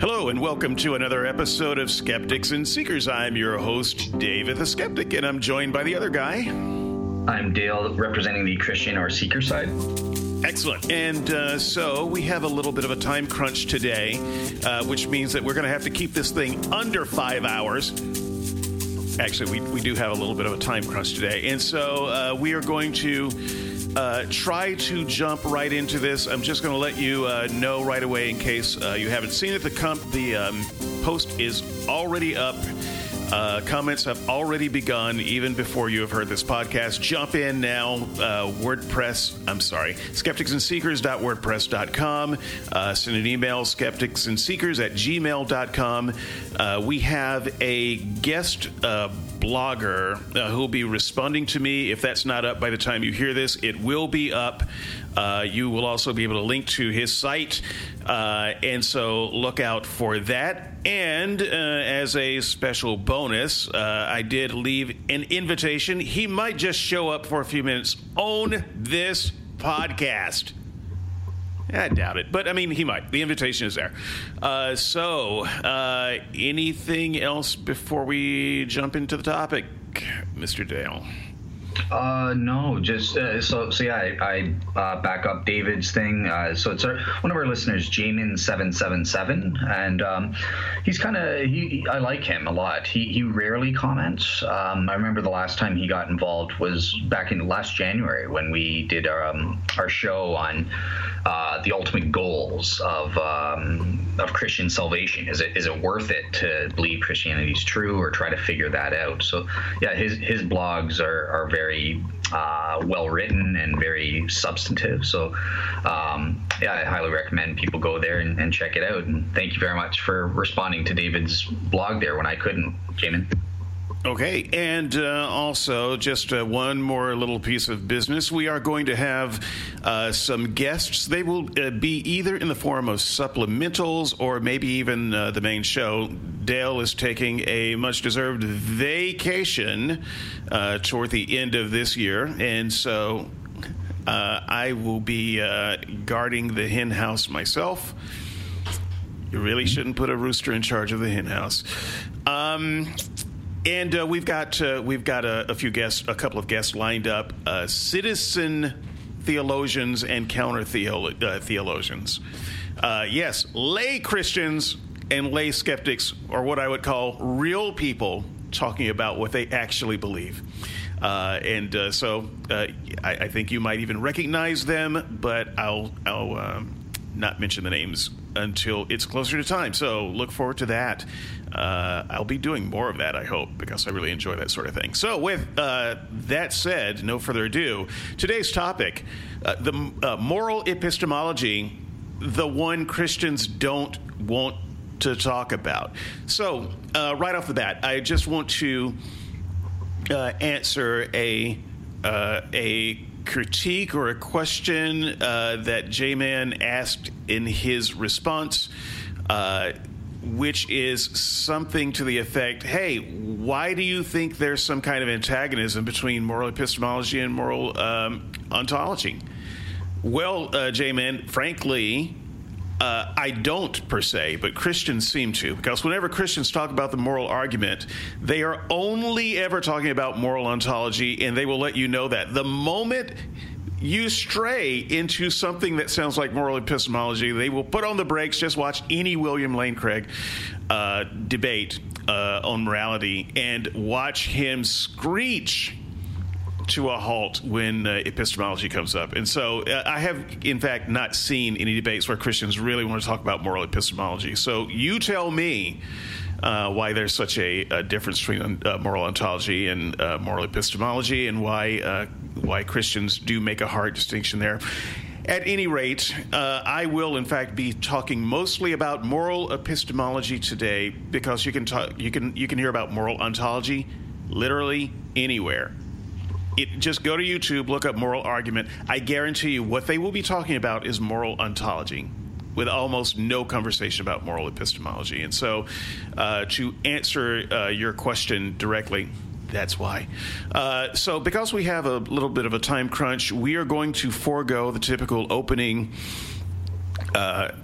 Hello and welcome to another episode of Skeptics and Seekers. I'm your host, David the Skeptic, and I'm joined by the other guy. I'm Dale, representing the Christian or Seeker side. Excellent. And so we have a little bit of a time crunch today, which means that we're going to have to keep this thing under 5 hours. Actually, we do have a little bit of a time crunch today. And so we are going to try to jump right into this. I'm just going to let you know right away in case you haven't seen it. The post is already up. Comments have already begun even before you have heard this podcast. Jump in now. Skepticsandseekers.wordpress.com. Send an email, skepticsandseekers at gmail.com. We have a guest blogger who'll be responding to me. If that's not up by the time you hear this, it will be up. You will also be able to link to his site, and so look out for that. And as a special bonus, I did leave an invitation. He might just show up for a few minutes on this podcast. I doubt it, but I mean, he might. The invitation is there. So anything else before we jump into the topic, Mr. Dale? No, just so yeah, I back up David's thing. So it's one of our listeners, Jamin777, and he's kind of I like him a lot. He rarely comments. I remember the last time he got involved was back in last January when we did our show on the ultimate goals of Christian salvation. Is it worth it to believe Christianity is true or try to figure that out? So yeah, his blogs are very well written and very substantive. So yeah, I highly recommend people go there and check it out. And thank you very much for responding to David's blog there when I couldn't, Jamin. Okay, and also just one more little piece of business. We are going to have some guests. They will be either in the form of supplementals or maybe even the main show. Dale is taking a much-deserved vacation toward the end of this year, and so I will be guarding the hen house myself. You really shouldn't put a rooster in charge of the hen house. And we've got a few guests, a couple of guests lined up, citizen theologians and counter theologians. Yes, lay Christians and lay skeptics are what I would call real people talking about what they actually believe. So I think you might even recognize them, but I'll not mention the names until it's closer to time. So look forward to that. I'll be doing more of that, I hope, because I really enjoy that sort of thing. So with that said, no further ado, today's topic, the moral epistemology, the one Christians don't want to talk about. So right off the bat, I just want to answer a critique or a question that J-Man asked in his response, which is something to the effect, hey, why do you think there's some kind of antagonism between moral epistemology and moral ontology? Well, J-Man, frankly, I don't per se, but Christians seem to, because whenever Christians talk about the moral argument, they are only ever talking about moral ontology, and they will let you know that. The moment you stray into something that sounds like moral epistemology, they will put on the brakes. Just watch any William Lane Craig debate on morality and watch him screech to a halt when epistemology comes up. And so I have, in fact, not seen any debates where Christians really want to talk about moral epistemology. So you tell me why there's such a difference between moral ontology and moral epistemology, and why Christians do make a hard distinction there. At any rate, I will, in fact, be talking mostly about moral epistemology today, because you can hear about moral ontology literally anywhere. Just go to YouTube, look up moral argument. I guarantee you what they will be talking about is moral ontology, with almost no conversation about moral epistemology. And so to answer your question directly, that's why. So because we have a little bit of a time crunch, we are going to forego the typical opening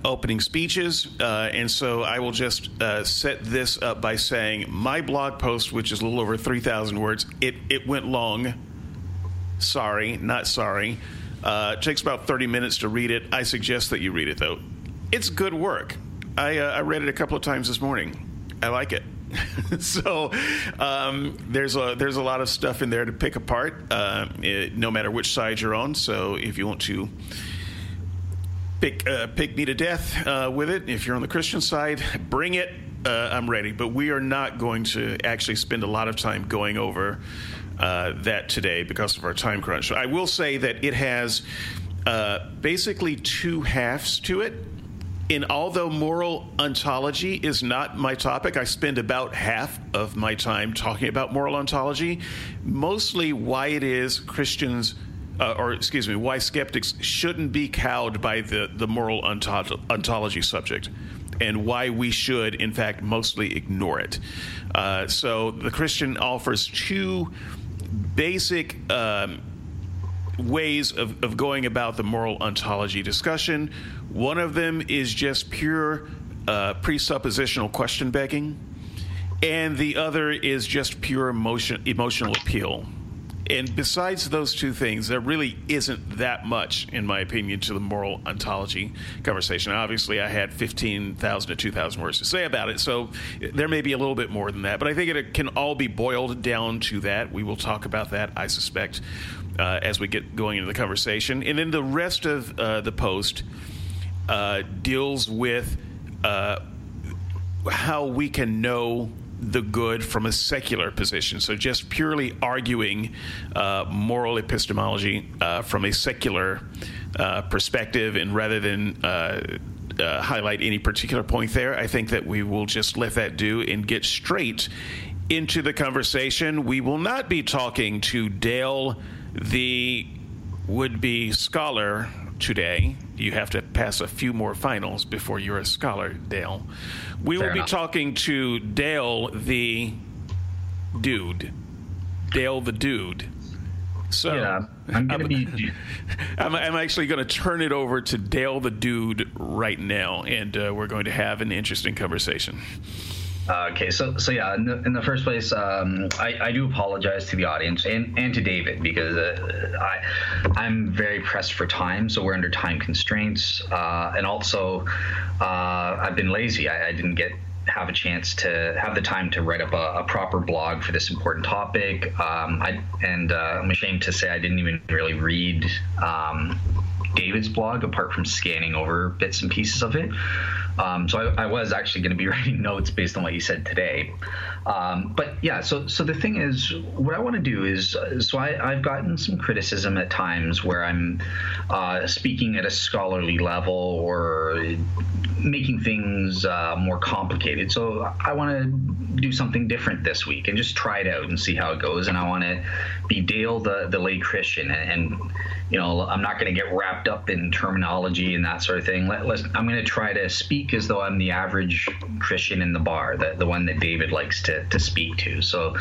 opening speeches, and so I will just set this up by saying my blog post, which is a little over 3,000 words, it went long. Sorry, not sorry. It takes about 30 minutes to read it. I suggest that you read it, though. It's good work. I read it a couple of times this morning. I like it. So there's a lot of stuff in there to pick apart, no matter which side you're on. So if you want to pick me to death with it, if you're on the Christian side, bring it. I'm ready. But we are not going to actually spend a lot of time going over that today because of our time crunch. So I will say that it has basically two halves to it. And although moral ontology is not my topic, I spend about half of my time talking about moral ontology, mostly why it is Christians, why skeptics shouldn't be cowed by the moral ontology subject, and why we should, in fact, mostly ignore it. So the Christian offers two basic ways of going about the moral ontology discussion. One of them is just pure presuppositional question begging, and the other is just pure emotional appeal. And besides those two things, there really isn't that much, in my opinion, to the moral ontology conversation. Obviously, I had 15,000 to 2,000 words to say about it, so there may be a little bit more than that. But I think it can all be boiled down to that. We will talk about that, I suspect, as we get going into the conversation. And then the rest of the post deals with how we can know the good from a secular position. So just purely arguing moral epistemology from a secular perspective, and rather than highlight any particular point there, I think that we will just let that do and get straight into the conversation. We will not be talking to Dale, the would-be scholar, today. You have to pass a few more finals before you're a scholar, Dale. We Fair will be enough. Talking to Dale the dude. Dale the dude. So yeah, I'm actually going to turn it over to Dale the dude right now, and we're going to have an interesting conversation. Okay, so yeah, in the first place, I do apologize to the audience and to David, because I'm very pressed for time, so we're under time constraints, and also I've been lazy. I didn't have a chance to have the time to write up a proper blog for this important topic, I'm ashamed to say I didn't even really read David's blog, apart from scanning over bits and pieces of it. So I was actually going to be writing notes based on what you said today. But yeah, so the thing is, what I want to do is, I've gotten some criticism at times where I'm speaking at a scholarly level or making things more complicated. So I want to do something different this week and just try it out and see how it goes. And I want to be Dale the lay Christian, and you know, I'm not going to get wrapped up in terminology and that sort of thing. I'm going to try to speak as though I'm the average Christian in the bar, the one that David likes to speak to. So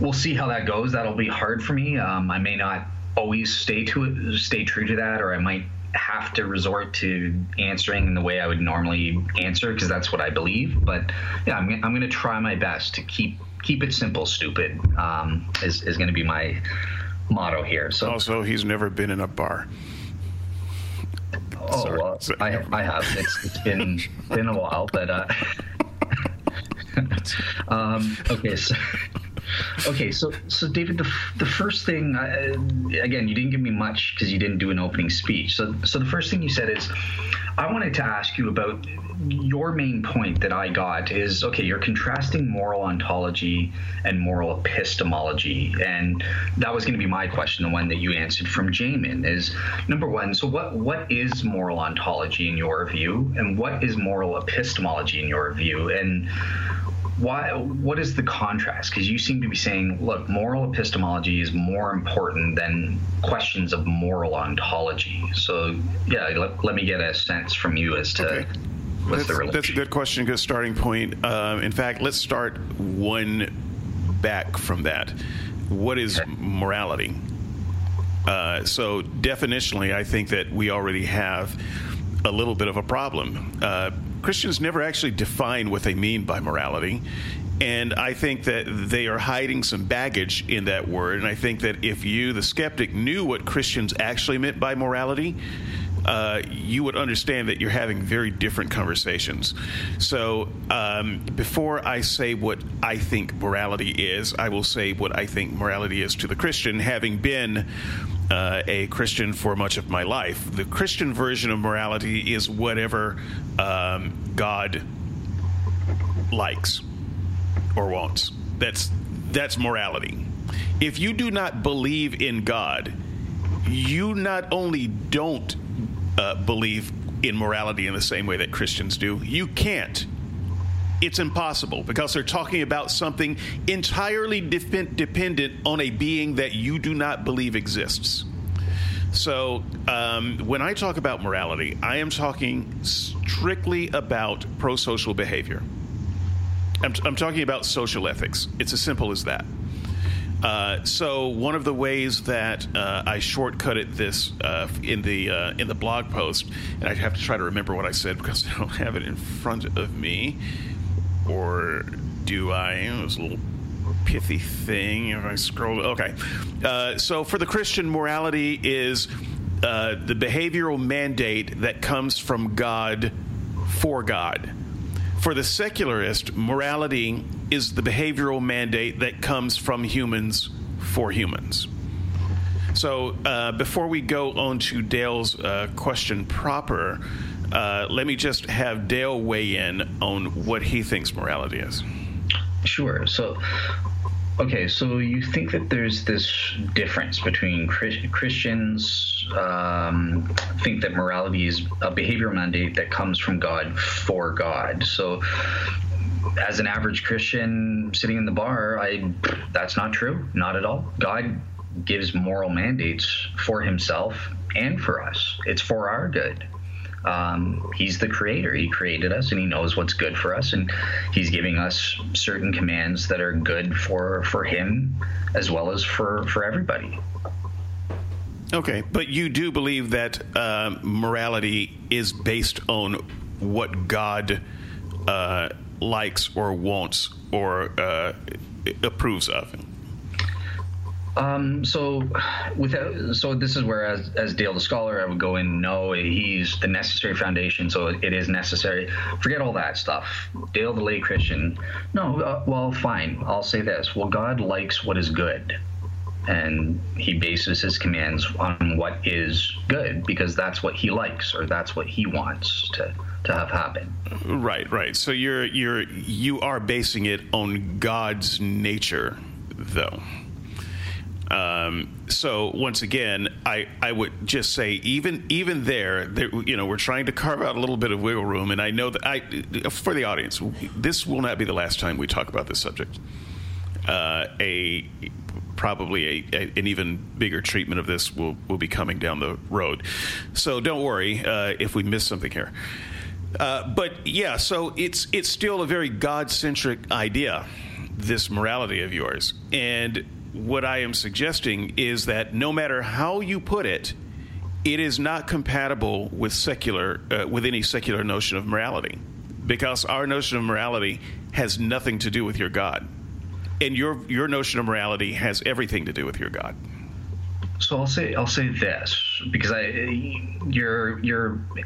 we'll see how that goes. That'll be hard for me. I may not always stay true to that, or I might have to resort to answering in the way I would normally answer because that's what I believe. But yeah, I'm going to try my best to keep it simple, stupid, is going to be my motto here. So also, he's never been in a bar. Oh, sorry. Well, I have. It's been a while, but okay. So David, the first thing, again, you didn't give me much because you didn't do an opening speech. So the first thing you said is, I wanted to ask you about your main point that I got is, okay, you're contrasting moral ontology and moral epistemology. And that was going to be my question, the one that you answered from Jamin, is number one, so what is moral ontology in your view? And what is moral epistemology in your view? And what is the contrast? Because you seem to be saying, look, moral epistemology is more important than questions of moral ontology. So, yeah, let me get a sense from you as to okay. What's the relationship. That's a good question, good starting point. In fact, let's start one back from that. What is morality? So definitionally, I think that we already have a little bit of a problem. Christians never actually define what they mean by morality. And I think that they are hiding some baggage in that word. And I think that if you, the skeptic, knew what Christians actually meant by morality, you would understand that you're having very different conversations. So before I say what I think morality is, I will say what I think morality is to the Christian, having been a Christian for much of my life. The Christian version of morality is whatever God likes or wants. That's morality. If you do not believe in God, you not only don't believe in morality in the same way that Christians do, you can't. It's impossible, because they're talking about something entirely dependent on a being that you do not believe exists. So when I talk about morality, I am talking strictly about pro-social behavior. I'm talking about social ethics. It's as simple as that. So one of the ways that I shortcutted this in the blog post, and I have to try to remember what I said because I don't have it in front of me, or do I? It was a little pithy thing. If I scroll, okay. So for the Christian, morality is the behavioral mandate that comes from God for God. For the secularist, morality is the behavioral mandate that comes from humans for humans. So before we go on to Dale's question proper, let me just have Dale weigh in on what he thinks morality is. Sure. So, okay, so you think that there's this difference between Christians think that morality is a behavioral mandate that comes from God for God. So as an average Christian sitting in the bar, that's not true. Not at all. God gives moral mandates for himself and for us. It's for our good. He's the creator. He created us and he knows what's good for us. And he's giving us certain commands that are good for him as well as for everybody. Okay. But you do believe that morality is based on what God likes or wants or approves of. So this is where, as Dale the Scholar, I would go in, no, he's the necessary foundation, so it is necessary. Forget all that stuff. Dale the lay Christian, no, well, fine, I'll say this. Well, God likes what is good, and he bases his commands on what is good, because that's what he likes, or that's what he wants to have happen. Right. So you are basing it on God's nature, though. So once again, I would just say even there, you know, we're trying to carve out a little bit of wiggle room. And I know that for the audience, this will not be the last time we talk about this subject. Probably an even bigger treatment of this will be coming down the road. So don't worry if we miss something here. But yeah, so it's still a very God-centric idea, this morality of yours. And what I am suggesting is that no matter how you put it, it is not compatible with any secular notion of morality, because our notion of morality has nothing to do with your God, and your notion of morality has everything to do with your God. So I'll say this, because you're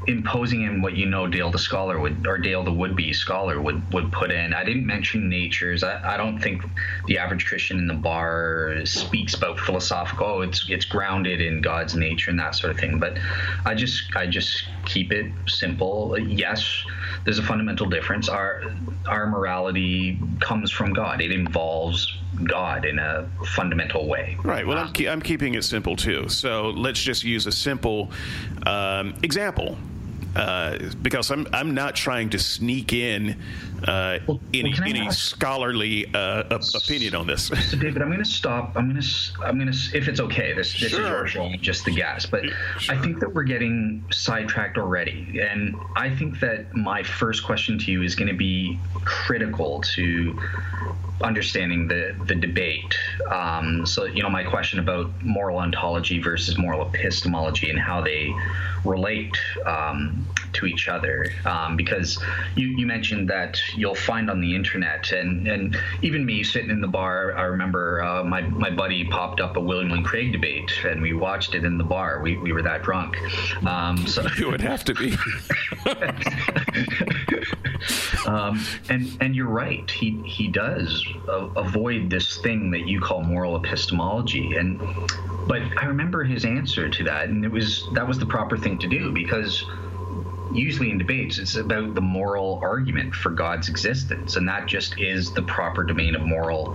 imposing in what, you know, Dale the Scholar would, or Dale the would-be scholar would put in. I didn't mention natures. I don't think the average Christian in the bar speaks about philosophical. Oh, it's grounded in God's nature and that sort of thing. But I just keep it simple. Yes, there's a fundamental difference. Our morality comes from God. It involves God in a fundamental way. Right. Well, I'm keeping it simple too. So let's just use a simple example, because I'm not trying to sneak in any scholarly opinion on this. So David, I'm going to stop. I'm going to, if it's okay, this is your show, just the gas. But sure. I think that we're getting sidetracked already, and I think that my first question to you is going to be critical to understanding the debate. So, you know, my question about moral ontology versus moral epistemology and how they relate to each other, because you mentioned that you'll find on the internet, and even me sitting in the bar, I remember my buddy popped up a William Lane Craig debate, and we watched it in the bar. We were that drunk. So you would have to be. And you're right. He does avoid this thing that you call moral epistemology, but I remember his answer to that, and that was the proper thing to do, because usually in debates, it's about the moral argument for God's existence, and that just is the proper domain of moral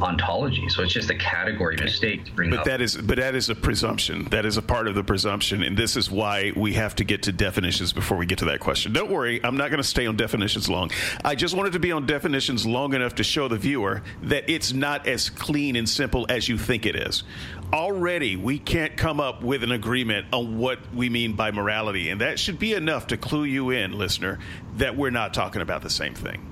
ontology. So it's just a category mistake to bring up. But that is a presumption. That is a part of the presumption, and this is why we have to get to definitions before we get to that question. Don't worry, I'm not going to stay on definitions long. I just wanted to be on definitions long enough to show the viewer that it's not as clean and simple as you think it is. Already, we can't come up with an agreement on what we mean by morality, and that should be enough to clue you in, listener, that we're not talking about the same thing.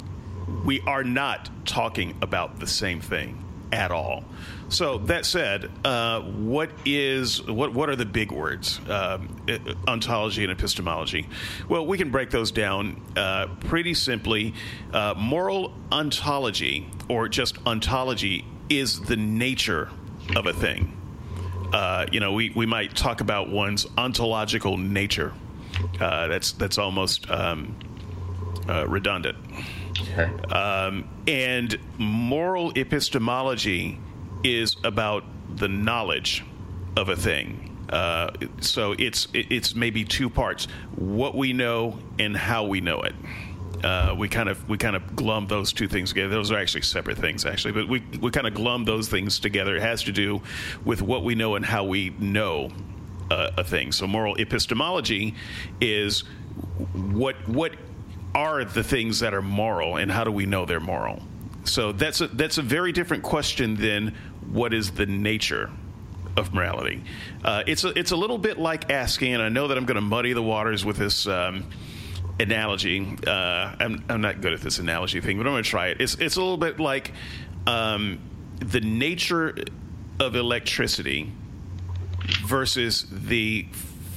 We are not talking about the same thing at all. So that said, what are the big words? Ontology and epistemology. Well, we can break those down pretty simply. Moral ontology, or just ontology, is the nature of a thing. We might talk about one's ontological nature. That's almost redundant. Okay. And moral epistemology is about the knowledge of a thing. So it's maybe two parts: what we know and how we know it. We kind of glum those two things together. Those are actually separate things, actually, but we kind of glum those things together. It has to do with what we know and how we know a thing. So moral epistemology is what are the things that are moral, and how do we know they're moral? So that's a very different question than what is the nature of morality. It's a little bit like asking, and I know that I'm going to muddy the waters with this analogy. I'm not good at this analogy thing, but I'm going to try it. It's a little bit like the nature of electricity versus the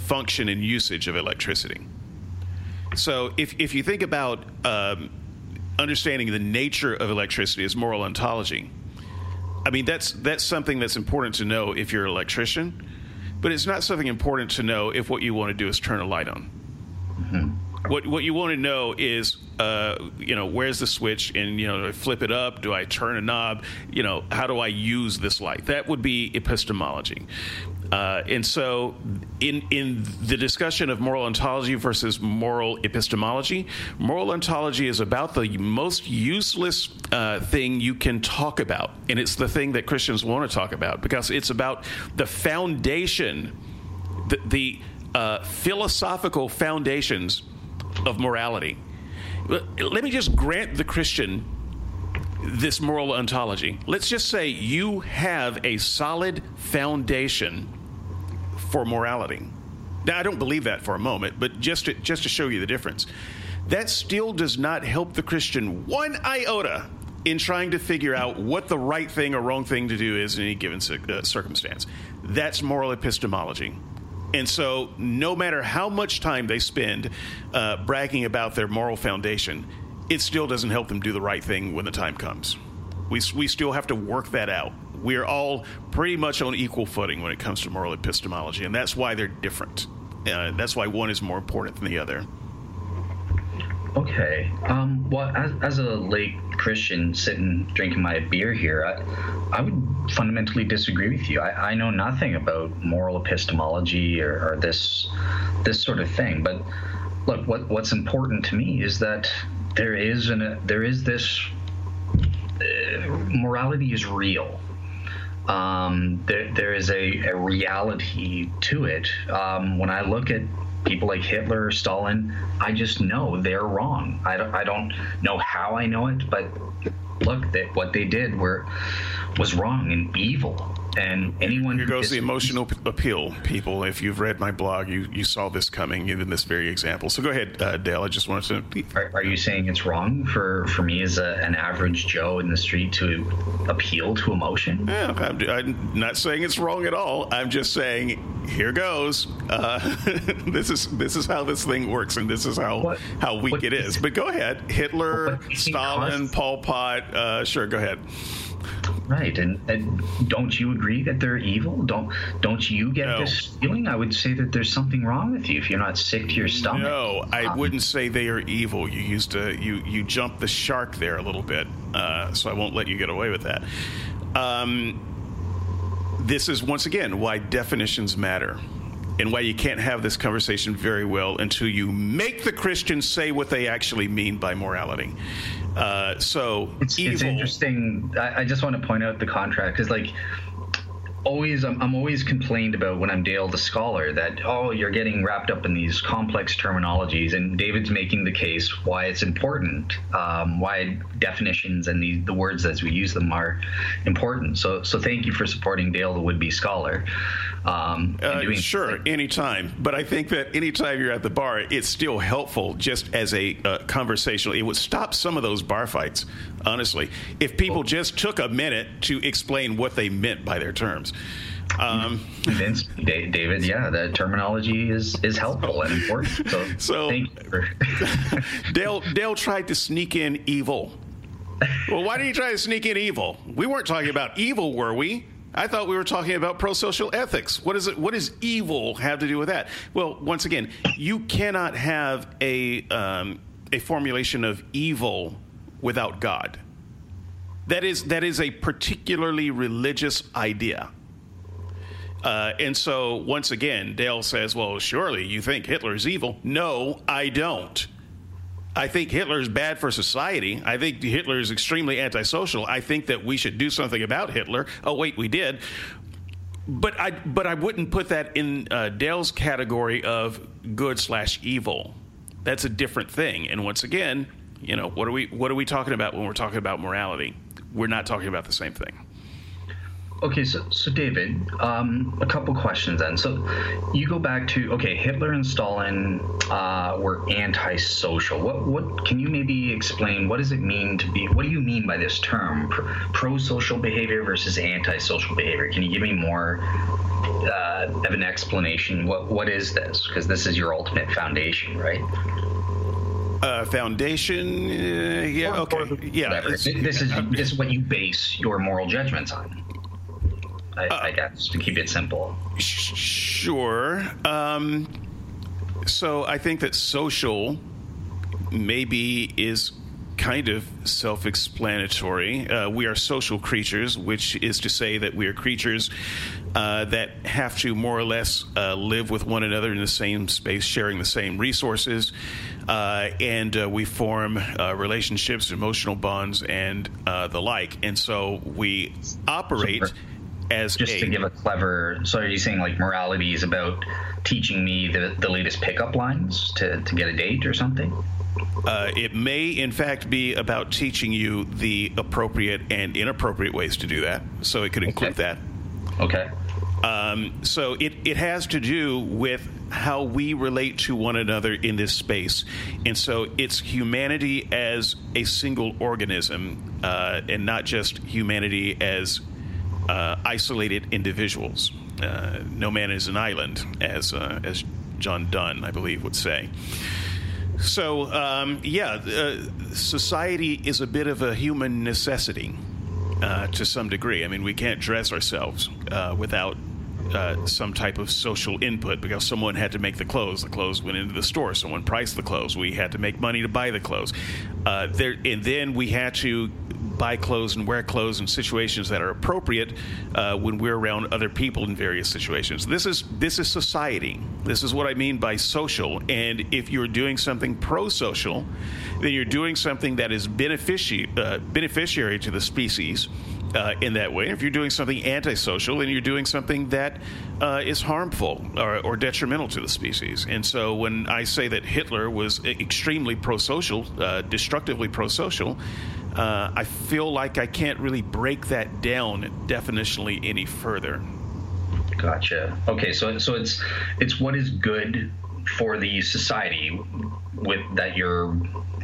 function and usage of electricity. So if you think about understanding the nature of electricity as moral ontology, I mean, that's something that's important to know if you're an electrician, but it's not something important to know if what you want to do is turn a light on. Mm-hmm. What you want to know is, where's the switch, and, do I flip it up? Do I turn a knob? How do I use this light? That would be epistemology. And so in the discussion of moral ontology versus moral epistemology, moral ontology is about the most useless thing you can talk about. And it's the thing that Christians want to talk about, because it's about the foundation, the philosophical foundations of morality. Let me just grant the Christian this moral ontology. Let's just say you have a solid foundation for morality. Now, I don't believe that for a moment, but just to show you the difference, that still does not help the Christian one iota in trying to figure out what the right thing or wrong thing to do is in any given circumstance. That's moral epistemology. And so no matter how much time they spend bragging about their moral foundation, it still doesn't help them do the right thing when the time comes. We still have to work that out. We're all pretty much on equal footing when it comes to moral epistemology, and that's why they're different. That's why one is more important than the other. Okay. Well, as a late Christian sitting drinking my beer here, I would fundamentally disagree with you. I know nothing about moral epistemology or this sort of thing. But look, what's important to me is that there is this morality is real. There is a reality to it. When I look at people like Hitler or Stalin, I just know they're wrong. I don't know how I know it, but look, what they did was wrong and evil. And anyone who goes the emotional appeal, people, if you've read my blog, you saw this coming in this very example. So go ahead, Dale. I just wanted to. Are you saying it's wrong for me as an average Joe in the street to appeal to emotion? Yeah, I'm not saying it's wrong at all. I'm just saying here goes. This is how this thing works, and this is how weak it is. But go ahead, Hitler, Stalin, Pol Pot. Sure, go ahead. Right, and don't you agree that they're evil? Don't you get this feeling? I would say that there's something wrong with you if you're not sick to your stomach. No, I wouldn't say they are evil. You used to you jumped the shark there a little bit, so I won't let you get away with that. This is once again why definitions matter, and why you can't have this conversation very well until you make the Christians say what they actually mean by morality. So it's interesting. I just want to point out the contract because, like, always I'm always complained about when I'm Dale the Scholar that, oh, you're getting wrapped up in these complex terminologies, and David's making the case why it's important, why definitions and the words as we use them are important. So thank you for supporting Dale the would-be scholar. Sure, anytime. But I think that anytime you're at the bar, it's still helpful just as a conversational. It would stop some of those bar fights, honestly, if people just took a minute to explain what they meant by their terms. David, yeah, the terminology is helpful and important. So thank you for Dale tried to sneak in evil. Well, why did he try to sneak in evil? We weren't talking about evil, were we? I thought we were talking about pro-social ethics. What does evil have to do with that? Well, once again, you cannot have a formulation of evil without God. That is a particularly religious idea. And so, once again, Dale says, well, surely you think Hitler's evil. No, I don't. I think Hitler's bad for society. I think Hitler is extremely antisocial. I think that we should do something about Hitler. Oh, wait, we did. But I wouldn't put that in Dale's category of good/evil. That's a different thing. And once again, you know, what are we talking about when we're talking about morality? We're not talking about the same thing. Okay, so David, a couple questions then. So you go back to, okay, Hitler and Stalin were antisocial. What can you maybe explain? What does it mean to be? What do you mean by this term, pro-social behavior versus antisocial behavior? Can you give me more of an explanation? What is this? Because this is your ultimate foundation, right? Foundation, yeah, okay, yeah. This is what you base your moral judgments on. I guess, to keep it simple. Sure. So I think that social maybe is kind of self-explanatory. We are social creatures, which is to say that we are creatures that have to more or less live with one another in the same space, sharing the same resources, and we form relationships, emotional bonds, and the like. And so we operate... to give a clever, so are you saying like morality is about teaching me the latest pickup lines to get a date or something? It may, in fact, be about teaching you the appropriate and inappropriate ways to do that. So it could include that. Okay. So it has to do with how we relate to one another in this space. And so it's humanity as a single organism and not just humanity as isolated individuals. No man is an island, as John Donne, I believe, would say. So, society is a bit of a human necessity to some degree. I mean, we can't dress ourselves without some type of social input because someone had to make the clothes. The clothes went into the store. Someone priced the clothes. We had to make money to buy the clothes. And then we had to buy clothes and wear clothes in situations that are appropriate when we're around other people in various situations. This is society. This is what I mean by social. And if you're doing something pro-social, then you're doing something that is beneficiary to the species in that way. If you're doing something antisocial and you're doing something that is harmful or detrimental to the species. And so when I say that Hitler was extremely pro-social, destructively pro-social, I feel like I can't really break that down definitionally any further. Gotcha. Okay, so it's what is good for the society with that you're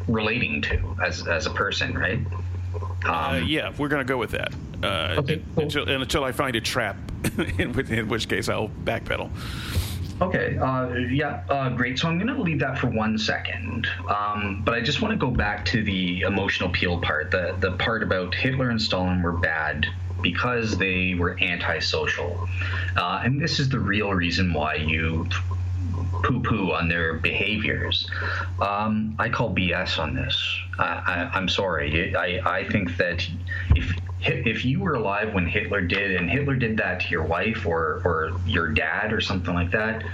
relating to as a person, right? Yeah, we're going to go with that okay, cool. until I find a trap, in which case I'll backpedal. Okay, great. So I'm going to leave that for 1 second, but I just want to go back to the emotional appeal part, the part about Hitler and Stalin were bad because they were antisocial, and this is the real reason why you poo-poo on their behaviors. I call BS on this. I'm sorry. I think that if you were alive when Hitler did, and Hitler did that to your wife or your dad or something like that,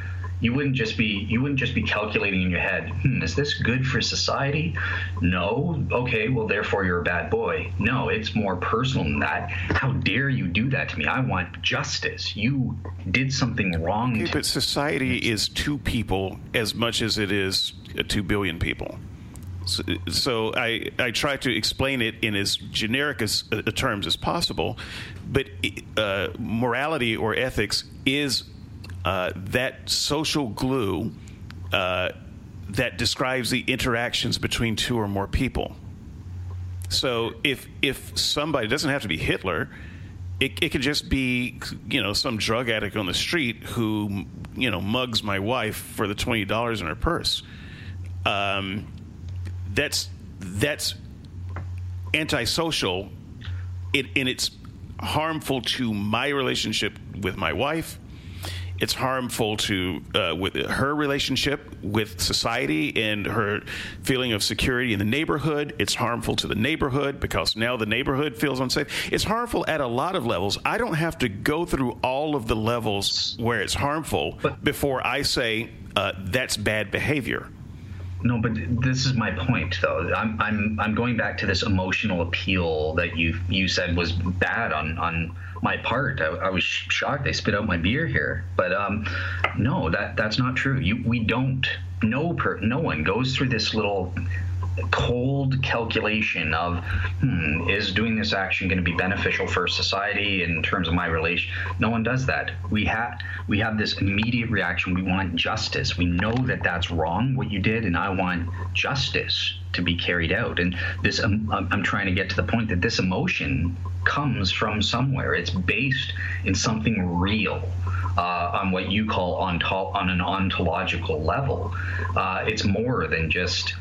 you wouldn't just be calculating in your head, is this good for society? No. Okay, well, therefore you're a bad boy. No, it's more personal than that. How dare you do that to me? I want justice. You did something wrong to me. But society is two people as much as it is 2 billion people. So I try to explain it in as generic as terms as possible, but morality or ethics is that social glue that describes the interactions between two or more people. So if somebody, it doesn't have to be Hitler, it could just be, some drug addict on the street who, mugs my wife for the $20 in her purse. That's antisocial, and it's harmful to my relationship with my wife. It's harmful to with her relationship with society and her feeling of security in the neighborhood. It's harmful to the neighborhood because now the neighborhood feels unsafe. It's harmful at a lot of levels. I don't have to go through all of the levels where it's harmful before I say that's bad behavior. No, but this is my point, though. I'm going back to this emotional appeal that you said was bad on my part. I was shocked. I spit out my beer here, but no, that's not true. We don't. No one goes through this little cold calculation of is doing this action going to be beneficial for society in terms of my relation. No one does that. We have this immediate reaction. We want justice. We know that that's wrong what you did, and I want justice to be carried out. And this I'm trying to get to the point that this emotion comes from somewhere. It's based in something real on what you call on an ontological level. It's more than just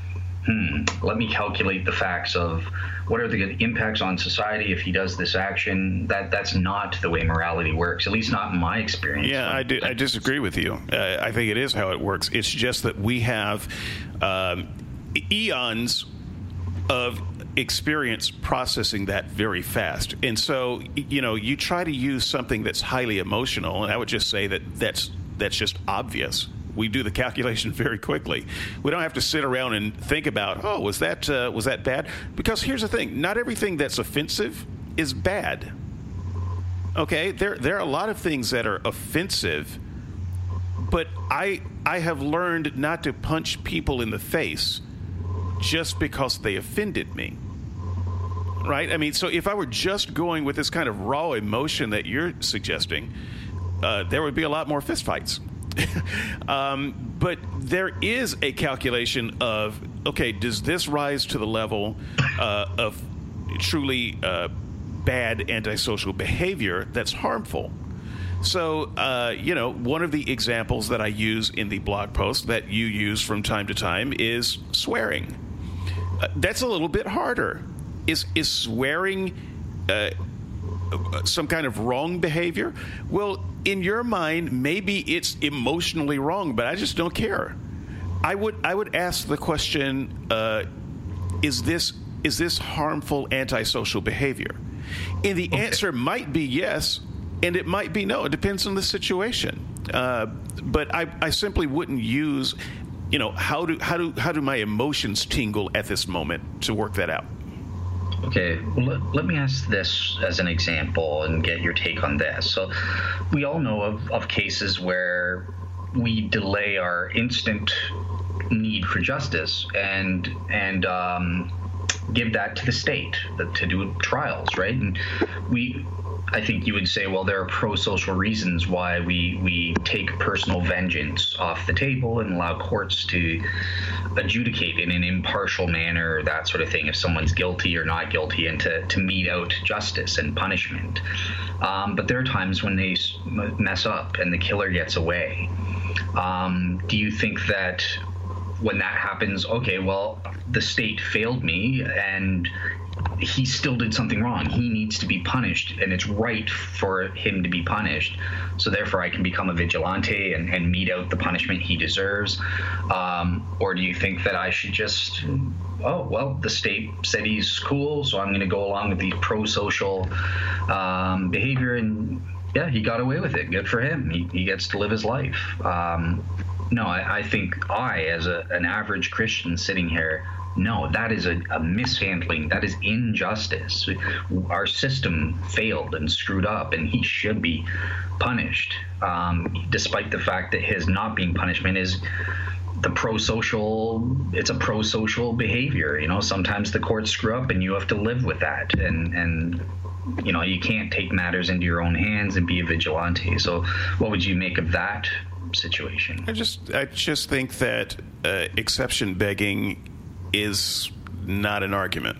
let me calculate the facts of what are the impacts on society if he does this action. That's not the way morality works, at least not in my experience. Yeah, I disagree with you. I think it is how it works. It's just that we have eons of experience processing that very fast. And so, you try to use something that's highly emotional, and I would just say that that's just obvious. We do the calculation very quickly. We don't have to sit around and think about, was that bad? Because here's the thing, not everything that's offensive is bad. Okay, there are a lot of things that are offensive, but I have learned not to punch people in the face just because they offended me. Right? I mean, so if I were just going with this kind of raw emotion that you're suggesting, there would be a lot more fistfights. But there is a calculation of, okay, does this rise to the level of truly bad antisocial behavior that's harmful? So, one of the examples that I use in the blog post that you use from time to time is swearing. That's a little bit harder. Is swearing some kind of wrong behavior? Well, in your mind, maybe it's emotionally wrong, but I just don't care. I would ask the question: is this harmful antisocial behavior? And the answer might be yes, and it might be no. It depends on the situation. But I simply wouldn't use, how do my emotions tingle at this moment to work that out. Okay, well, let me ask this as an example and get your take on this. So we all know of cases where we delay our instant need for justice and give that to the state to do trials, right? And I think you would say, well, there are pro-social reasons why we take personal vengeance off the table and allow courts to adjudicate in an impartial manner, that sort of thing, if someone's guilty or not guilty, and to mete out justice and punishment. But there are times when they mess up and the killer gets away. Do you think that when that happens, okay, well, the state failed me and he still did something wrong. He needs to be punished, and it's right for him to be punished. So therefore, I can become a vigilante and mete out the punishment he deserves. Or do you think that I should just, oh, well, the state said he's cool, so I'm going to go along with the pro-social behavior, and yeah, he got away with it. Good for him. He gets to live his life. No, I think as an average Christian sitting here, no, that is a mishandling. That is injustice. Our system failed and screwed up, and he should be punished, despite the fact that his not being punishment is it's a pro-social behavior. You know, sometimes the courts screw up, and you have to live with that. And you know, you can't take matters into your own hands and be a vigilante. So what would you make of that situation? I just think that exception begging is not an argument.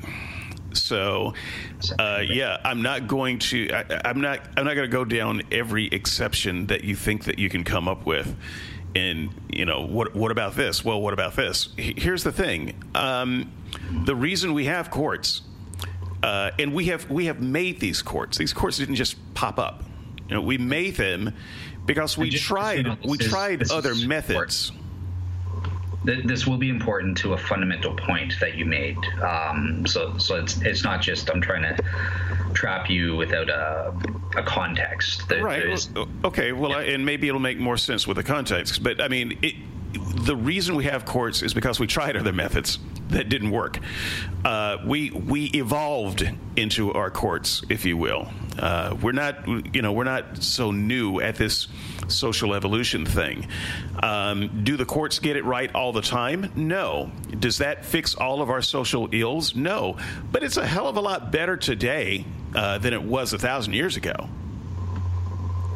So, yeah, I'm not going to go down every exception that you think that you can come up with. And, you know, what about this? Well, what about this? Here's the thing. The reason we have courts, and we have made these courts. These courts didn't just pop up. You know, we made them because we tried other methods. This will be important to a fundamental point that you made. So it's not just I'm trying to trap you without a context. Right. Okay. Well, yeah. And maybe it'll make more sense with the context. But, I mean, the reason we have courts is because we tried other methods that didn't work. We evolved into our courts, if you will. We're not so new at this social evolution thing. Do the courts get it right all the time? No. Does that fix all of our social ills? No. But it's a hell of a lot better today than it was 1,000 years ago.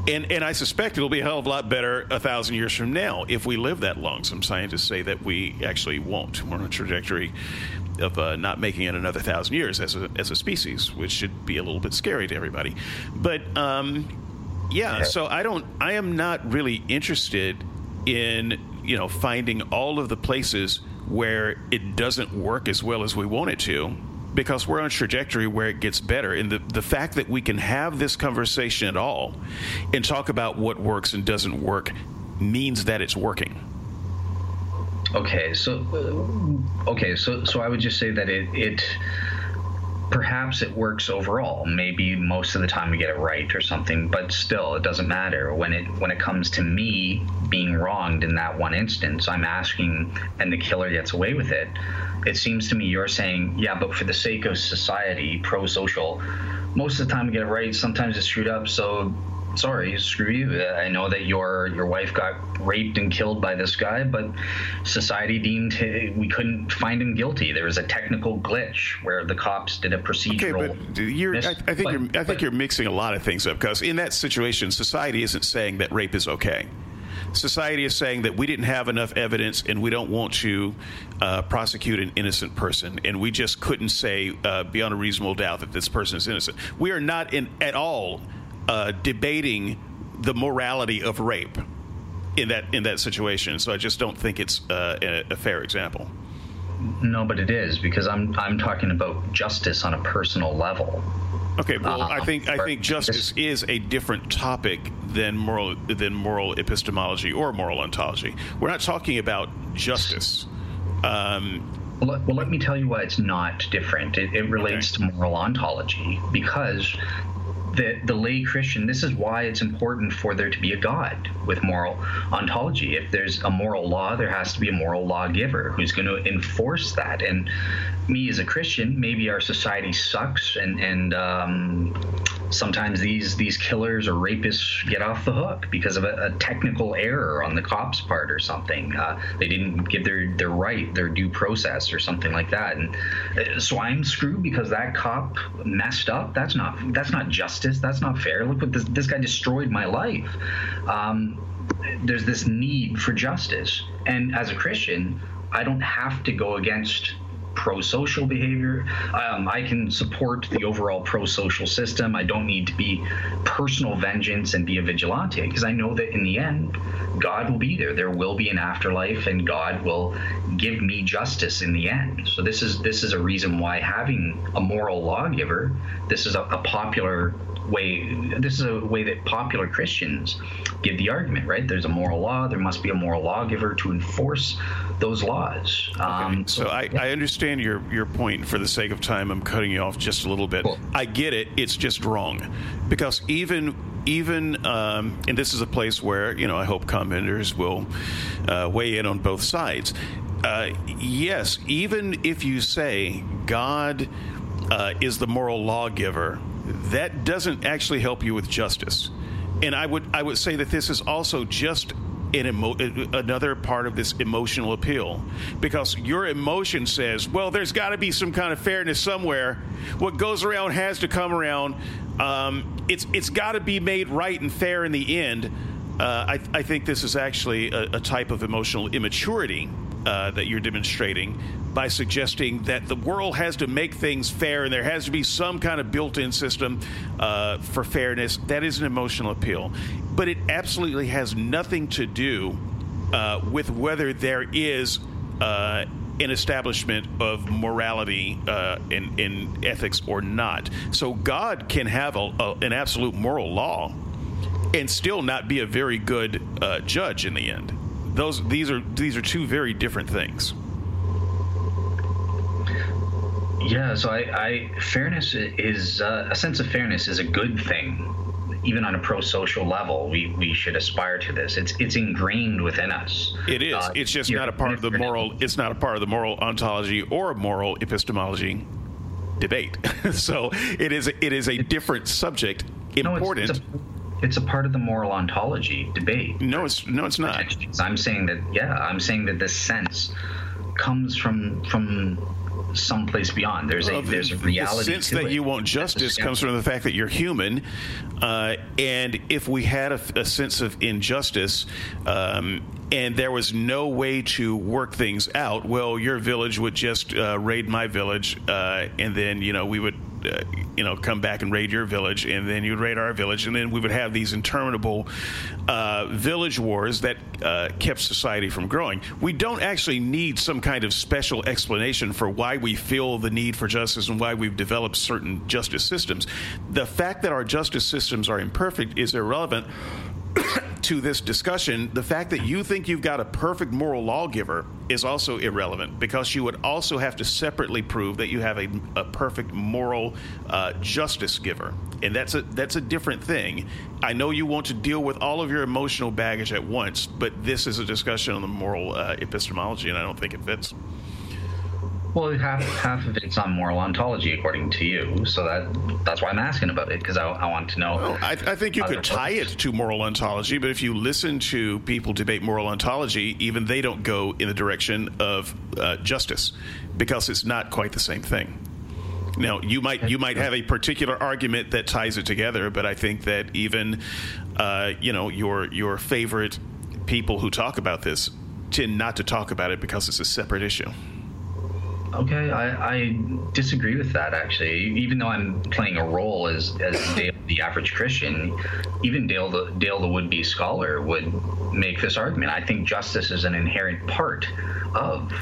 And I suspect it'll be a hell of a lot better 1,000 years from now if we live that long. Some scientists say that we actually won't. We're on a trajectory of not making it another 1,000 years as a species, which should be a little bit scary to everybody. But yeah, so I am not really interested in, you know, finding all of the places where it doesn't work as well as we want it to, because we're on a trajectory where it gets better. And the fact that we can have this conversation at all and talk about what works and doesn't work means that it's working. Okay, so I would just say that it perhaps it works overall. Maybe most of the time we get it right or something, but still it doesn't matter. When it comes to me being wronged in that one instance, I'm asking, and the killer gets away with it. It seems to me you're saying, yeah, but for the sake of society, pro-social, most of the time we get it right. Sometimes it's screwed up, so sorry, screw you. I know that your wife got raped and killed by this guy, but society deemed we couldn't find him guilty. There was a technical glitch where the cops did a procedural. Okay, but I think you're mixing a lot of things up, because in that situation, society isn't saying that rape is okay. Society is saying that we didn't have enough evidence and we don't want to prosecute an innocent person, and we just couldn't say beyond a reasonable doubt that this person is innocent. We are not at all debating the morality of rape in that situation. So I just don't think it's a fair example. No, but it is, because I'm talking about justice on a personal level. Okay, well, I think justice is a different topic than moral epistemology or moral ontology. We're not talking about justice. Well, let me tell you why it's not different. It relates to moral ontology, because the lay Christian, this is why it's important for there to be a God with moral ontology. If there's a moral law, there has to be a moral lawgiver who's going to enforce that. And me as a Christian, maybe our society sucks, and sometimes these killers or rapists get off the hook because of a technical error on the cop's part or something. They didn't give their right, their due process or something like that. And so I'm screwed because that cop messed up. That's not justice. That's not fair. Look what this guy destroyed my life. There's this need for justice. And as a Christian, I don't have to go against pro-social behavior. I can support the overall pro-social system. I don't need to be personal vengeance and be a vigilante, because I know that in the end, God will be there. There will be an afterlife, and God will give me justice in the end. So this is a reason why having a moral lawgiver, this is a popular way. This is a way that popular Christians give the argument, right? There's a moral law. There must be a moral lawgiver to enforce those laws. I understand your point. For the sake of time, I'm cutting you off just a little bit. Cool. I get it. It's just wrong, because even and this is a place where, you know, I hope commenters will weigh in on both sides. Yes, even if you say God is the moral lawgiver, that doesn't actually help you with justice. And I would say that this is also just another part of this emotional appeal, because your emotion says, well, there's got to be some kind of fairness somewhere. What goes around has to come around. It's got to be made right and fair in the end. I think this is actually a type of emotional immaturity that you're demonstrating by suggesting that the world has to make things fair and there has to be some kind of built-in system for fairness. That is an emotional appeal. But it absolutely has nothing to do with whether there is an establishment of morality in ethics or not. So God can have an absolute moral law and still not be a very good judge in the end. These are two very different things. Yeah, so I fairness is a sense of fairness is a good thing. Even on a pro-social level, we should aspire to this. It's ingrained within us. It is. It's just not a part of the moral. It's not a part of the moral ontology or moral epistemology debate. So it is a different subject. Important. No, it's a part of the moral ontology debate. No, it's not. I'm saying that this sense comes from someplace beyond. There's a reality. The sense that you want justice comes from the fact that you're human, and if we had a sense of injustice, and there was no way to work things out, well, your village would just raid my village, and then, you know, we would come back and raid your village, and then you'd raid our village, and then we would have these interminable village wars that kept society from growing. We don't actually need some kind of special explanation for why we feel the need for justice and why we've developed certain justice systems. The fact that our justice systems are imperfect is irrelevant to this discussion. The fact that you think you've got a perfect moral lawgiver is also irrelevant, because you would also have to separately prove that you have a perfect moral justice giver, and that's a different thing. I know you want to deal with all of your emotional baggage at once, but this is a discussion on the moral epistemology, and I don't think it fits. Well, half of it's on moral ontology, according to you. So that's why I'm asking about it, because I want to know. Well, I think you could tie it to moral ontology, but if you listen to people debate moral ontology, even they don't go in the direction of justice, because it's not quite the same thing. Now, you might have a particular argument that ties it together, but I think that even your favorite people who talk about this tend not to talk about it because it's a separate issue. Okay, I disagree with that, actually. Even though I'm playing a role as Dale, the average Christian, even Dale the would-be scholar would make this argument. I think justice is an inherent part of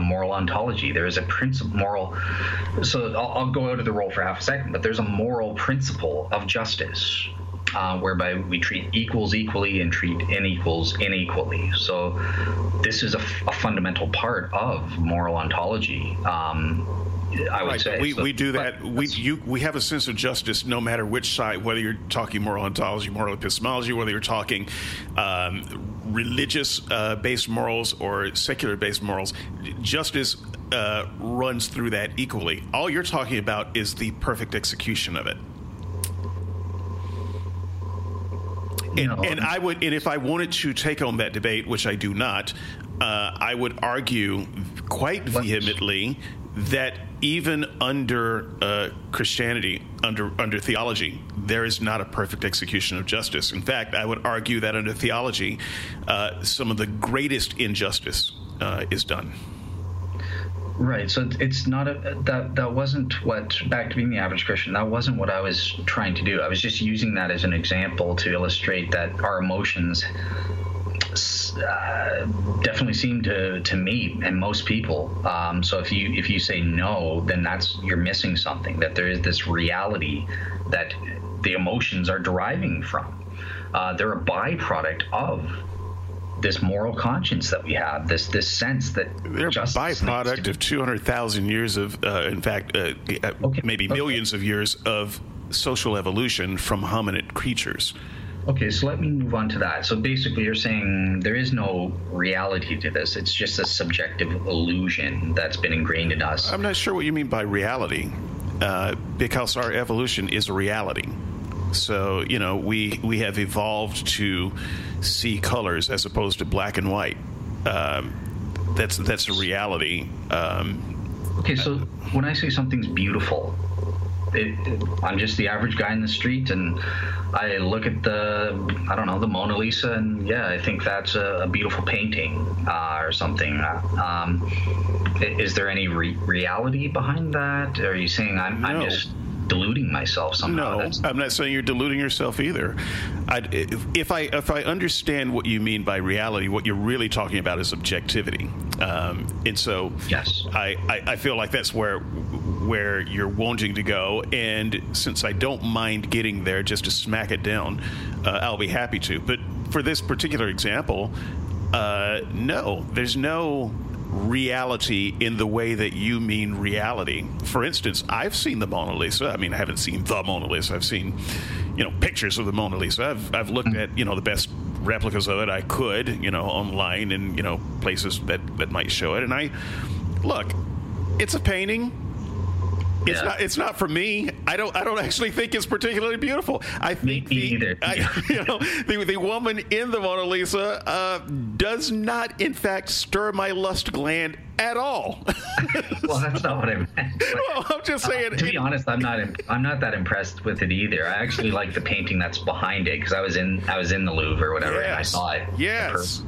moral ontology. There is a principle moral. So I'll go out of the role for half a second, but there's a moral principle of justice, whereby we treat equals equally and treat unequals unequally. So this is a fundamental part of moral ontology. I would say. We do that. We have a sense of justice no matter which side, whether you're talking moral ontology, moral epistemology, whether you're talking religious-based morals or secular-based morals. Justice runs through that equally. All you're talking about is the perfect execution of it. And I would, and if I wanted to take on that debate, which I do not, I would argue quite vehemently that even under Christianity, under theology, there is not a perfect execution of justice. In fact, I would argue that under theology, some of the greatest injustice is done. Right, so it's not that wasn't what, back to being the average Christian, that wasn't what I was trying to do. I was just using that as an example to illustrate that our emotions definitely seem to meet in most people. So if you say no, then you're missing something. That there is this reality that the emotions are deriving from. They're a byproduct of this moral conscience that we have, this sense that they're a byproduct of 200,000 years of, maybe millions of years of social evolution from hominid creatures. Okay, so let me move on to that. So basically you're saying there is no reality to this. It's just a subjective illusion that's been ingrained in us. I'm not sure what you mean by reality, because our evolution is a reality. So, we have evolved to see colors as opposed to black and white. That's a reality. Okay, so when I say something's beautiful, I'm just the average guy in the street, and I look at the Mona Lisa, and yeah, I think that's a beautiful painting or something. Is there any reality behind that? Or are you saying I'm just deluding myself somehow? No, I'm not saying you're deluding yourself either. If I understand what you mean by reality, what you're really talking about is objectivity. And so yes. I feel like that's where you're wanting to go. And since I don't mind getting there just to smack it down, I'll be happy to. But for this particular example, no, there's no reality in the way that you mean reality. For instance, I've seen the Mona Lisa. I mean, I haven't seen the Mona Lisa. I've seen, pictures of the Mona Lisa. I've looked at, the best replicas of it I could, online and, places that might show it. And look, it's a painting. It's not. It's not for me. I don't actually think it's particularly beautiful. I think the woman in the Mona Lisa does not, in fact, stir my lust gland at all. Well, that's not what I meant. Well, I'm just saying. To be honest, I'm not that impressed with it either. I actually like the painting that's behind it because I was in the Louvre or whatever, yes, and I saw it. Yes.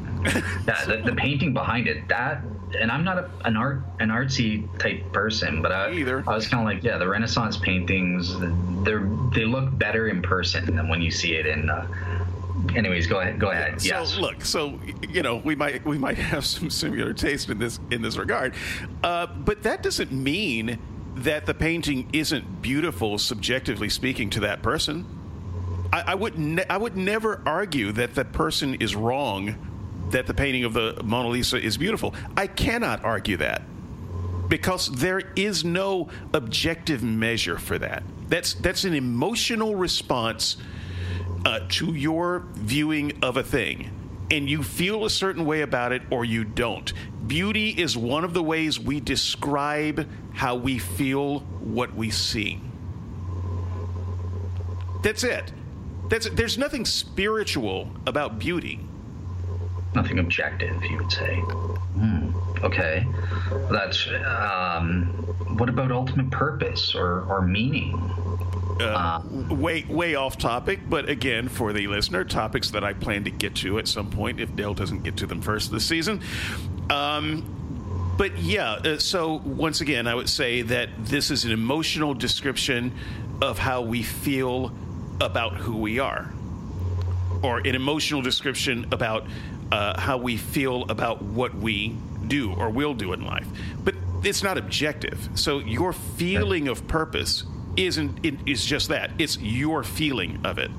The painting behind it, that. And I'm not an artsy type person, but I was kind of like, the Renaissance paintings, they look better in person than when you see it in. Anyways, go ahead. So yes. Look, we might have some similar taste in this regard, but that doesn't mean that the painting isn't beautiful, subjectively speaking, to that person. I would never argue that the person is wrong. That the painting of the Mona Lisa is beautiful. I cannot argue that because there is no objective measure for that. That's an emotional response to your viewing of a thing, and you feel a certain way about it or you don't. Beauty is one of the ways we describe how we feel what we see. That's it. There's nothing spiritual about beauty. Nothing objective, you would say. Okay, that's. What about ultimate purpose or meaning? Way off topic, but again, for the listener, topics that I plan to get to at some point if Dale doesn't get to them first this season. But yeah, so once again, I would say that this is an emotional description of how we feel about who we are, or an emotional description about. How we feel about what we do or will do in life. But it's not objective. So your feeling of purpose is just that. It's your feeling of it.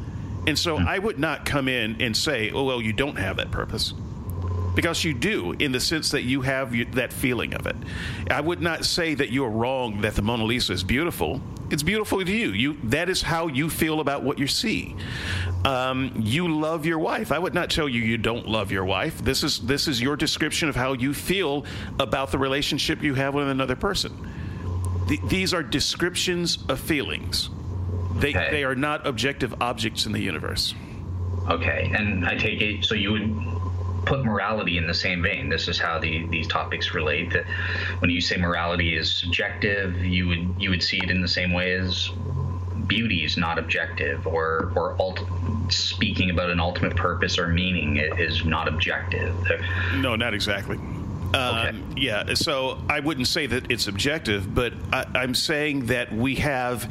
And so I would not come in and say, you don't have that purpose. because you do, in the sense that you have that feeling of it. I would not say that you're wrong that the Mona Lisa is beautiful. It's beautiful to you. That is how you feel about what you see. You love your wife. I would not tell you you don't love your wife. This is your description of how you feel about the relationship you have with another person. These are descriptions of feelings. They are not objective objects in the universe. Okay, and I take it, so you would put morality in the same vein. This is how these topics relate. That when you say morality is subjective, you would see it in the same way as beauty is not objective, or speaking about an ultimate purpose or meaning is not objective. No, not exactly. Okay. Yeah, so I wouldn't say that it's objective, but I'm saying that we have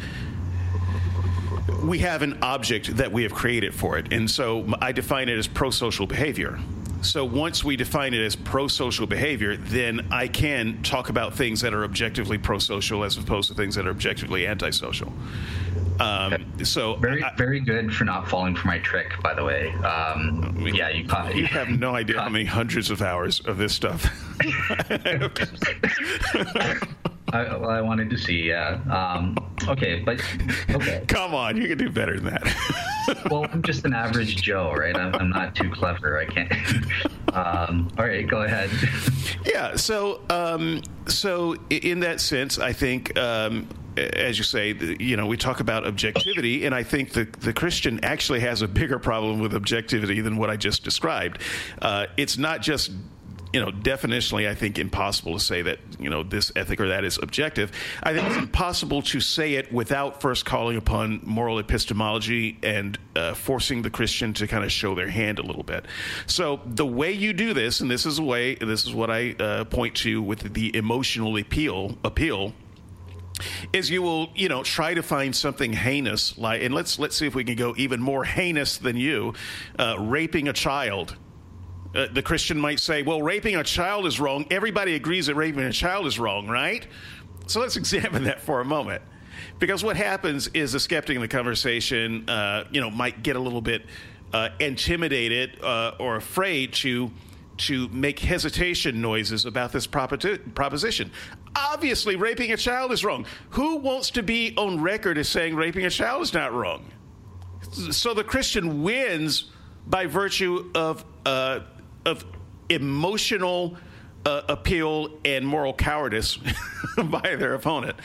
an object that we have created for it. And so I define it as pro-social behavior. So once we define it as pro-social behavior, then I can talk about things that are objectively pro-social as opposed to things that are objectively antisocial. So very good for not falling for my trick, by the way. Yeah, you caught it. You have no idea how many hundreds of hours of this stuff. I wanted to see, yeah. Okay. Come on, you can do better than that. Well, I'm just an average Joe, right? I'm not too clever. I can't. All right, go ahead. Yeah. So in that sense, I think, as you say, we talk about objectivity, and I think the Christian actually has a bigger problem with objectivity than what I just described. It's not just, definitionally, I think impossible to say that, this ethic or that is objective. I think it's impossible to say it without first calling upon moral epistemology and forcing the Christian to kind of show their hand a little bit. So the way you do this, and this is what I point to with the emotional appeal, is you will, try to find something heinous, like, and let's see if we can go even more heinous than you, raping a child. The Christian might say, well, raping a child is wrong. Everybody agrees that raping a child is wrong, right? So let's examine that for a moment. Because what happens is the skeptic in the conversation, might get a little bit intimidated or afraid to make hesitation noises about this proposition. Obviously, raping a child is wrong. Who wants to be on record as saying raping a child is not wrong? So the Christian wins by virtue of emotional appeal and moral cowardice by their opponent.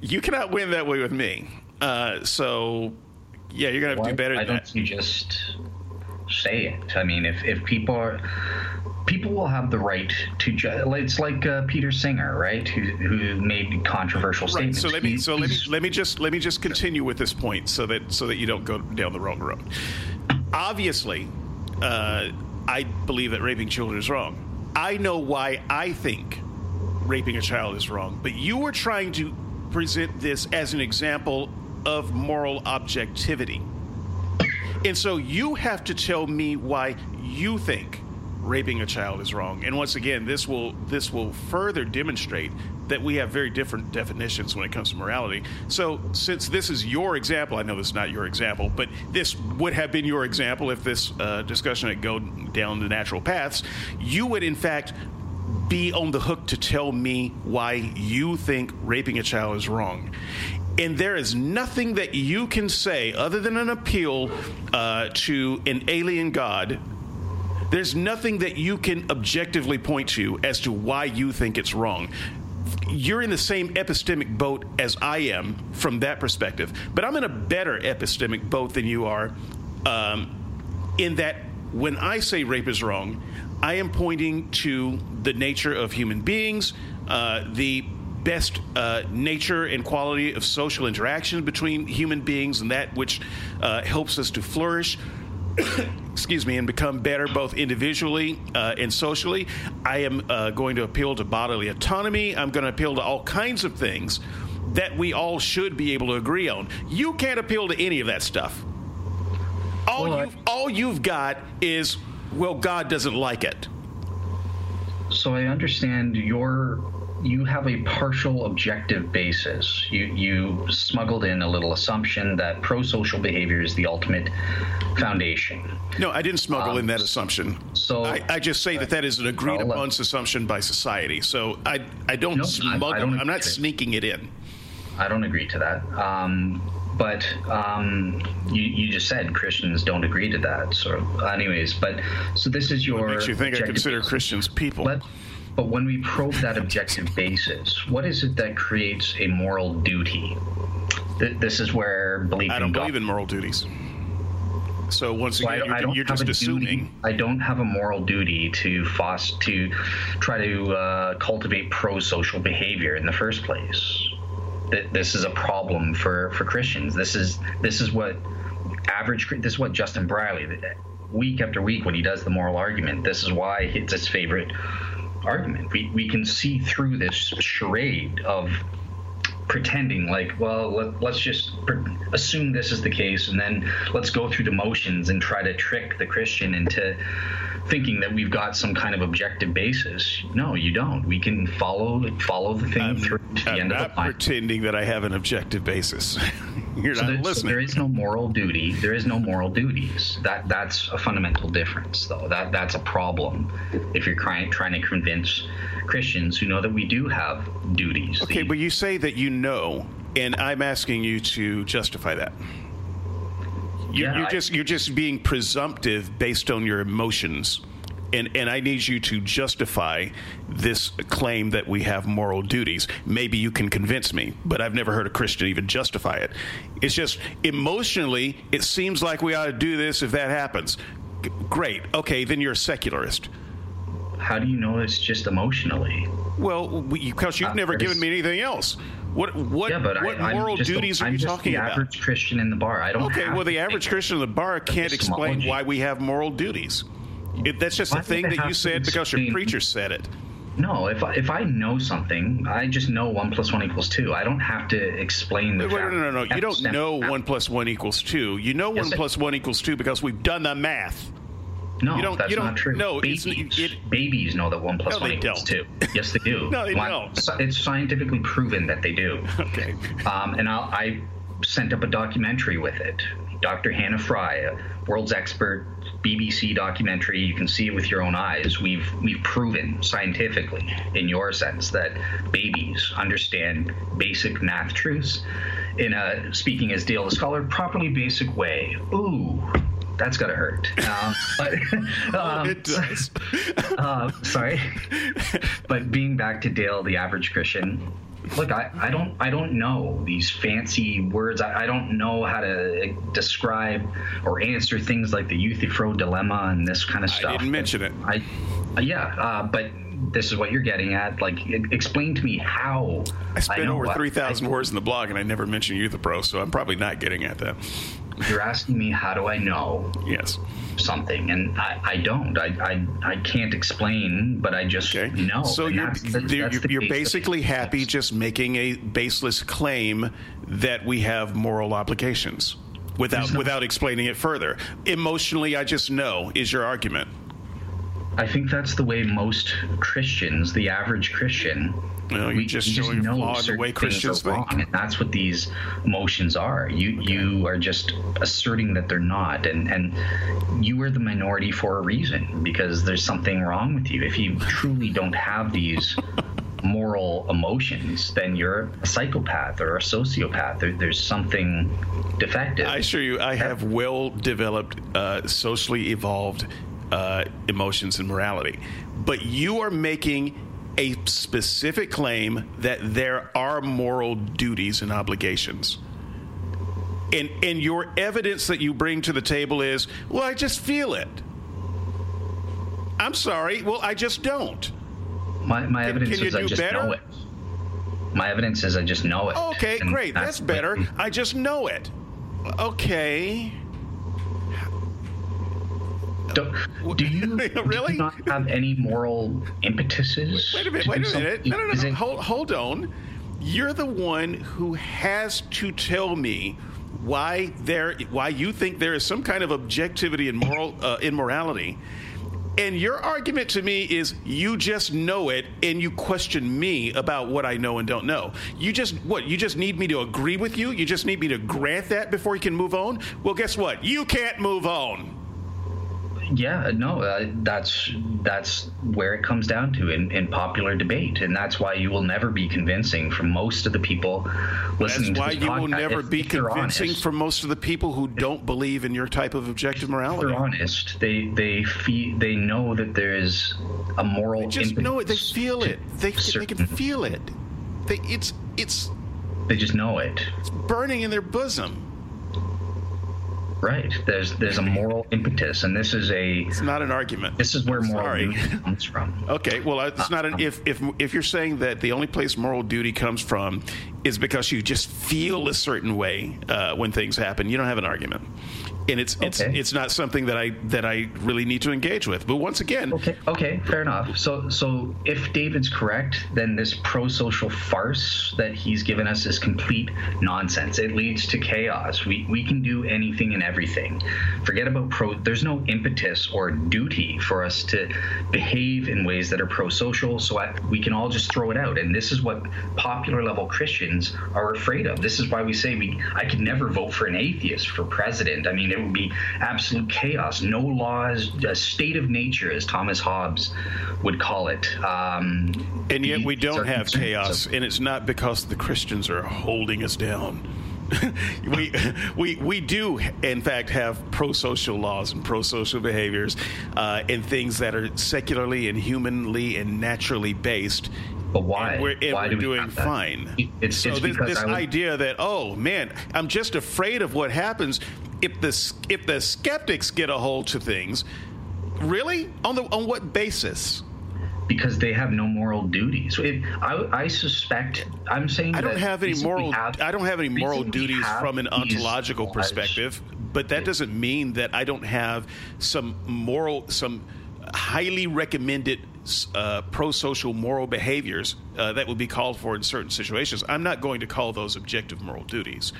You cannot win that way with me. So, yeah, you're going to have to do better than that. Why don't you just say it? I mean, if people are... People will have the right to judge. It's like Peter Singer, right, who made controversial statements. Right. So let me just continue with this point, so that you don't go down the wrong road. Obviously, I believe that raping children is wrong. I know why I think raping a child is wrong, but you were trying to present this as an example of moral objectivity, and so you have to tell me why you think raping a child is wrong. And once again, this will further demonstrate that we have very different definitions when it comes to morality. So since this is your example, I know this is not your example, but this would have been your example if this discussion had gone down the natural paths, you would in fact be on the hook to tell me why you think raping a child is wrong. And there is nothing that you can say other than an appeal to an alien god. There's nothing that you can objectively point to as to why you think it's wrong. You're in the same epistemic boat as I am from that perspective, but I'm in a better epistemic boat than you are in that when I say rape is wrong, I am pointing to the nature of human beings, the best nature and quality of social interaction between human beings, and that which helps us to flourish. Excuse me, and become better both individually and socially. I am going to appeal to bodily autonomy. I'm going to appeal to all kinds of things that we all should be able to agree on. You can't appeal to any of that stuff. All you've got is, well, God doesn't like it. So I understand your you have a partial objective basis. You smuggled in a little assumption that pro-social behavior is the ultimate foundation. No, I didn't smuggle in that assumption. So I just say that is an agreed-upon assumption by society. So I don't smuggle. I'm not sneaking it in. I don't agree to that. But you just said Christians don't agree to that. So anyways, so this is your... What makes you think I consider Christians people? But when we probe that objective basis, what is it that creates a moral duty? This is where belief. I don't believe in moral duties. So once again, you're just assuming. Duty. I don't have a moral duty to try to cultivate pro-social behavior in the first place. This is a problem for Christians. This is what Justin Brierley, week after week, when he does the moral argument, this is why it's his favorite argument. We can see through this charade of pretending like, well, let's just assume this is the case, and then let's go through the motions and try to trick the Christian into thinking that we've got some kind of objective basis. No, you don't. We can follow the thing through to the end of the line. I'm not pretending that I have an objective basis. You're not listening. So there is no moral duty. There is no moral duties. That's a fundamental difference, though. That's a problem if you're trying to convince Christians who know that we do have duties. Okay, but you say that and I'm asking you to justify that. You're just being presumptive based on your emotions, and I need you to justify this claim that we have moral duties. Maybe you can convince me, but I've never heard a Christian even justify it. It's just emotionally, it seems like we ought to do this if that happens. Great. Okay, then you're a secularist. How do you know it's just emotionally? Well, because you've never given me anything else. What moral duties are you talking about? I'm just the average Christian in the bar. I don't. Okay, well, the average Christian in the bar can't explain why we have moral duties. That's just a thing that you said because your preacher said it. No, if I know something, I just know 1 + 1 = 2. I don't have to explain the fact. No. You don't know 1 + 1 = 2. You know 1 + 1 = 2 because we've done the math. No, that's not true. No, babies know that 1 + 1 = 2. Yes, they do. No, they don't. It's scientifically proven that they do. Okay. And I sent up a documentary with it. Dr. Hannah Fry, a world's expert, BBC documentary. You can see it with your own eyes. We've proven scientifically, in your sense, that babies understand basic math truths in a, speaking as Dale the Scholar, properly basic way. Ooh. That's got to hurt. It does. Sorry. But being back to Dale, the average Christian, look, I don't know these fancy words. I don't know how to describe or answer things like the Euthyphro dilemma and this kind of stuff. I didn't mention it. But this is what you're getting at. Like, explain to me how. I spent over 3,000 words in the blog, and I never mentioned Euthyphro, so I'm probably not getting at that. You're asking me how do I know something, and I don't. I can't explain, but I just know. So you're basically happy just making a baseless claim that we have moral obligations without explaining it further. Emotionally, I just know is your argument. I think that's the way most Christians, the average Christian, you just know the way Christians are wrong, and that's what these motions are. You are just asserting that they're not, and you are the minority for a reason, because there's something wrong with you. If you truly don't have these moral emotions, then you're a psychopath or a sociopath. There's something defective. I assure you, I have well-developed, socially evolved emotions and morality, but you are making a specific claim that there are moral duties and obligations, and your evidence that you bring to the table is, well, I just feel it. I'm sorry. Well, I just don't. My evidence is I just know it. My evidence is I just know it. Okay, great. That's better. I just know it. Okay. Do you really do not have any moral impetuses? Wait a minute. No. Hold on. You're the one who has to tell me why you think there is some kind of objectivity and immorality And your argument to me is you just know it, and you question me about what I know and don't know. You just need me to agree with you? You just need me to grant that before you can move on? Well, guess what? You can't move on. Yeah, no, that's where it comes down to in popular debate, and that's why you will never be convincing for most of the people listening to this podcast. That's why you will never be convincing for most of the people who don't believe in your type of objective morality. They're honest. They know that there is a moral. They just know it. They feel it. They can feel it. They just know it. It's burning in their bosom. Right. There's a moral impetus, and this is a... It's not an argument. This is where moral duty comes from. Okay, well, it's not an... If you're saying that the only place moral duty comes from is because you just feel a certain way when things happen, you don't have an argument. And it's not something that I really need to engage with. But once again... Okay, fair enough. So if David's correct, then this pro-social farce that he's given us is complete nonsense. It leads to chaos. We can do anything and everything. Forget about there's no impetus or duty for us to behave in ways that are pro-social, so we can all just throw it out. And this is what popular level Christians are afraid of. This is why we say I could never vote for an atheist for president. I mean, it would be absolute chaos, no laws, a state of nature, as Thomas Hobbes would call it. And yet we don't have chaos, and it's not because the Christians are holding us down. we do, in fact, have pro-social laws and pro-social behaviors and things that are secularly and humanly and naturally based. But why? We're doing fine. This idea that, oh, man, I'm just afraid of what happens if the skeptics get a hold to things. Really? On what basis? Because they have no moral duty. So I suspect, I'm saying I don't have any moral. I don't have any moral duties from an ontological perspective, but that doesn't mean that I don't have some highly recommended pro-social moral behaviors that would be called for in certain situations. I'm not going to call those objective moral duties,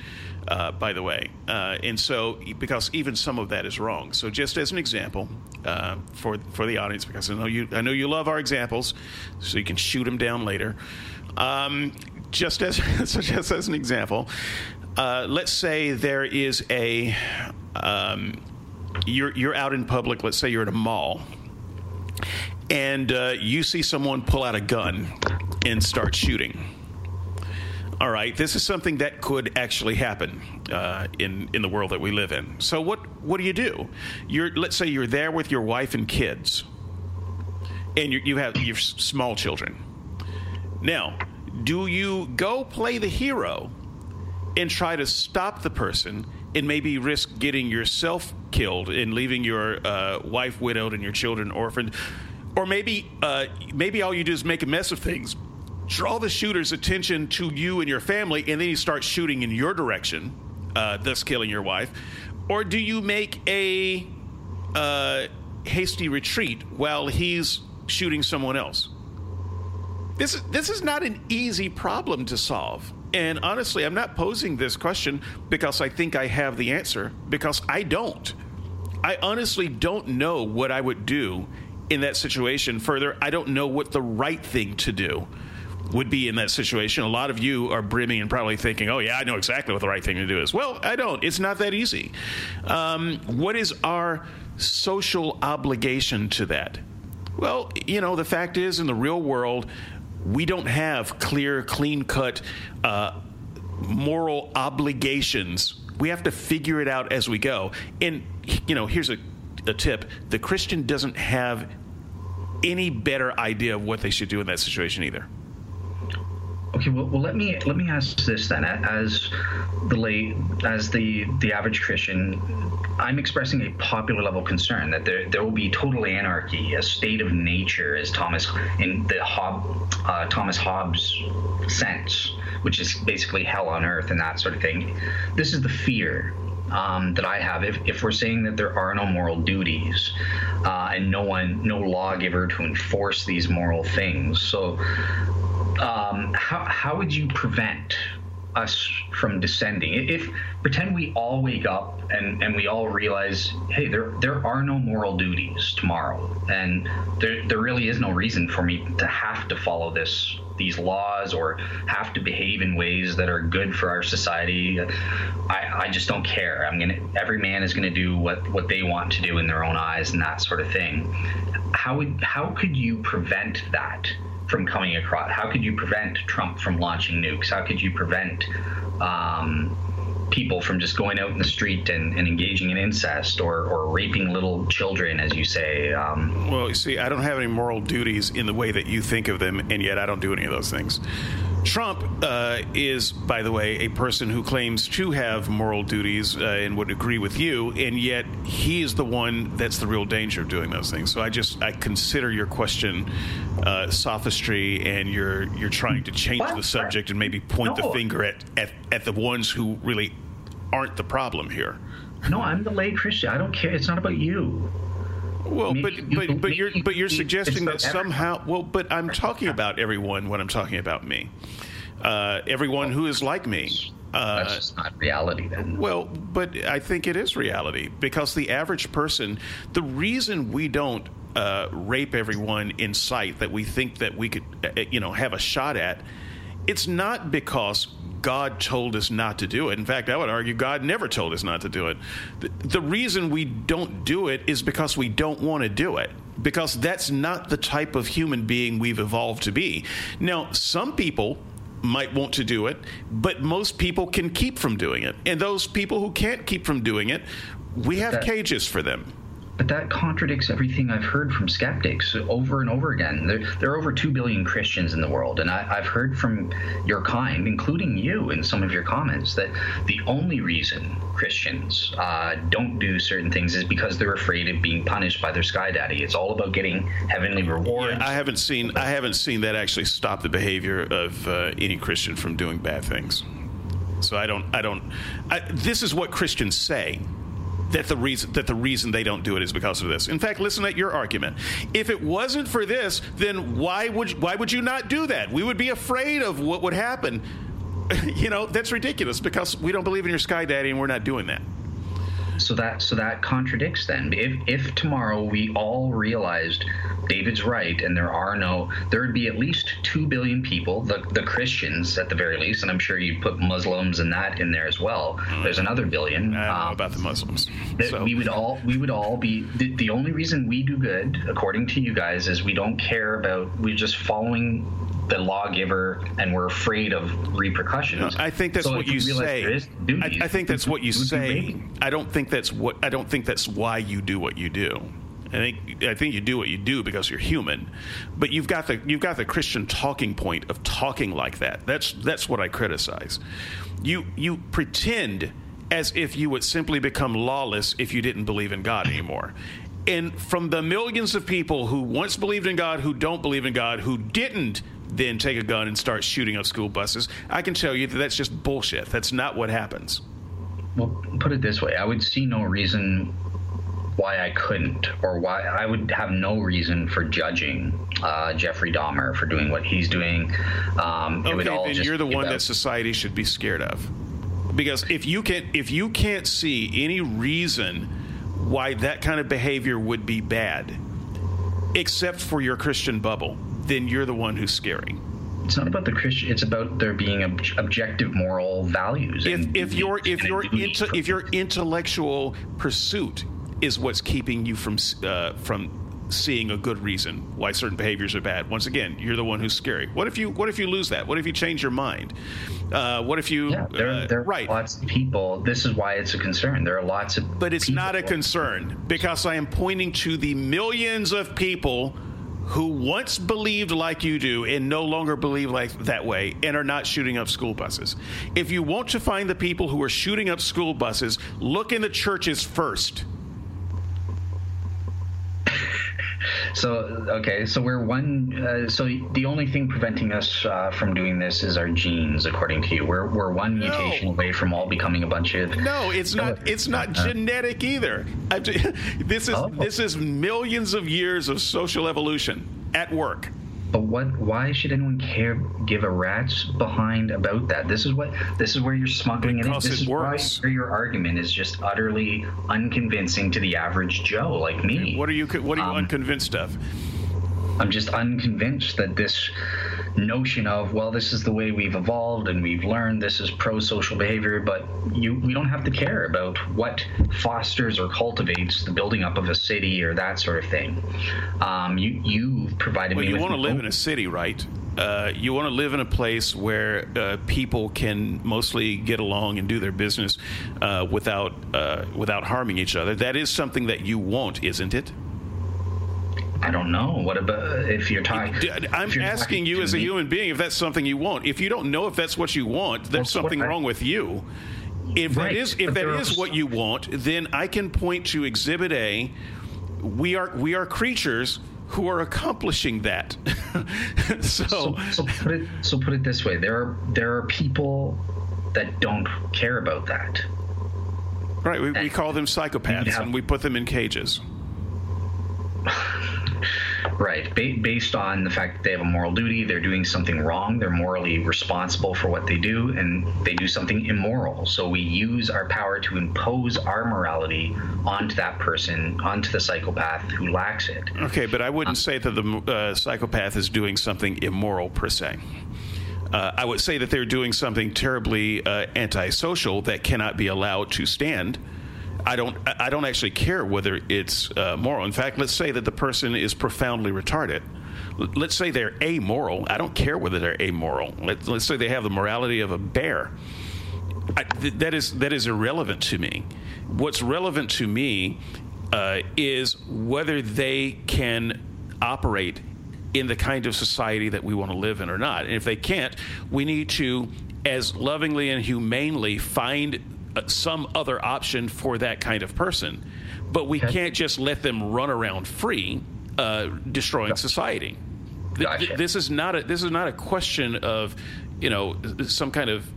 by the way. And so, because even some of that is wrong. So just as an example for the audience, because I know you love our examples, so you can shoot them down later. Just as an example, let's say there is a you're out in public. Let's say you're at a mall. And you see someone pull out a gun and start shooting. All right, this is something that could actually happen in the world that we live in. So what do you do? Let's say you're there with your wife and kids, and you have small children. Now, do you go play the hero and try to stop the person and maybe risk getting yourself killed and leaving your wife widowed and your children orphaned? Or maybe all you do is make a mess of things, draw the shooter's attention to you and your family, and then you start shooting in your direction, thus killing your wife. Or do you make a hasty retreat while he's shooting someone else? This is not an easy problem to solve. And honestly, I'm not posing this question because I think I have the answer, because I don't. I honestly don't know what I would do in that situation. Further, I don't know what the right thing to do would be in that situation. A lot of you are brimming and probably thinking, oh, yeah, I know exactly what the right thing to do is. Well, I don't. It's not that easy. What is our social obligation to that? Well, the fact is, in the real world, we don't have clear, clean-cut moral obligations. We have to figure it out as we go. And, here's a tip. The Christian doesn't have any better idea of what they should do in that situation either. Okay, well, let me ask this then. As the average Christian, I'm expressing a popular level concern that there will be total anarchy, a state of nature, as Thomas Hobbes sense, which is basically hell on earth and that sort of thing. This is the fear that I have, if we're saying that there are no moral duties and no lawgiver to enforce these moral things. So how would you prevent us from descending. If pretend we all wake up and we all realize, hey, there are no moral duties tomorrow, and there really is no reason for me to have to follow these laws or have to behave in ways that are good for our society. I just don't care. Every man is gonna do what they want to do in their own eyes and that sort of thing. How could you prevent that from coming across? How could you prevent Trump from launching nukes? How could you prevent people from just going out in the street and engaging in incest or raping little children, as you say? Well, you see, I don't have any moral duties in the way that you think of them, and yet I don't do any of those things. Trump is, by the way, a person who claims to have moral duties and would agree with you, and yet he is the one that's the real danger of doing those things. So I consider your question sophistry, and you're trying to change the subject and maybe point the finger at the ones who really aren't the problem here. No, I'm the lay Christian. I don't care. It's not about you. Well, but you're suggesting that somehow. Well, but I'm talking about everyone when I'm talking about me. Everyone who is like me. That's just not reality then. Well, but I think it is reality, because the average person, the reason we don't rape everyone in sight that we think that we could, have a shot at, it's not because God told us not to do it. In fact, I would argue God never told us not to do it. The reason we don't do it is because we don't want to do it, because that's not the type of human being we've evolved to be. Now, some people might want to do it, but most people can keep from doing it. And those people who can't keep from doing it, we have cages for them. But that contradicts everything I've heard from skeptics over and over again. There are over 2 billion Christians in the world, and I've heard from your kind, including you in some of your comments, that the only reason Christians don't do certain things is because they're afraid of being punished by their sky daddy. It's all about getting heavenly rewards. Yeah, I haven't seen that actually stop the behavior of any Christian from doing bad things. So this is what Christians say. That the reason they don't do it is because of this. In fact, listen at your argument. If it wasn't for this, then why would you not do that? We would be afraid of what would happen. That's ridiculous, because we don't believe in your sky daddy and we're not doing that. So that contradicts then. If tomorrow we all realized David's right and there would be at least 2 billion people, the Christians at the very least, and I'm sure you'd put Muslims and that in there as well. There's another billion. I don't know about the Muslims. So. We would all be the only reason we do good, according to you guys, is we don't care about, we're just following the lawgiver, and we're afraid of repercussions. No, I think that's what you say. I think that's what you say. I don't think that's why you do what you do. I think you do what you do because you're human. But you've got the Christian talking point of talking like that. That's what I criticize. You pretend as if you would simply become lawless if you didn't believe in God anymore. And from the millions of people who once believed in God, who don't believe in God, who didn't then take a gun and start shooting up school buses, I can tell you that's just bullshit. That's not what happens. Well, put it this way. I would see no reason why I couldn't, or why I would have no reason for judging Jeffrey Dahmer for doing what he's doing. You're the one that society should be scared of. Because if you can't see any reason why that kind of behavior would be bad, except for your Christian bubble, then you're the one who's scary. It's not about the Christian. It's about there being objective moral values. If your intellectual pursuit is what's keeping you from seeing a good reason why certain behaviors are bad, once again, you're the one who's scary. What if you lose that? What if you change your mind? There are lots of people. This is why it's a concern. There are lots of people. But it's not a concern, because I am pointing to the millions of people who once believed like you do and no longer believe like that way and are not shooting up school buses. If you want to find the people who are shooting up school buses, look in the churches first. So the only thing preventing us from doing this is our genes, according to you. We're one mutation away from all becoming a bunch of. No, it's not genetic either. This is millions of years of social evolution at work. But why should anyone give a rat's behind about that? This is where you're smuggling it in. This is why your argument is just utterly unconvincing to the average Joe like me. What are you unconvinced of? I'm just unconvinced that this notion of, well, this is the way we've evolved and we've learned, this is pro-social behavior, but we don't have to care about what fosters or cultivates the building up of a city or that sort of thing. You've provided me with... Well, you want to live in a city, right? You want to live in a place where people can mostly get along and do their business without harming each other. That is something that you want, isn't it? I don't know. What about if you're talking? I'm asking you as a human being if that's something you want. If you don't know if that's what you want, there's something wrong with you. If that is what you want, then I can point to Exhibit A. We are creatures who are accomplishing that. so put it this way: there are people that don't care about that. Right. We call them psychopaths, and we put them in cages. Right. Based on the fact that they have a moral duty, they're doing something wrong, they're morally responsible for what they do, and they do something immoral. So we use our power to impose our morality onto that person, onto the psychopath who lacks it. Okay, but I wouldn't say that the psychopath is doing something immoral per se. I would say that they're doing something terribly antisocial that cannot be allowed to stand. I don't actually care whether it's moral. In fact, let's say that the person is profoundly retarded. Let's say they're amoral. I don't care whether they're amoral. Let's say they have the morality of a bear. That is irrelevant to me. What's relevant to me is whether they can operate in the kind of society that we want to live in or not. And if they can't, we need to, as lovingly and humanely, find some other option for that kind of person, but we can't just let them run around free, destroying society. This is not a question of, some kind of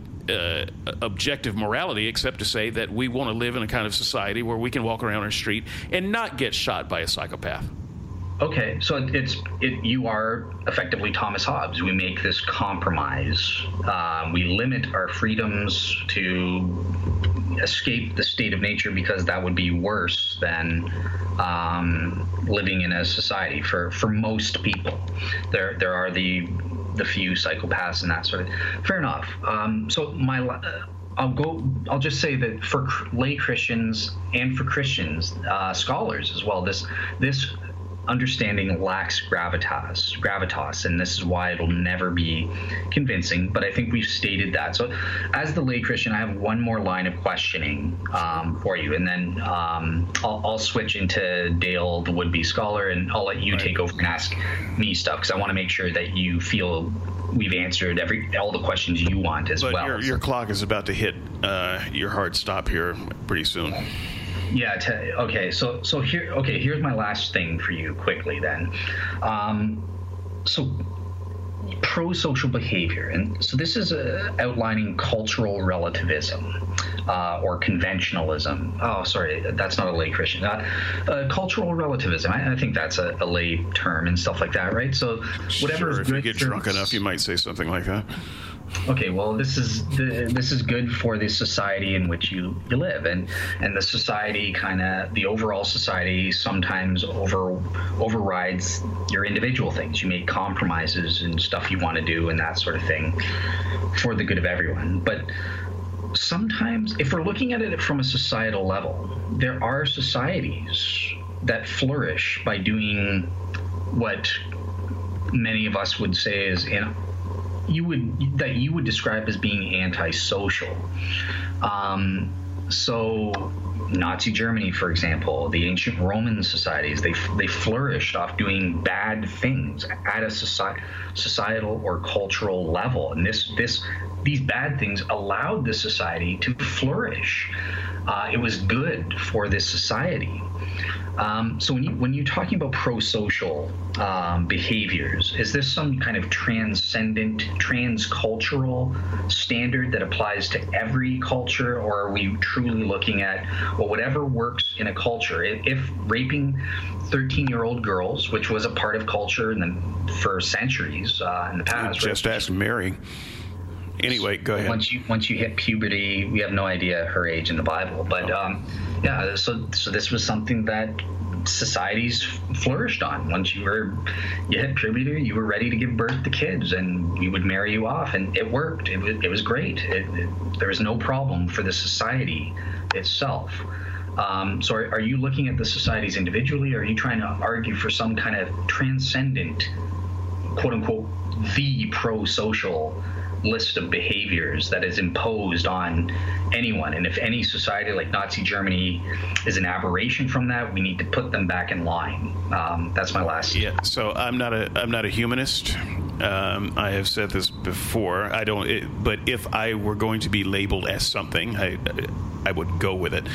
objective morality, except to say that we want to live in a kind of society where we can walk around our street and not get shot by a psychopath. Okay, so you are effectively Thomas Hobbes. We make this compromise. We limit our freedoms to escape the state of nature because that would be worse than living in a society for most people. There are the few psychopaths and that sort of thing. Fair enough. I'll just say that for lay Christians and for Christians scholars as well, this understanding lacks gravitas, and this is why it'll never be convincing, but I think we've stated that. So as the lay Christian, I have one more line of questioning for you, and then I'll switch into Dale, the would-be scholar, and I'll let you take over and ask me stuff, because I want to make sure that you feel we've answered all the questions you want as well. But your clock is about to hit your hard stop here pretty soon. Yeah. Okay. So here. Okay. Here's my last thing for you quickly then. So pro-social behavior, and so this is outlining cultural relativism or conventionalism. Oh, sorry, that's not a lay Christian. Cultural relativism. I think that's a lay term and stuff like that, right? So whatever. Sure, if you get drunk enough, you might say something like that. Okay, well, this is good for the society in which you live, and the society the overall society sometimes overrides your individual things. You make compromises and stuff you want to do and that sort of thing for the good of everyone. But sometimes, if we're looking at it from a societal level, there are societies that flourish by doing what many of us would say is you would describe as being antisocial. So Nazi Germany, for example, the ancient Roman societies, they flourished off doing bad things at a societal or cultural level, and this these bad things allowed the society to flourish. It was good for this society. So when you're talking about pro-social behaviors, is this some kind of transcendent, transcultural standard that applies to every culture, or are we truly looking at, well, whatever works in a culture? If raping 13-year-old girls, which was a part of culture and then for centuries in the past, just ask Mary. Anyway, go ahead. Once you hit puberty, we have no idea her age in the Bible, but yeah. So this was something that societies flourished on. Once you hit puberty, you were ready to give birth to kids, and we would marry you off, and it worked. It was great. There was no problem for the society itself. So are you looking at the societies individually, or are you trying to argue for some kind of transcendent, quote unquote, the pro-social list of behaviors that is imposed on anyone? And if any society like Nazi Germany is an aberration from that, we need to put them back in line. That's my last. Yeah. So I'm not a humanist. I have said this before. But if I were going to be labeled as something, I would go with it.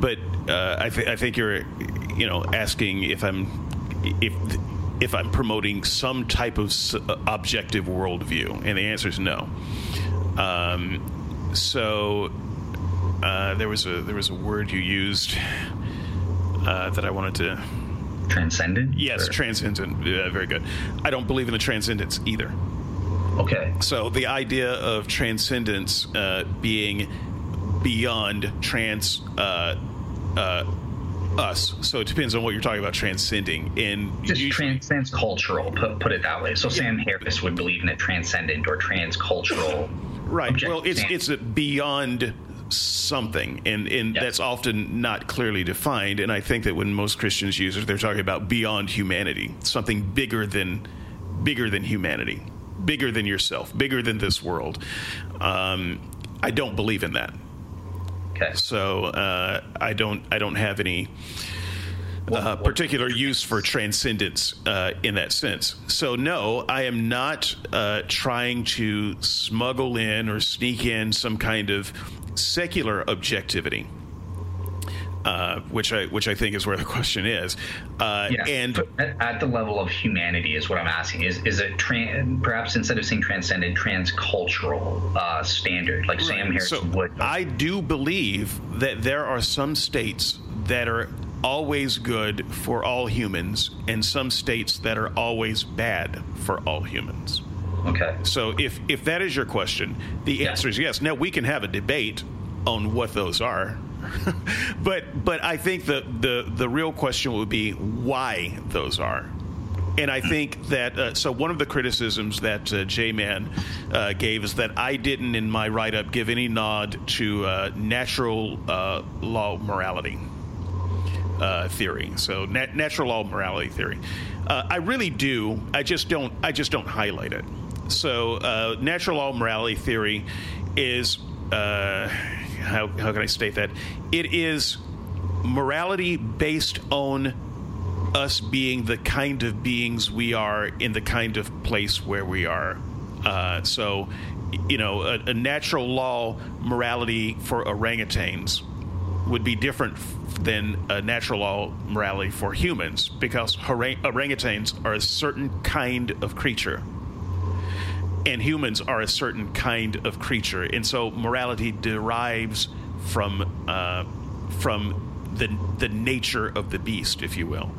But I think you're, asking if I'm promoting some type of objective worldview, and the answer is no. So there was a word you used that I wanted to. Transcendent? Yes, or? Transcendent. Yeah, very good. I don't believe in the transcendence either. Okay. So the idea of transcendence being beyond us. So it depends on what you're talking about transcending. And just transcultural, put it that way. So yeah. Sam Harris would believe in a transcendent or transcultural. Right. Well, it's beyond something, and yes. That's often not clearly defined. And I think that when most Christians use it, they're talking about beyond humanity, something bigger than humanity, bigger than yourself, bigger than this world. I don't believe in that. Okay. So I don't have any particular use for transcendence in that sense. So no, I am not trying to smuggle in or sneak in some kind of secular objectivity, which I think is where the question is. And at the level of humanity is what I'm asking. Is it perhaps instead of saying transcendent, transcultural standard, like right. Sam Harris would? I do believe that there are some states that are always good for all humans and some states that are always bad for all humans. Okay. So if that is your question, the answer is yes. Now, we can have a debate on what those are. but I think the real question would be why those are. And I think that so one of the criticisms that J-Man gave is that I didn't in my write-up give any nod to natural law morality theory. So natural law morality theory. I really do. I just don't highlight it. So natural law morality theory is how can I state that? It is morality based on us being the kind of beings we are in the kind of place where we are. So, a natural law morality for orangutans would be different than a natural law morality for humans, because orangutans are a certain kind of creature. And humans are a certain kind of creature, and so morality derives from the nature of the beast, if you will.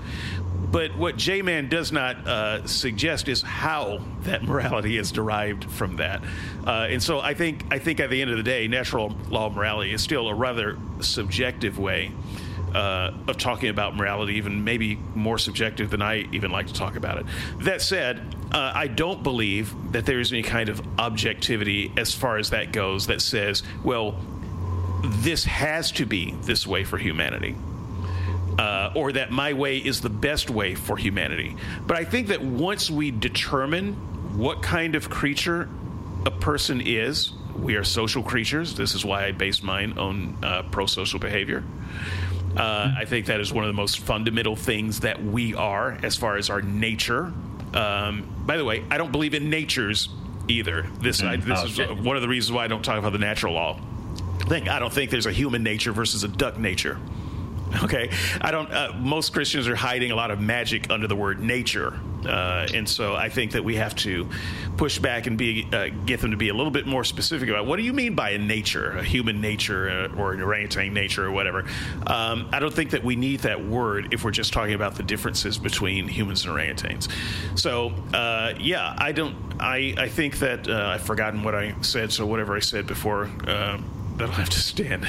But what J-Man does not suggest is how that morality is derived from that. And so I think at the end of the day, natural law morality is still a rather subjective way of talking about morality, even maybe more subjective than I even like to talk about it. That said, I don't believe that there is any kind of objectivity as far as that goes that says, well, this has to be this way for humanity, or that my way is the best way for humanity. But I think that once we determine what kind of creature a person is, we are social creatures. This is why I base mine on pro-social behavior. I think that is one of the most fundamental things that we are as far as our nature. By the way, I don't believe in natures either. This is one of the reasons why I don't talk about the natural law thing. I don't think there's a human nature versus a duck nature. Okay, I don't. Most Christians are hiding a lot of magic under the word nature, and so I think that we have to push back and get them to be a little bit more specific about what do you mean by a nature, a human nature, or an orangutan nature, or whatever. I don't think that we need that word if we're just talking about the differences between humans and orangutans. So, I don't. I think that I've forgotten what I said. So whatever I said before. That'll have to stand.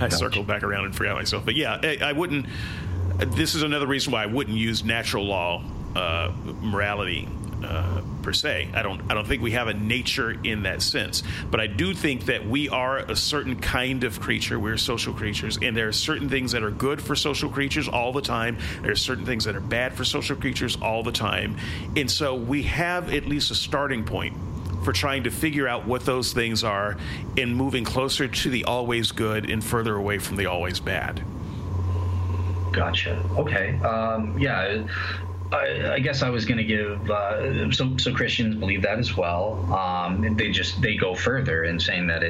I circled back around and forgot myself. But yeah, I wouldn't. This is another reason why I wouldn't use natural law morality per se. I don't think we have a nature in that sense. But I do think that we are a certain kind of creature. We're social creatures, and there are certain things that are good for social creatures all the time. There are certain things that are bad for social creatures all the time. And so we have at least a starting point for trying to figure out what those things are and moving closer to the always good and further away from the always bad. Gotcha. Okay. I guess I was going to give so Christians believe that as well. They go further in saying that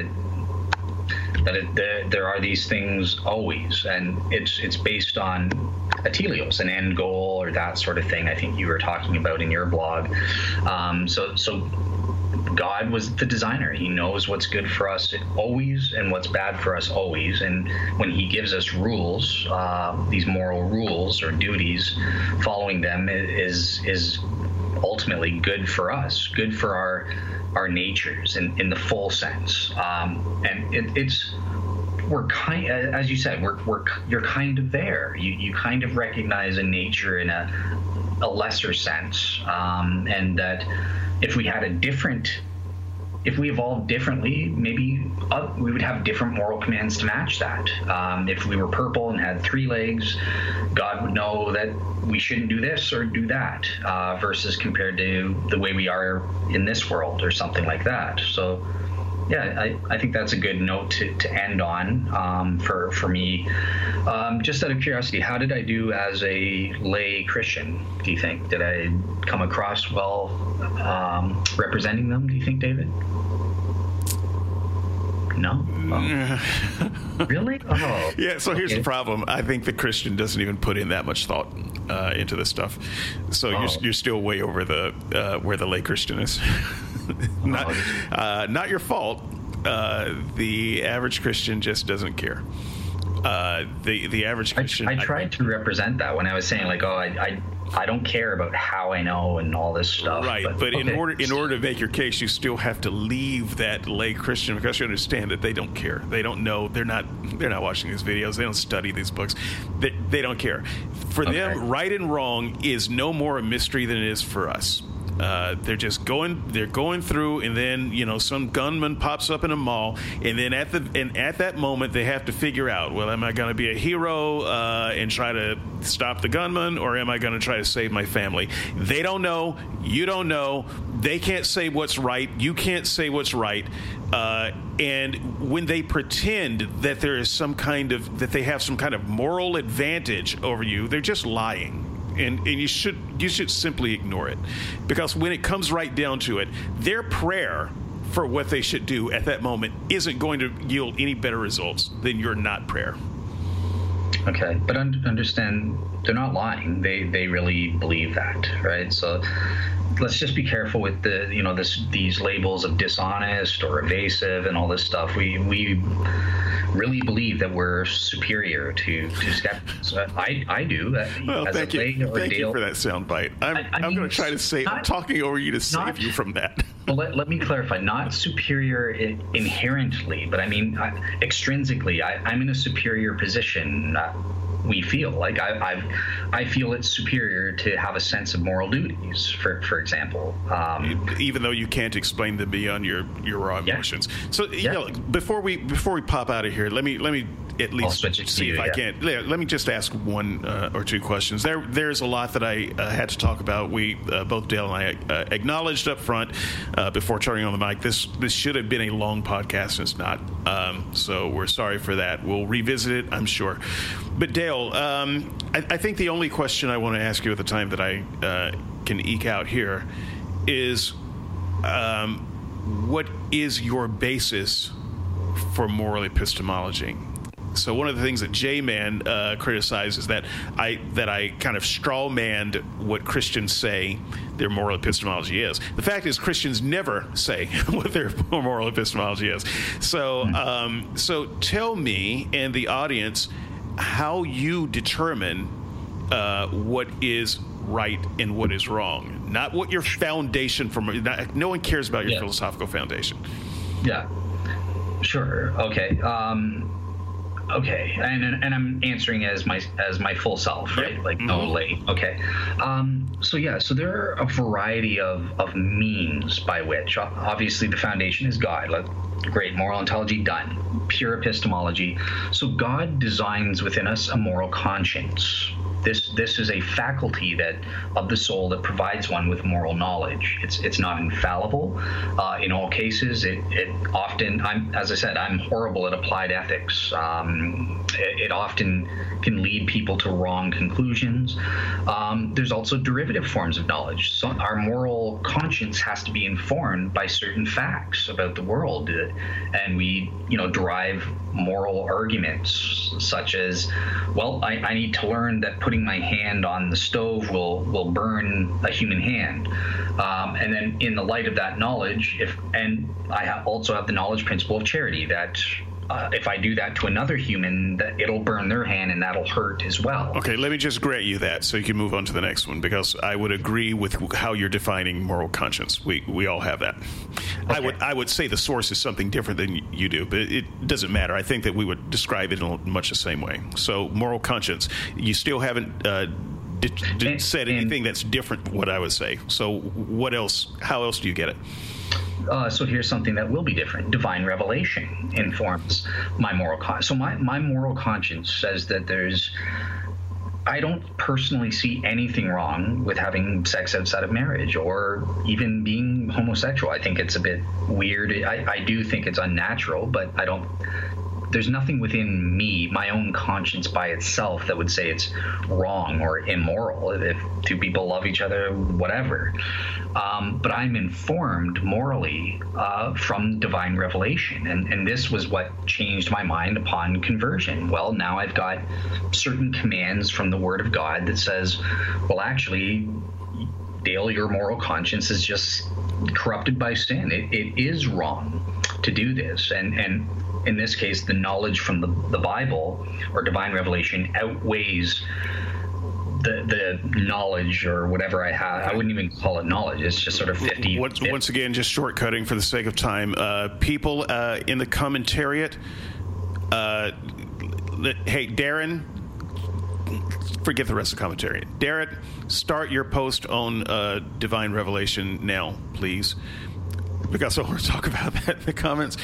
there are these things always, and it's based on a telios, an end goal, or that sort of thing. I think you were talking about in your blog. So God was the designer. He knows what's good for us always and what's bad for us always. And when he gives us rules, these moral rules or duties, following them is ultimately good for us, good for our natures in the full sense. We're kind, as you said, you're kind of there. You kind of recognize a nature in a lesser sense, and that if we had if we evolved differently, maybe we would have different moral commands to match that. If we were purple and had 3 legs, God would know that we shouldn't do this or do that, versus compared to the way we are in this world or something like that. So, yeah, I think that's a good note to end on, for me. Just out of curiosity, how did I do as a lay Christian, do you think? Did I come across well representing them, do you think, David? No? Oh. Really? Oh. Yeah, so here's the problem. I think the Christian doesn't even put in that much thought into this stuff. So you're still way over where the lay Christian is. Not your fault. The average Christian just doesn't care. The average Christian. I tried to represent that when I was saying, like, I don't care about how I know and all this stuff. Right, but okay. in order to make your case, you still have to leave that lay Christian, because you understand that they don't care. They don't know. They're not watching these videos. They don't study these books. They don't care. For them, right and wrong is no more a mystery than it is for us. They're going through, and then, you know, some gunman pops up in a mall, and then at that moment they have to figure out, well, am I going to be a hero and try to stop the gunman, or am I going to try to save my family? They don't know. You don't know. They can't say what's right. You can't say what's right. And when they pretend that they have some kind of moral advantage over you, they're just lying. And you should simply ignore it, because when it comes right down to it, their prayer for what they should do at that moment isn't going to yield any better results than your not prayer. Okay, but understand, they're not lying. They really believe that, right? So let's just be careful with the, you know, these labels of dishonest or evasive and all this stuff. We really believe that we're superior to skeptics. I do. Well, as thank you for that soundbite. I'm going to try to say, I'm talking over you to save you from that. Well, let me clarify. Not superior inherently, but I mean extrinsically. I'm in a superior position. We feel like I feel it's superior to have a sense of moral duties, for example. Even though you can't explain them beyond your raw emotions. So you know, before we pop out of here, let me at least see if I can. Let me just ask one or two questions. There's a lot that I had to talk about. We both Dale and I acknowledged up front before turning on the mic. This should have been a long podcast, and it's not. So we're sorry for that. We'll revisit it, I'm sure. But Dale, I think the only question I want to ask you at the time that I can eke out here is, what is your basis for moral epistemology? So one of the things that J-Man criticized is that I kind of straw-manned what Christians say their moral epistemology is. The fact is, Christians never say what their moral epistemology is. So tell me and the audience how you determine what is right and what is wrong. Not what your foundation no one cares about your philosophical foundation. Yeah, sure. Okay. Okay, and I'm answering as my full self, right? Like totally. Okay. So there are a variety of means by which, obviously, the foundation is God. Like, great, moral ontology, done. Pure epistemology. So God designs within us a moral conscience. This is a faculty of the soul that provides one with moral knowledge. It's not infallible in all cases. As I said, I'm horrible at applied ethics. It often can lead people to wrong conclusions. There's also derivative forms of knowledge. So our moral conscience has to be informed by certain facts about the world, and we derive moral arguments such as, well, I need to learn that putting my hand on the stove will burn a human hand, and then in the light of that knowledge, I also have the knowledge principle of charity that if I do that to another human, that it'll burn their hand and that'll hurt as well. Okay, let me just grant you that so you can move on to the next one, because I would agree with how you're defining moral conscience. We all have that. Okay. I would say the source is something different than you do, but it doesn't matter. I think that we would describe it in much the same way. So moral conscience, you still haven't said anything that's different from what I would say. So what else? How else do you get it? So here's something that will be different. Divine revelation informs my moral conscience. So my moral conscience says that I don't personally see anything wrong with having sex outside of marriage or even being homosexual. I think it's a bit weird. I do think it's unnatural, but there's nothing within me, my own conscience by itself, that would say it's wrong or immoral if two people love each other, whatever. But I'm informed morally from divine revelation. And this was what changed my mind upon conversion. Well, now I've got certain commands from the Word of God that says, well, actually, Dale, your moral conscience is just corrupted by sin. It is wrong to do this. And in this case, the knowledge from the Bible or divine revelation outweighs the knowledge or whatever I have. I wouldn't even call it knowledge. It's just sort of 50. Once again, just shortcutting for the sake of time. People in the commentariat, hey, Darren, forget the rest of the commentariat. Darren, start your post on divine revelation now, please. We got someone to talk about that in the comments.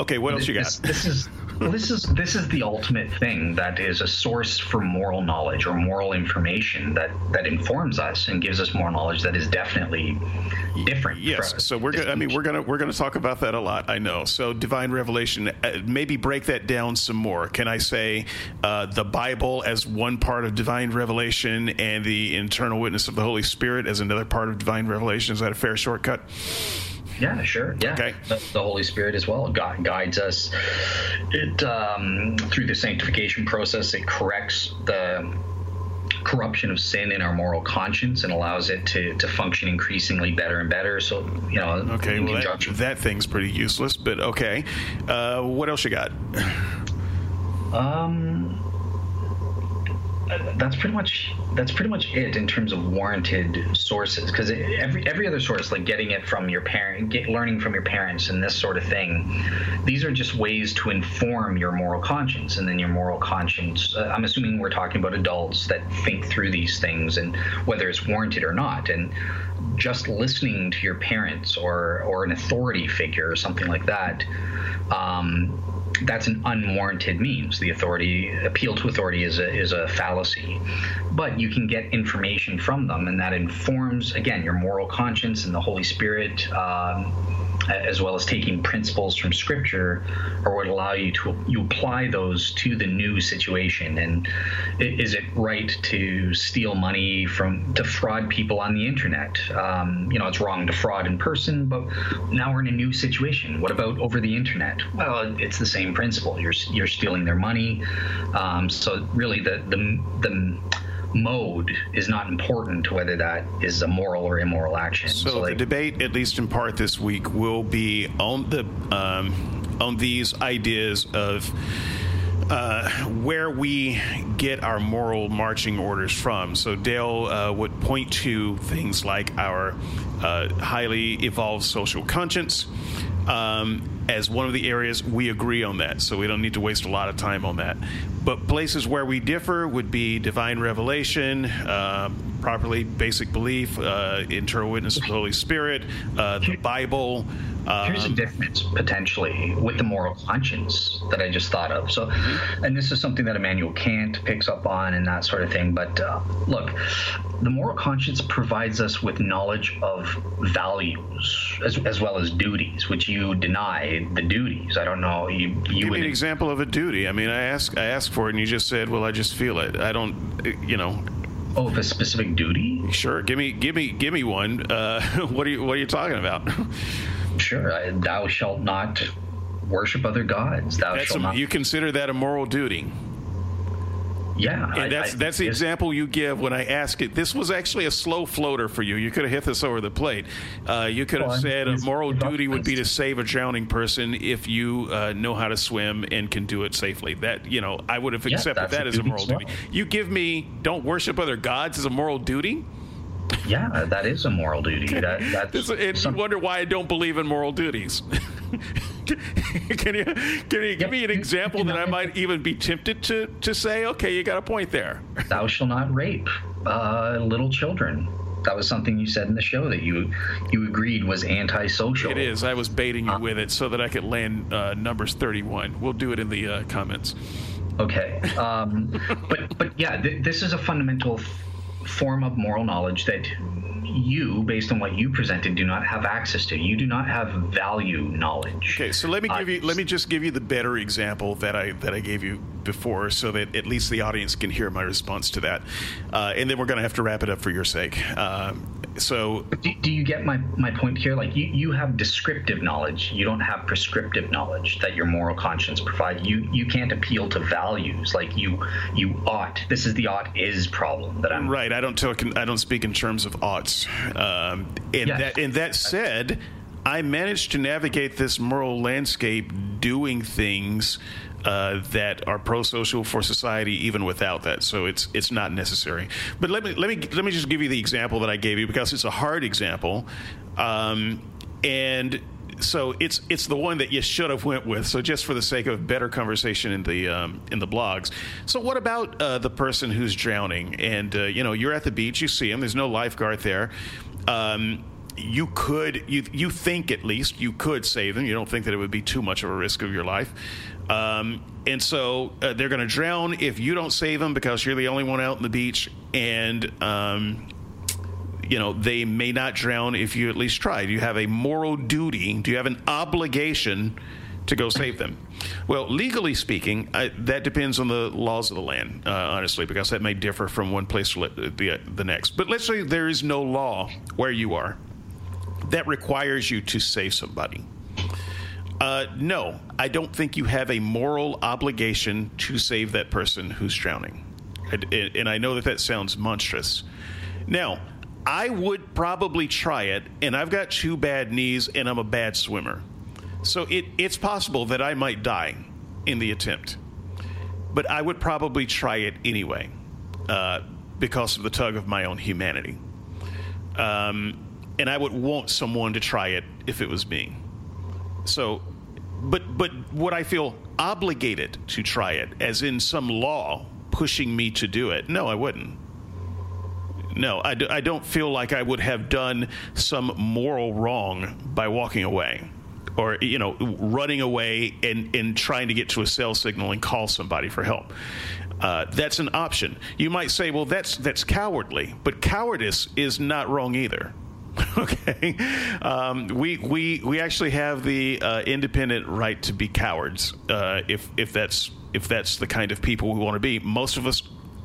Okay, what else you got? This is the ultimate thing that is a source for moral knowledge or moral information that informs us and gives us more knowledge that is definitely different. Yes, so we're gonna talk about that a lot. I know. So divine revelation. Maybe break that down some more. Can I say the Bible as one part of divine revelation and the internal witness of the Holy Spirit as another part of divine revelation? Is that a fair shortcut? Yeah, sure. Yeah, okay. The Holy Spirit as well. God guides us. It through the sanctification process, it corrects the corruption of sin in our moral conscience and allows it to function increasingly better and better. So, okay, well, that thing's pretty useless, but okay. What else you got? That's pretty much it in terms of warranted sources, because every other source, like getting it from your parent, learning from your parents and this sort of thing, these are just ways to inform your moral conscience. And then your moral conscience, I'm assuming we're talking about adults that think through these things and whether it's warranted or not. And just listening to your parents or an authority figure or something like that, that's an unwarranted means. The appeal to authority is a fallacy, but you can get information from them, and that informs, again, your moral conscience and the Holy Spirit as well as taking principles from Scripture, or would allow you to apply those to the new situation. And is it right to steal money to fraud people on the internet? It's wrong to fraud in person, but now we're in a new situation. What about over the internet? Well, it's the same principle. You're stealing their money. So really, the mode is not important to whether that is a moral or immoral action. So the debate, at least in part this week, will be on the on these ideas of where we get our moral marching orders from. So Dale would point to things like our highly evolved social conscience as one of the areas we agree on that, so we don't need to waste a lot of time on that. But places where we differ would be divine revelation, properly basic belief, internal witness of the Holy Spirit, the Bible. Here's a difference, potentially, with the moral conscience that I just thought of. So, and this is something that Immanuel Kant picks up on and that sort of thing. But look, the moral conscience provides us with knowledge of values as well as duties, which you deny the duties. I don't know. You give me an example of a duty. I mean, I asked for it, and you just said, "Well, I just feel it. I don't, you know." Oh, of a specific duty? Sure. Give me one. What are you talking about? Sure. Thou shalt not worship other gods. You consider that a moral duty? Yeah. And that's the example you give when I ask it. This was actually a slow floater for you. You could have hit this over the plate. You could have said a moral duty would be to save a drowning person if you know how to swim and can do it safely. That, you know, I would have accepted that as a moral duty. You give me don't worship other gods as a moral duty? Yeah, that is a moral duty. You wonder why I don't believe in moral duties. Can you give me an example that I might even be tempted to say? Okay, you got a point there. Thou shall not rape little children. That was something you said in the show that you agreed was antisocial. It is. I was baiting you with it so that I could land numbers 31. We'll do it in the comments. Okay. But yeah, this is a fundamental form of moral knowledge that you, based on what you presented, do not have access to. You do not have value knowledge. Okay, so let me just give you the better example that I gave you before, so that at least the audience can hear my response to that, and then we're going to have to wrap it up for your sake. So do you get my point here? Like you have descriptive knowledge. You don't have prescriptive knowledge that your moral conscience provides. You can't appeal to values like you ought. This is the ought is problem that I'm right. I don't speak in terms of oughts. That said, I managed to navigate this moral landscape doing things that are pro-social for society, even without that. So it's not necessary. But let me just give you the example that I gave you, because it's a hard example, and so it's the one that you should have went with. So just for the sake of better conversation in the blogs. So what about the person who's drowning? And you're at the beach, you see him. There's no lifeguard there. You think at least you could save them. You don't think that it would be too much of a risk of your life. And so they're going to drown if you don't save them, because you're the only one out on the beach. And, they may not drown if you at least try. Do you have a moral duty? Do you have an obligation to go save them? Well, legally speaking, that depends on the laws of the land, honestly, because that may differ from one place to the next. But let's say there is no law where you are that requires you to save somebody. No, I don't think you have a moral obligation to save that person who's drowning. And I know that sounds monstrous. Now, I would probably try it, and I've got two bad knees, and I'm a bad swimmer. So it's possible that I might die in the attempt. But I would probably try it anyway, because of the tug of my own humanity. And I would want someone to try it if it was me. So, but would I feel obligated to try it, as in some law pushing me to do it? No, I wouldn't. No, I don't feel like I would have done some moral wrong by walking away, or, running away and trying to get to a cell signal and call somebody for help. That's an option. You might say, well, that's cowardly, but cowardice is not wrong either. Okay, we actually have the independent right to be cowards if that's the kind of people we want to be. Most of us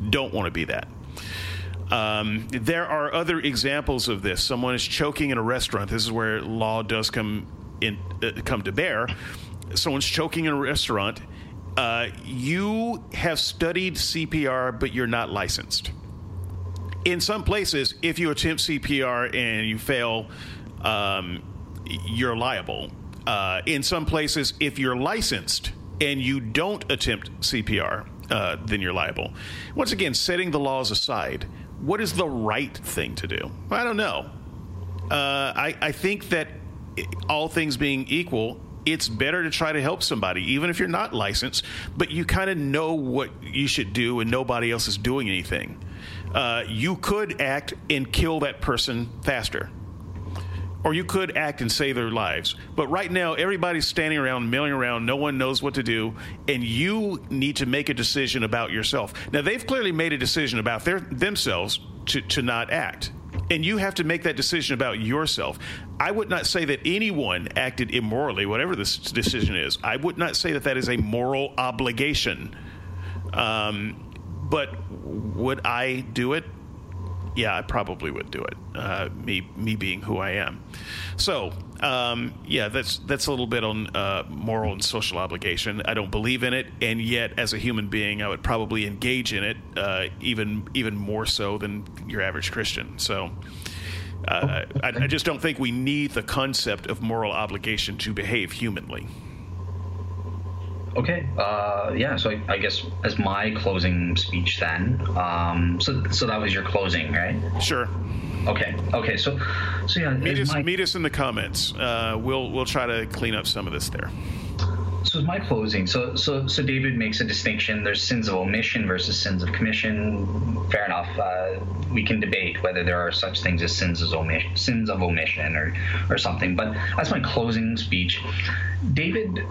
don't want to be that. There are other examples of this. Someone is choking in a restaurant. This is where law does come to bear. Someone's choking in a restaurant. You have studied CPR, but you're not licensed. In some places, if you attempt CPR and you fail, you're liable. In some places, if you're licensed and you don't attempt CPR, then you're liable. Once again, setting the laws aside, what is the right thing to do? I don't know. I think that all things being equal, it's better to try to help somebody, even if you're not licensed, but you kind of know what you should do and nobody else is doing anything. You could act and kill that person faster, or you could act and save their lives. But right now, everybody's standing around, milling around. No one knows what to do, and you need to make a decision about yourself. Now, they've clearly made a decision about themselves to not act, and you have to make that decision about yourself. I would not say that anyone acted immorally, whatever this decision is. I would not say that that is a moral obligation. But would I do it? Yeah, I probably would do it. Me being who I am. So, that's a little bit on moral and social obligation. I don't believe in it, and yet as a human being, I would probably engage in it even more so than your average Christian. So, I just don't think we need the concept of moral obligation to behave humanly. Okay. So I guess as my closing speech then, so that was your closing, right? Sure. Okay. So yeah. Meet us in the comments. We'll try to clean up some of this there. So as my closing, so David makes a distinction. There's sins of omission versus sins of commission. Fair enough. We can debate whether there are such things as sins of omission or something. But that's my closing speech. David,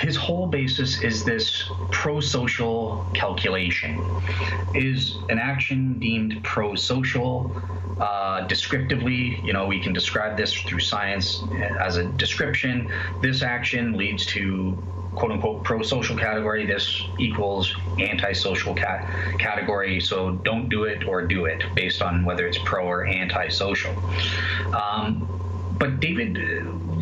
his whole basis is this pro-social calculation. Is an action deemed pro-social? Descriptively, we can describe this through science as a description. This action leads to quote-unquote pro-social category. This equals anti-social category, so don't do it or do it, based on whether it's pro or anti-social. But David,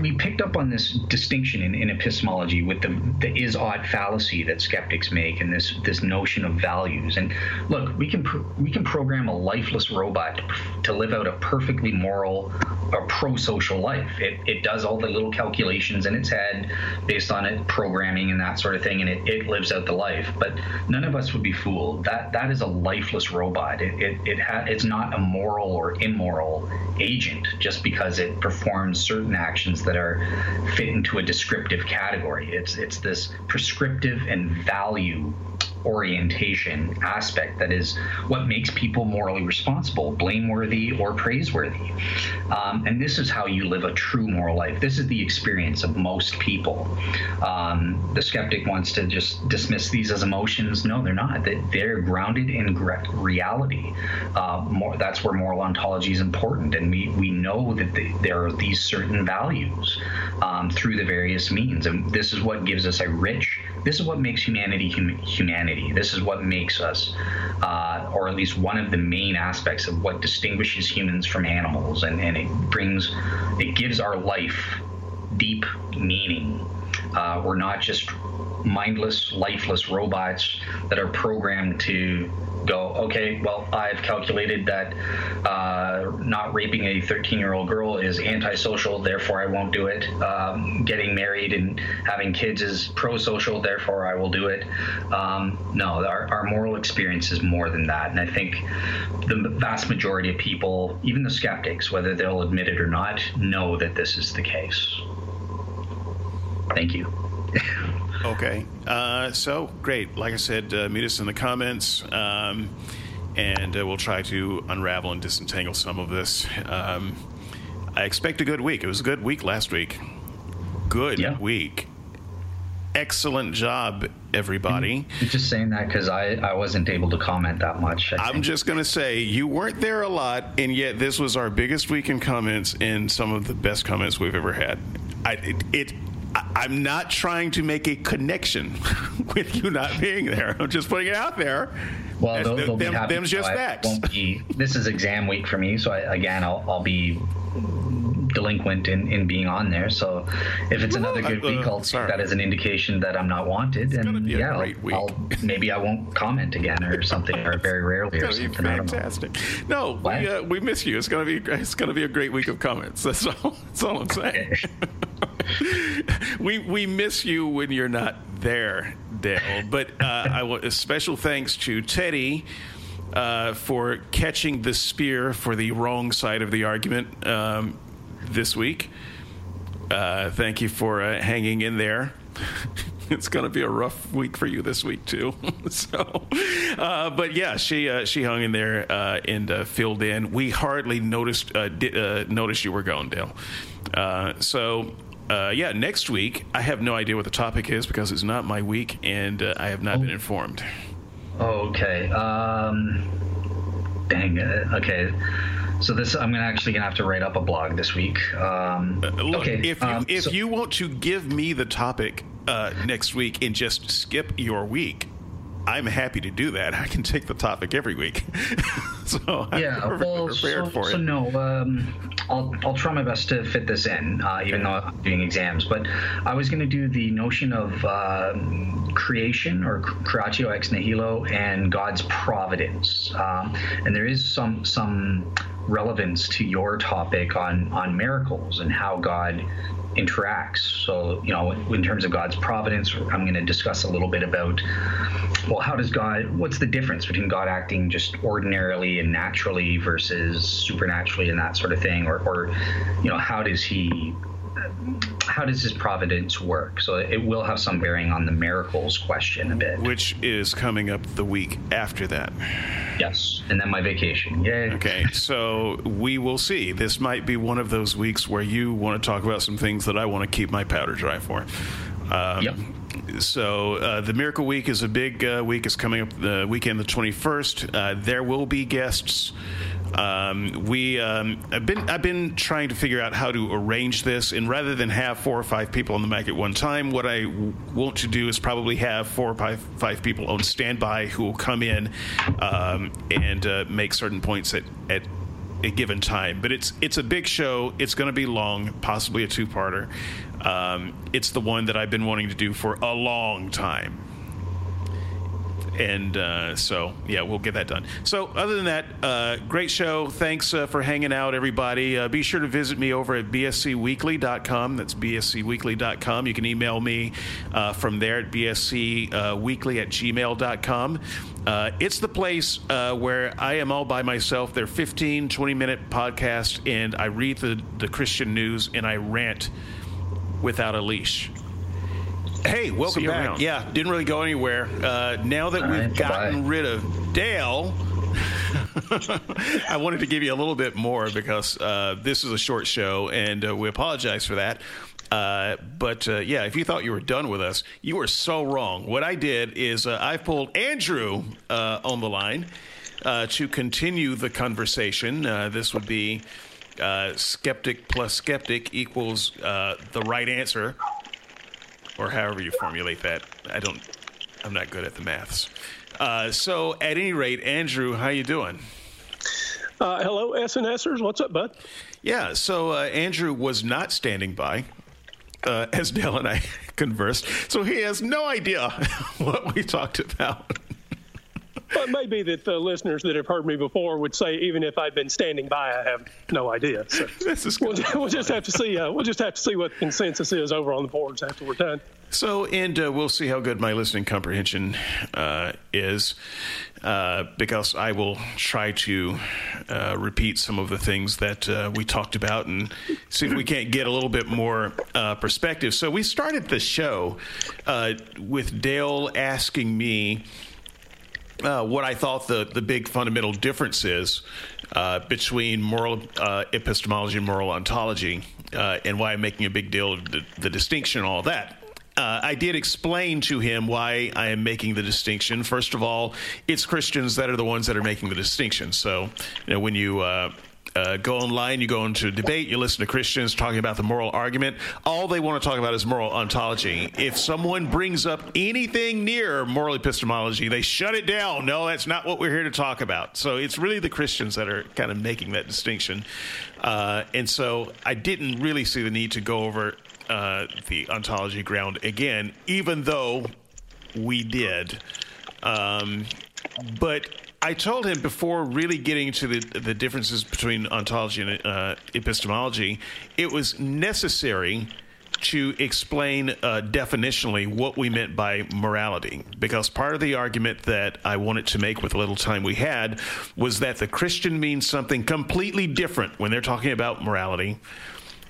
we picked up on this distinction in epistemology with the is-ought fallacy that skeptics make, and this notion of values. And look, we can program a lifeless robot to live out a perfectly moral or pro-social life. It does all the little calculations in its head based on it programming and that sort of thing, and it lives out the life. But none of us would be fooled. That is a lifeless robot. It's not a moral or immoral agent just because it performs certain actions that are fit into a descriptive category. It's this prescriptive and value orientation aspect that is what makes people morally responsible, blameworthy, or praiseworthy. And this is how you live a true moral life. This is the experience of most people. The skeptic wants to just dismiss these as emotions. No, they're not. They're grounded in reality. That's where moral ontology is important, and we know that there are these certain values through the various means, and this is what gives us a rich. This is what makes humanity humanity. This is what makes us, or at least one of the main aspects of what distinguishes humans from animals, and it gives our life deep meaning. We're not just mindless, lifeless robots that are programmed to go, okay, well, I've calculated that not raping a 13-year-old girl is antisocial, therefore I won't do it. Getting married and having kids is pro-social, therefore I will do it. No, our moral experience is more than that. And I think the vast majority of people, even the skeptics, whether they'll admit it or not, know that this is the case. Thank you. Okay. So, great. Like I said, meet us in the comments, and we'll try to unravel and disentangle some of this. I expect a good week. It was a good week last week. Good week. Excellent job, everybody. You're just saying that because I wasn't able to comment that much. I'm just going to say you weren't there a lot, and yet this was our biggest week in comments and some of the best comments we've ever had. I'm not trying to make a connection with you not being there. I'm just putting it out there. Well, they'll be happy. Them's just facts. This is exam week for me, so I'll be delinquent in being on there. So if it's another good week, I'll take that as an indication that I'm not wanted. And yeah, maybe I won't comment again or something, or very rarely or something. Fantastic. No, we miss you. It's gonna be a great week of comments. That's all I'm saying. We miss you when you're not there, Dale. But a special thanks to Teddy for catching the spear for the wrong side of the argument this week. Thank you for hanging in there. It's going to be a rough week for you this week too. So, but yeah, she hung in there and filled in. We hardly noticed you were gone, Dale. So, next week I have no idea what the topic is because it's not my week, and I have not been informed. Okay. Dang it. Okay. So this, I'm actually gonna have to write up a blog this week. Look, okay. If you want to give me the topic next week and just skip your week, I'm happy to do that. I can take the topic every week. So I'm prepared for it. So no, I'll try my best to fit this in, even though I'm doing exams. But I was going to do the notion of creation, or creatio ex nihilo, and God's providence. And there is some relevance to your topic on miracles and how God interacts. So, you know, in terms of God's providence, I'm going to discuss a little bit about, well, how does God, what's the difference between God acting just ordinarily and naturally versus supernaturally and that sort of thing, or you know, how does his providence work? So it will have some bearing on the miracles question a bit, which is coming up the week after that. Yes, and then my vacation. Yay. Okay, so we will see. This might be one of those weeks where you want to talk about some things that I want to keep my powder dry for. Yep. So the Miracle Week is a big week. It's coming up the weekend, the 21st. There will be guests. I've been trying to figure out how to arrange this, and rather than have 4 or 5 people on the mic at one time, what I want to do is probably have 4 or 5 people on standby who will come in and make certain points at a given time. But it's a big show. It's going to be long, possibly a 2-parter. It's the one that I've been wanting to do for a long time. And so, yeah, we'll get that done. So other than that, great show. Thanks for hanging out, everybody. Be sure to visit me over at BSCWeekly.com. That's BSCWeekly.com. You can email me from there at BSCWeekly at gmail.com. It's the place where I am all by myself. They're 15, 20-minute podcasts, and I read the Christian news, and I rant without a leash. Hey, welcome back. Around. Yeah, didn't really go anywhere. Now that we've gotten rid of Dale, I wanted to give you a little bit more because this is a short show, and we apologize for that. But yeah, if you thought you were done with us, you were so wrong. What I did is I pulled Andrew on the line to continue the conversation. This would be skeptic plus skeptic equals the right answer. Or however you formulate that. I'm not good at the maths. So at any rate, Andrew, how you doing? Hello, SNSers. What's up, bud? Yeah, so Andrew was not standing by as Dale and I conversed, so he has no idea what we talked about. Well, it may be that the listeners that have heard me before would say, even if I've been standing by, I have no idea. So we'll just have to see. We'll just have to see what the consensus is over on the boards after we're done. So, and we'll see how good my listening comprehension is, because I will try to repeat some of the things that we talked about and see if we can't get a little bit more perspective. So we started the show with Dale asking me what I thought the big fundamental difference is between moral epistemology and moral ontology, and why I'm making a big deal of the distinction and all that. I did explain to him why I am making the distinction. First of all, it's Christians that are the ones that are making the distinction. So, you know, when you go online, you go into a debate, you listen to Christians talking about the moral argument, all they want to talk about is moral ontology. If someone brings up anything near moral epistemology, they shut it down. No, that's not what we're here to talk about. So it's really the Christians that are kind of making that distinction. And so I didn't really see the need to go over the ontology ground again, even though we did. But I told him before really getting to the differences between ontology and epistemology, it was necessary to explain definitionally what we meant by morality, because part of the argument that I wanted to make with the little time we had was that the Christian means something completely different when they're talking about morality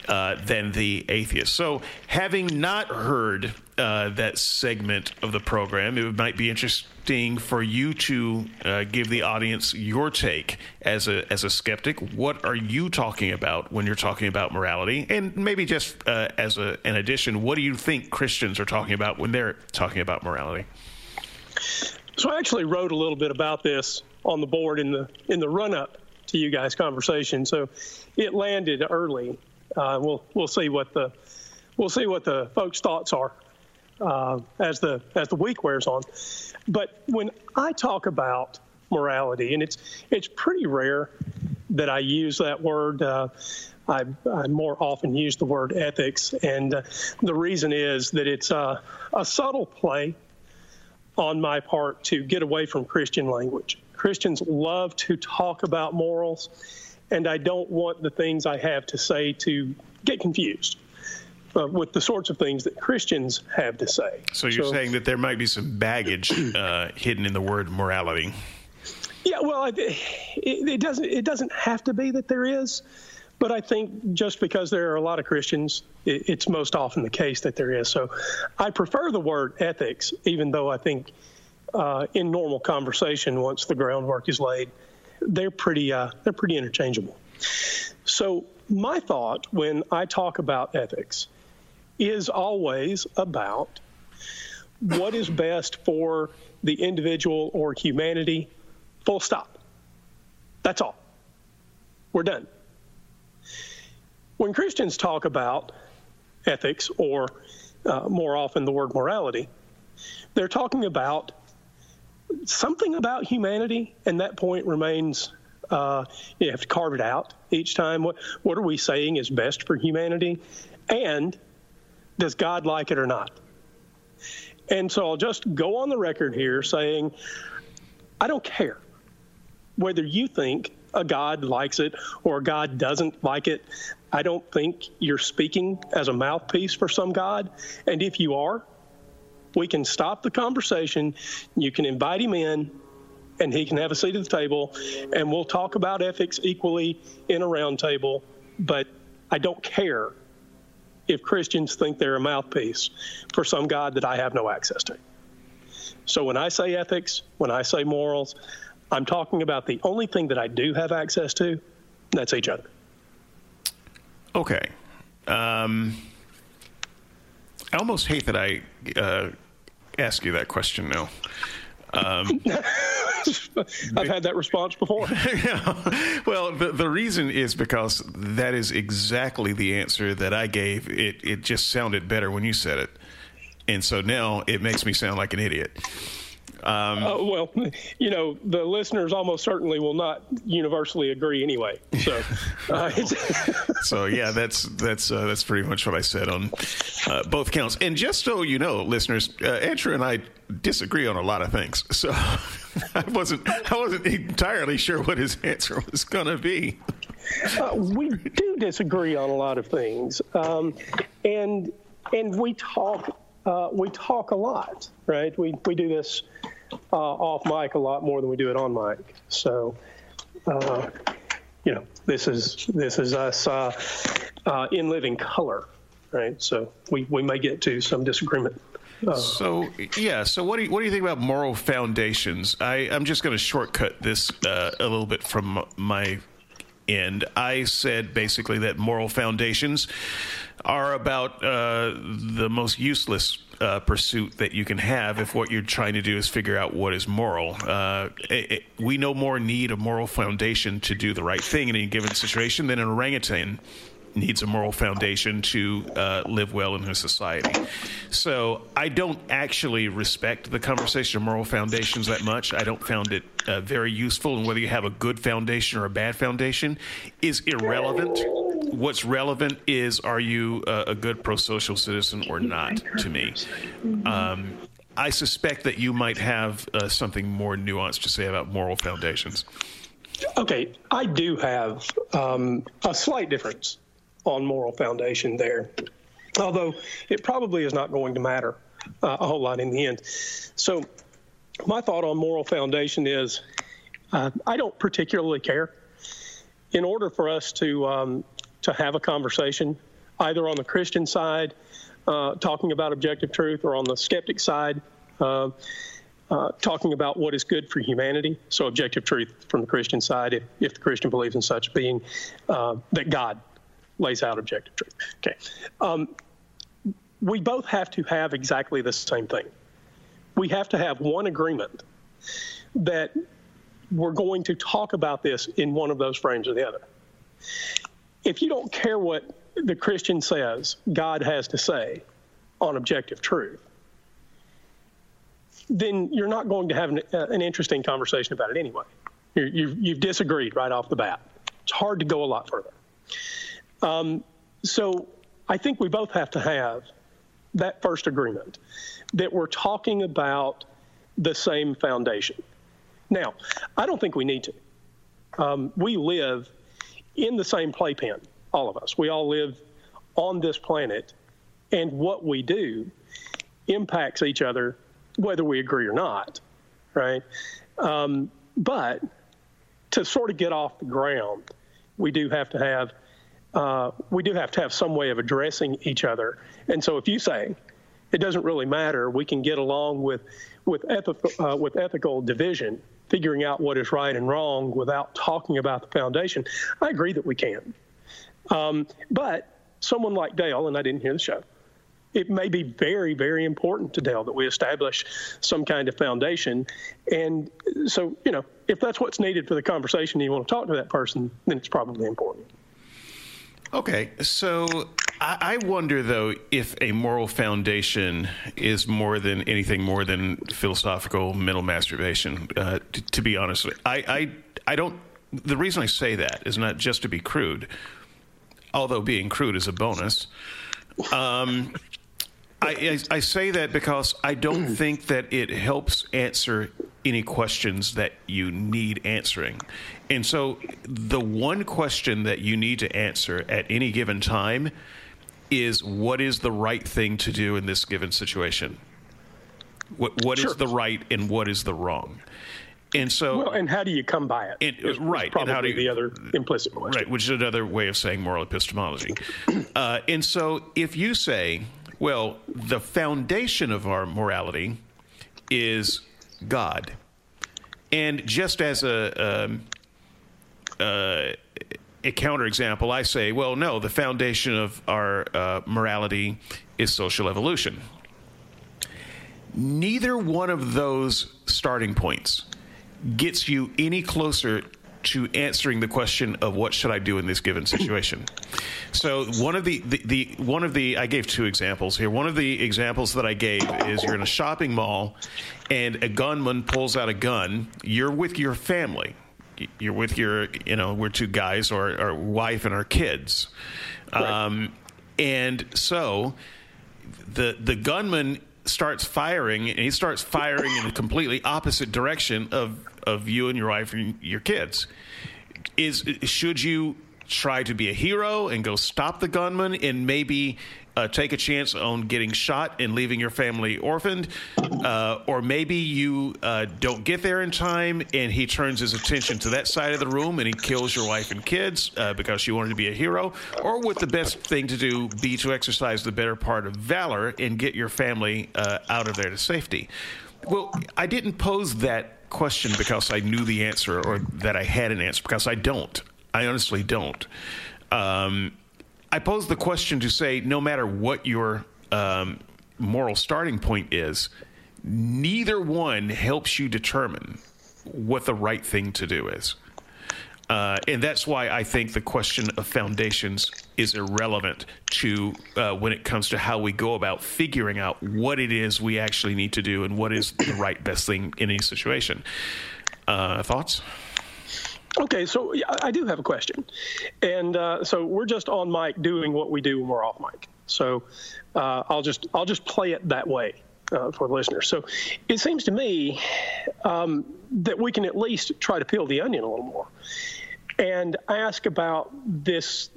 than the atheist. So having not heard that segment of the program, it might be interesting for you to give the audience your take as a skeptic. What are you talking about when you're talking about morality? And maybe just as an addition, what do you think Christians are talking about when they're talking about morality? So I actually wrote a little bit about this on the board in the run-up to you guys' conversation. So it landed early. We'll see what the folks' thoughts are as the week wears on. But when I talk about morality, and it's pretty rare that I use that word. I more often use the word ethics, and the reason is that it's a subtle play on my part to get away from Christian language. Christians love to talk about morals, and I don't want the things I have to say to get confused with the sorts of things that Christians have to say. So you're saying that there might be some baggage hidden in the word morality. Yeah, well, it doesn't have to be that there is, but I think just because there are a lot of Christians, it's most often the case that there is. So I prefer the word ethics, even though I think in normal conversation, once the groundwork is laid, they're pretty interchangeable. So my thought when I talk about ethics is always about what is best for the individual or humanity, full stop. That's all. We're done. When Christians talk about ethics, or more often the word morality, they're talking about something about humanity, and that point remains, you have to carve it out each time. What are we saying is best for humanity? And does God like it or not? And so I'll just go on the record here saying, I don't care whether you think a God likes it or a God doesn't like it. I don't think you're speaking as a mouthpiece for some God. And if you are, we can stop the conversation, you can invite him in, and he can have a seat at the table, and we'll talk about ethics equally in a round table, but I don't care if Christians think they're a mouthpiece for some God that I have no access to. So when I say ethics, when I say morals, I'm talking about the only thing that I do have access to, and that's each other. Okay. I almost hate that I ask you that question now. I've had that response before. Yeah. Well, the reason is because that is exactly the answer that I gave. It just sounded better when you said it. And so now it makes me sound like an idiot. Well, you know, the listeners almost certainly will not universally agree anyway. So, so yeah, that's pretty much what I said on both counts. And just so you know, listeners, Andrew and I disagree on a lot of things. So I wasn't entirely sure what his answer was going to be. We do disagree on a lot of things, and we talk a lot, right? We do this off mic a lot more than we do it on mic. So, you know, this is us in living color, right? So we may get to some disagreement. So what do you think about moral foundations? I'm just going to shortcut this a little bit from my end. I said basically that moral foundations are about the most useless pursuit that you can have if what you're trying to do is figure out what is moral. We no more need a moral foundation to do the right thing in any given situation than an orangutan needs a moral foundation to live well in her society. So I don't actually respect the conversation of moral foundations that much. I don't find it very useful, and whether you have a good foundation or a bad foundation is irrelevant. What's relevant is, are you a good pro-social citizen or not, to me. I suspect that you might have something more nuanced to say about moral foundations. Okay, I do have a slight difference on moral foundation there, although it probably is not going to matter a whole lot in the end. So my thought on moral foundation is I don't particularly care. In order for us to have a conversation, either on the Christian side, talking about objective truth, or on the skeptic side, talking about what is good for humanity. So objective truth from the Christian side, if the Christian believes in such being, that God lays out objective truth. Okay. We both have to have exactly the same thing. We have to have one agreement that we're going to talk about this in one of those frames or the other. If you don't care what the Christian says God has to say on objective truth, then you're not going to have an interesting conversation about it anyway. You've disagreed right off the bat. It's hard to go a lot further. So I think we both have to have that first agreement that we're talking about the same foundation. Now, I don't think we need to. We live in the same playpen, all of us. We all live on this planet, and what we do impacts each other, whether we agree or not, right? But to sort of get off the ground, we do have to have some way of addressing each other. And so if you say, it doesn't really matter, we can get along with ethical division, figuring out what is right and wrong without talking about the foundation, I agree that we can. But someone like Dale, and I didn't hear the show, it may be very, very important to Dale that we establish some kind of foundation. And so, if that's what's needed for the conversation and you want to talk to that person, then it's probably important. Okay, so I wonder, though, if a moral foundation is anything more than philosophical mental masturbation, to be honest. I don't. The reason I say that is not just to be crude, although being crude is a bonus. I say that because I don't think that it helps answer any questions that you need answering. And so the one question that you need to answer at any given time is, what is the right thing to do in this given situation? What Sure. is the right and what is the wrong? And so, and how do you come by it? Right. Probably, and how do you, the other implicit question. Right, which is another way of saying moral epistemology. And so if you say, well, the foundation of our morality is God, and just as a counterexample, I say, well, no, the foundation of our morality is social evolution. Neither one of those starting points gets you any closer to answering the question of what should I do in this given situation. So I gave two examples here. One of the examples that I gave is, you're in a shopping mall and a gunman pulls out a gun. You're with your family. You're with your, we're two guys, or our wife and our kids. Right. And so the gunman starts firing, and he starts firing in a completely opposite direction of you and your wife and your kids. Should you try to be a hero and go stop the gunman and maybe take a chance on getting shot and leaving your family orphaned? Or maybe you don't get there in time and he turns his attention to that side of the room and he kills your wife and kids because she wanted to be a hero? Or would the best thing to do be to exercise the better part of valor and get your family out of there to safety? Well, I didn't pose that question because I knew the answer, or that I had an answer, because I don't. I honestly don't. I pose the question to say, no matter what your moral starting point is, neither one helps you determine what the right thing to do is. And that's why I think the question of foundations is irrelevant to when it comes to how we go about figuring out what it is we actually need to do and what is the right best thing in any situation. Thoughts? Okay, so I do have a question. And so we're just on mic doing what we do when we're off mic. So I'll just play it that way for the listeners. So it seems to me that we can at least try to peel the onion a little more and ask about this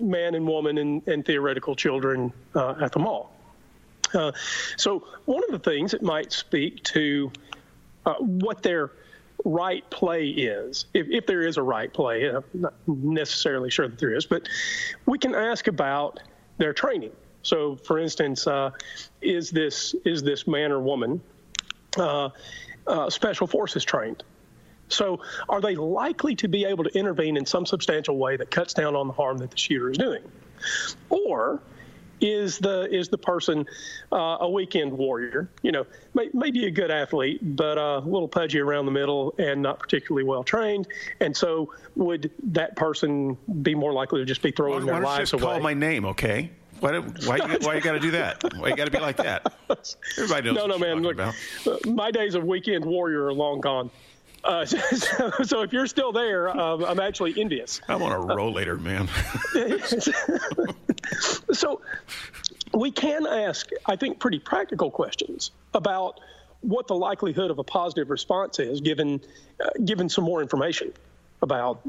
man and woman and theoretical children at the mall. So one of the things that might speak to what their right play is, if there is a right play, I'm not necessarily sure that there is, but we can ask about their training. So, for instance, is this man or woman special forces trained? So are they likely to be able to intervene in some substantial way that cuts down on the harm that the shooter is doing? Or is the person a weekend warrior? You know, maybe a good athlete, but a little pudgy around the middle and not particularly well trained. And so would that person be more likely to just be throwing their lives away? Why don't you just call my name, okay? Why you got to do that? Why you got to be like that? Everybody knows what you're talking about. Look, my days of weekend warrior are long gone. So if you're still there, I'm actually envious. I'm on a roll later, man. So we can ask, I think, pretty practical questions about what the likelihood of a positive response is, given some more information about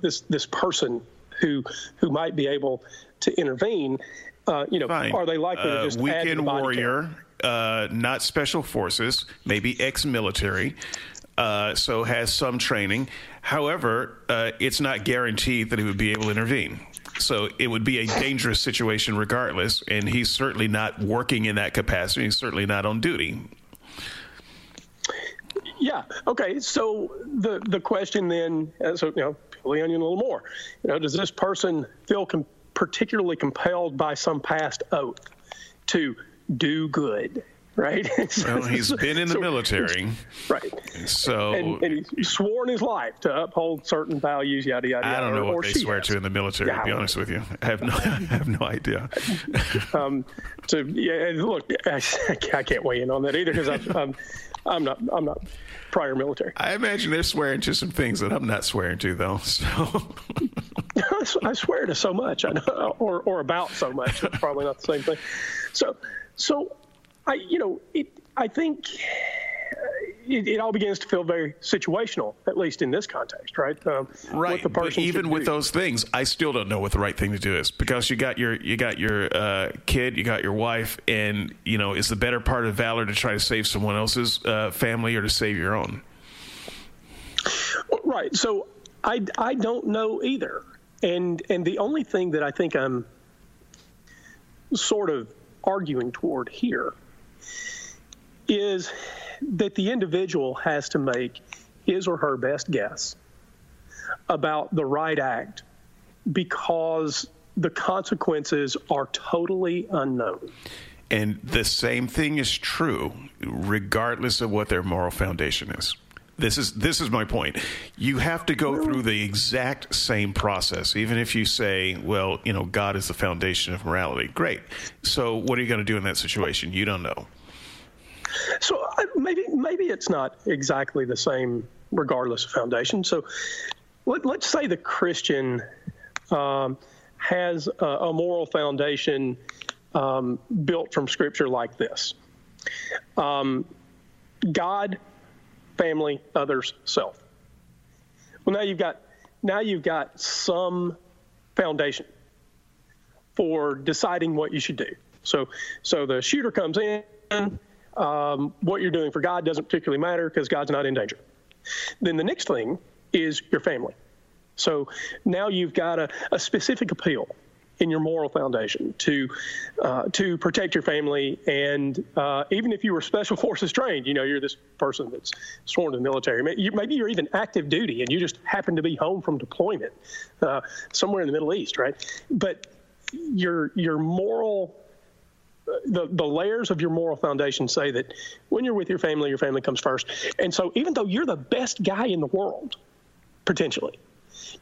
this person who might be able to intervene. Fine. Are they likely to just add to the body warrior, not special forces, maybe ex-military. So has some training. However, it's not guaranteed that he would be able to intervene. So it would be a dangerous situation regardless, and he's certainly not working in that capacity. He's certainly not on duty. Yeah. Okay. So the question then, peel the onion a little more. Does this person feel particularly compelled by some past oath to do good? Right. Well, he's been in the military. Right. So and he's sworn his life to uphold certain values, yada, yada, yada. I don't know what they swear to in the military, to be honest with you. I have no idea. Look, I can't weigh in on that either because I'm not prior military. I imagine they're swearing to some things that I'm not swearing to, though. So I swear to so much, I know, or about so much. It's probably not the same thing. So. I think it all begins to feel very situational, at least in this context, right? Right. But even with those things, I still don't know what the right thing to do is, because you got your kid, you got your wife, and it's the better part of valor to try to save someone else's family or to save your own. Right. So I don't know either, and the only thing that I think I'm sort of arguing toward here is that the individual has to make his or her best guess about the right act because the consequences are totally unknown. And the same thing is true regardless of what their moral foundation is. This is my point. You have to go through the exact same process, even if you say, well, God is the foundation of morality. Great. So what are you going to do in that situation? You don't know. So maybe it's not exactly the same regardless of foundation. So let's say the Christian has a moral foundation built from Scripture like this. God, family, others, self. Well, now you've got some foundation for deciding what you should do. So the shooter comes in. What you're doing for God doesn't particularly matter because God's not in danger. Then the next thing is your family. So now you've got a specific appeal in your moral foundation to protect your family. And even if you were special forces trained, you know, you're this person that's sworn to the military. Maybe you're even active duty and you just happen to be home from deployment somewhere in the Middle East, right? But your moral, the layers of your moral foundation say that when you're with your family comes first. And so even though you're the best guy in the world, potentially,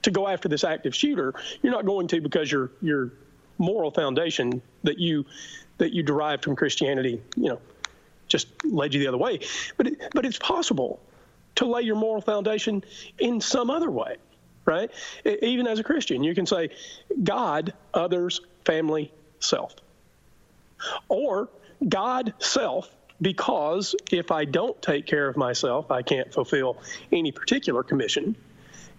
to go after this active shooter, you're not going to because your moral foundation that you derived from Christianity, you know, just led you the other way. But it's possible to lay your moral foundation in some other way, right? Even as a Christian, you can say God, others, family, self. Or God, self, because if I don't take care of myself, I can't fulfill any particular commission.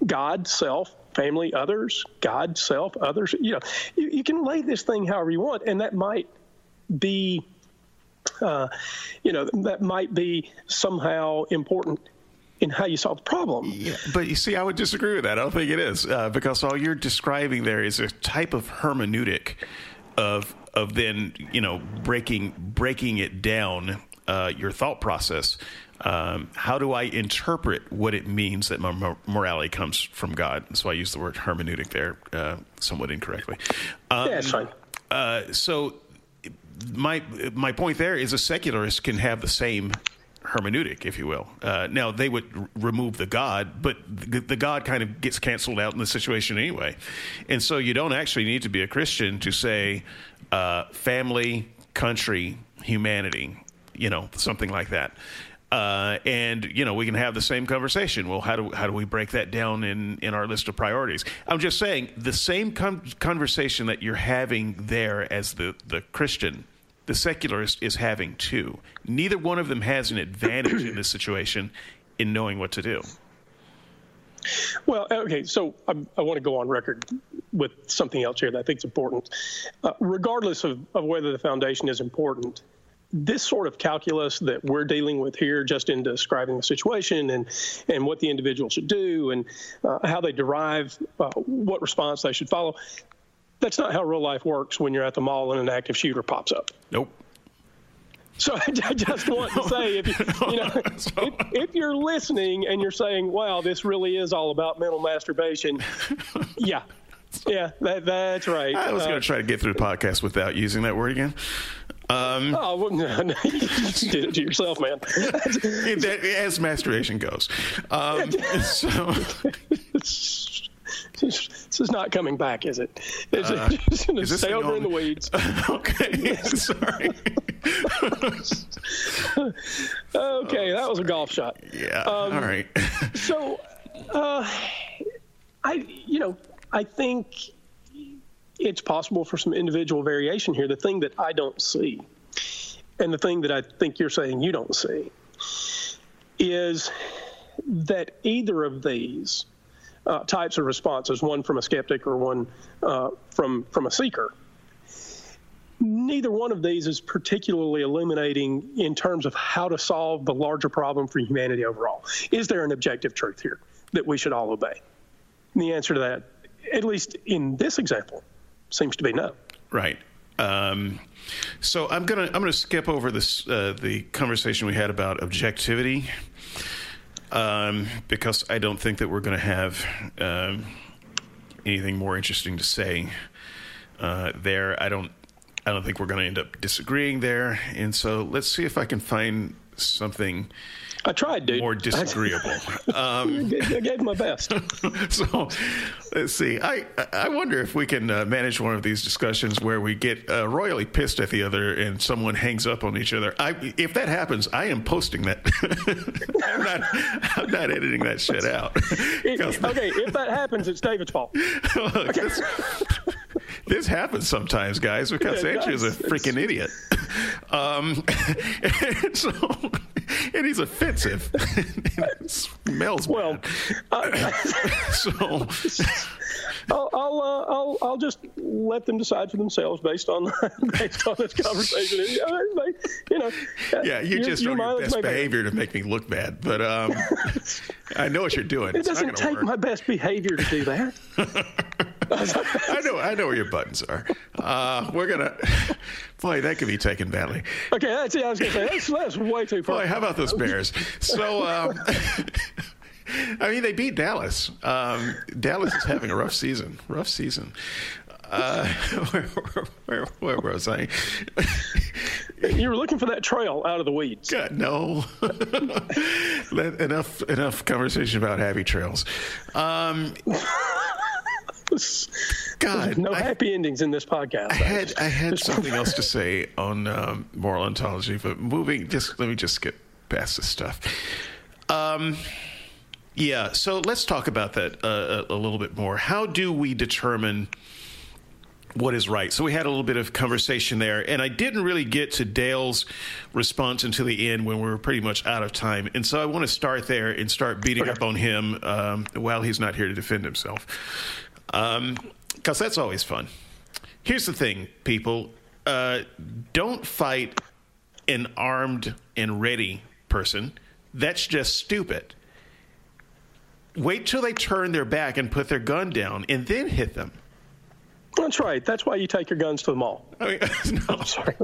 God, self, family, others, God, self, others. You know, you can lay this thing however you want, and that might be, somehow important in how you solve the problem. Yeah, but you see, I would disagree with that. I don't think it is, because all you're describing there is a type of hermeneutic of then, you know, breaking it down, your thought process. How do I interpret what it means that my morality comes from God? So I use the word hermeneutic there somewhat incorrectly. Yeah, that's fine. So my point there is a secularist can have the same hermeneutic, if you will. Now, they would remove the God, but the God kind of gets canceled out in the situation anyway. And so you don't actually need to be a Christian to say family, country, humanity, you know, something like that. And, you know, we can have the same conversation. Well, how do we break that down in our list of priorities? I'm just saying the same conversation that you're having there as the Christian, the secularist is having too. Neither one of them has an advantage in this situation in knowing what to do. Well, okay, so I want to go on record with something else here that I think is important. Regardless of whether the foundation is important, this sort of calculus that we're dealing with here just in describing the situation and what the individual should do and how they derive what response they should follow, that's not how real life works when you're at the mall and an active shooter pops up. Nope. So I just want to say, if you're listening and you're saying, wow, this really is all about mental masturbation, yeah. Yeah, that's right. I was going to try to get through the podcast without using that word again. No, you just did it to yourself, man. As masturbation goes. This is not coming back, is it? It's just going to stay over in the weeds. Okay, sorry. Okay, that was a golf shot. Yeah, all right. So, I think it's possible for some individual variation here. The thing that I don't see, and the thing that I think you're saying you don't see, is that either of these types of responses, one from a skeptic or one from a seeker, neither one of these is particularly illuminating in terms of how to solve the larger problem for humanity overall. Is there an objective truth here that we should all obey? And the answer to that, at least in this example, seems to be no. Right. So I'm gonna skip over this the conversation we had about objectivity, because I don't think that we're going to have anything more interesting to say there. I don't think we're going to end up disagreeing there. And so let's see if I can find something. I tried, dude. More disagreeable. I gave my best. So, let's see. I wonder if we can manage one of these discussions where we get royally pissed at the other and someone hangs up on each other. If that happens, I am posting that. I'm not editing that shit out. If that happens, it's David's fault. Look, okay. This happens sometimes, guys, because Andrew's a freaking idiot. And he's offensive. It smells well. I'll just let them decide for themselves based on this conversation. You just do your best behavior to make me look bad, but I know what you're doing. It doesn't take my best behavior to do that. I know where your buttons are. Boy, that could be taken badly. Okay, I was going to say, that's way too far. Boy, how about those Bears? So, I mean, they beat Dallas. Dallas is having a rough season. Where was I? You were looking for that trail out of the weeds. God, no. enough conversation about happy trails. God, no happy endings in this podcast. I had something else to say on moral ontology, but let me just get past this stuff. Yeah, so let's talk about that a little bit more. How do we determine what is right? So we had a little bit of conversation there, and I didn't really get to Dale's response until the end when we were pretty much out of time. And so I want to start there and start beating up on him while he's not here to defend himself. Because that's always fun. Here's the thing, people. Don't fight an armed and ready person. That's just stupid. Wait till they turn their back and put their gun down and then hit them. That's right. That's why you take your guns to the mall. I mean, no. I'm sorry.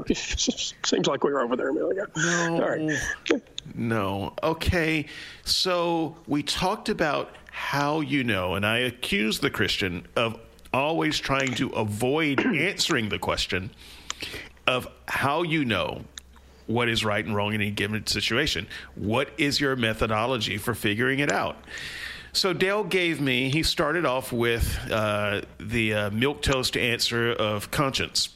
Seems like we were over there a minute ago. No. All right. No. Okay. So we talked about how and I accused the Christian of always trying to avoid answering the question of how what is right and wrong in any given situation. What is your methodology for figuring it out? So Dale he started off with the milquetoast answer of conscience.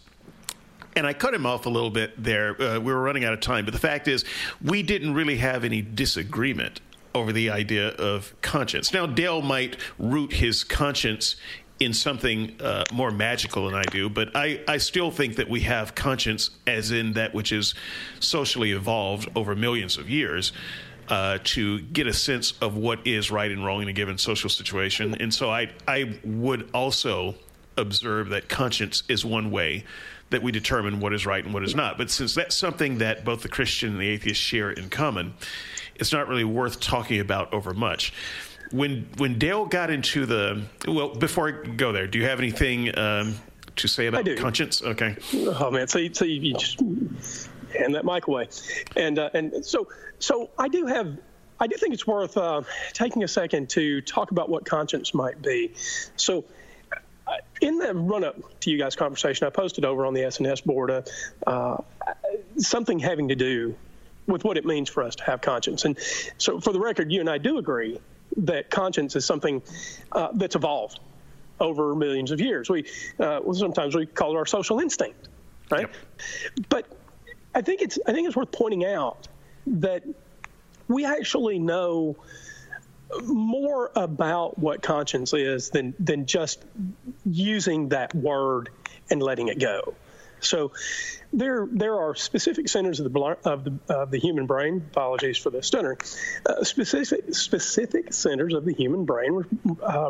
And I cut him off a little bit there. We were running out of time. But the fact is, we didn't really have any disagreement over the idea of conscience. Now, Dale might root his conscience in something more magical than I do. But I still think that we have conscience as in that which is socially evolved over millions of years. To get a sense of what is right and wrong in a given social situation. And so I would also observe that conscience is one way that we determine what is right and what is not. But since that's something that both the Christian and the atheist share in common, it's not really worth talking about over much. When Dale got into before I go there, do you have anything to say about conscience? Okay. Oh, man, so you just... And that mic away, and so I do think it's worth taking a second to talk about what conscience might be. So, in the run-up to you guys' conversation, I posted over on the SNS board something having to do with what it means for us to have conscience. And so, for the record, you and I do agree that conscience is something that's evolved over millions of years. We sometimes we call it our social instinct, right? Yep. But I think it's worth pointing out that we actually know more about what conscience is than just using that word and letting it go. So there are specific centers of the human brain. Apologies for the stunner. Specific centers of the human brain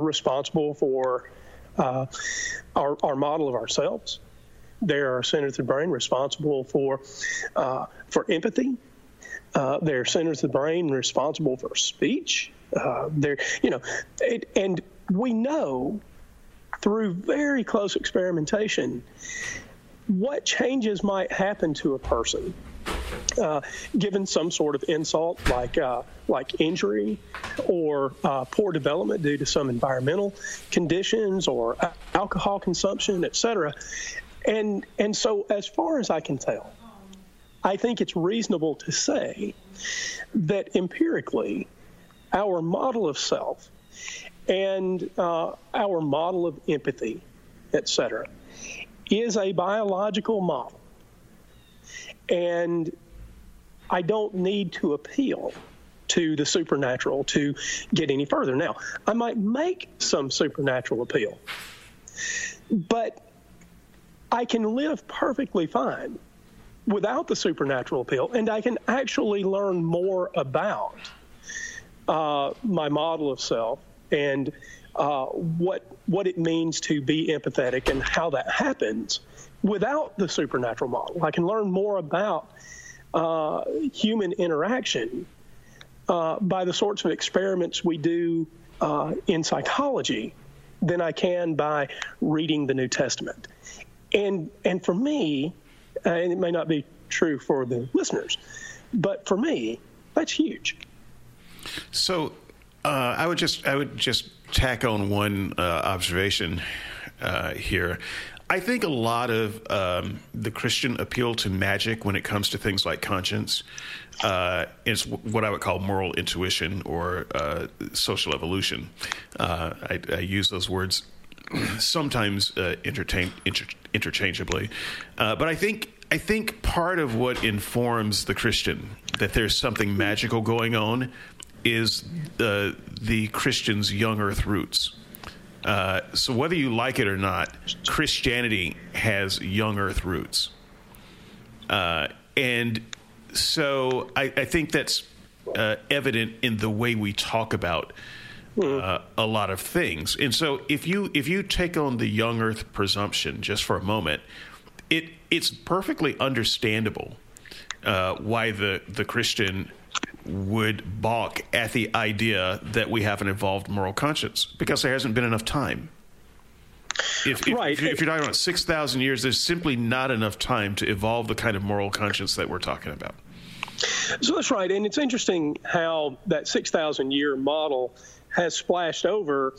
responsible for our model of ourselves. There are centers of the brain responsible for empathy. There are centers of the brain responsible for speech. And we know through very close experimentation what changes might happen to a person given some sort of insult, like injury, or poor development due to some environmental conditions or alcohol consumption, etc. And so, as far as I can tell, I think it's reasonable to say that empirically, our model of self and our model of empathy, etc., is a biological model. And I don't need to appeal to the supernatural to get any further. Now, I might make some supernatural appeal, but I can live perfectly fine without the supernatural appeal, and I can actually learn more about my model of self and what it means to be empathetic and how that happens without the supernatural model. I can learn more about human interaction by the sorts of experiments we do in psychology than I can by reading the New Testament. And for me, and it may not be true for the listeners, but for me, that's huge. So I would just tack on one observation here. I think a lot of the Christian appeal to magic when it comes to things like conscience is what I would call moral intuition or social evolution. I use those words sometimes interchangeably, but I think part of what informs the Christian that there's something magical going on is the Christian's young earth roots. So whether you like it or not, Christianity has young earth roots. And so I think that's evident in the way we talk about a lot of things. And so if you take on the young earth presumption just for a moment, it's perfectly understandable why the Christian would balk at the idea that we have an evolved moral conscience, because there hasn't been enough time. If you're talking about 6,000 years, there's simply not enough time to evolve the kind of moral conscience that we're talking about. So that's right. And it's interesting how that 6,000-year model has splashed over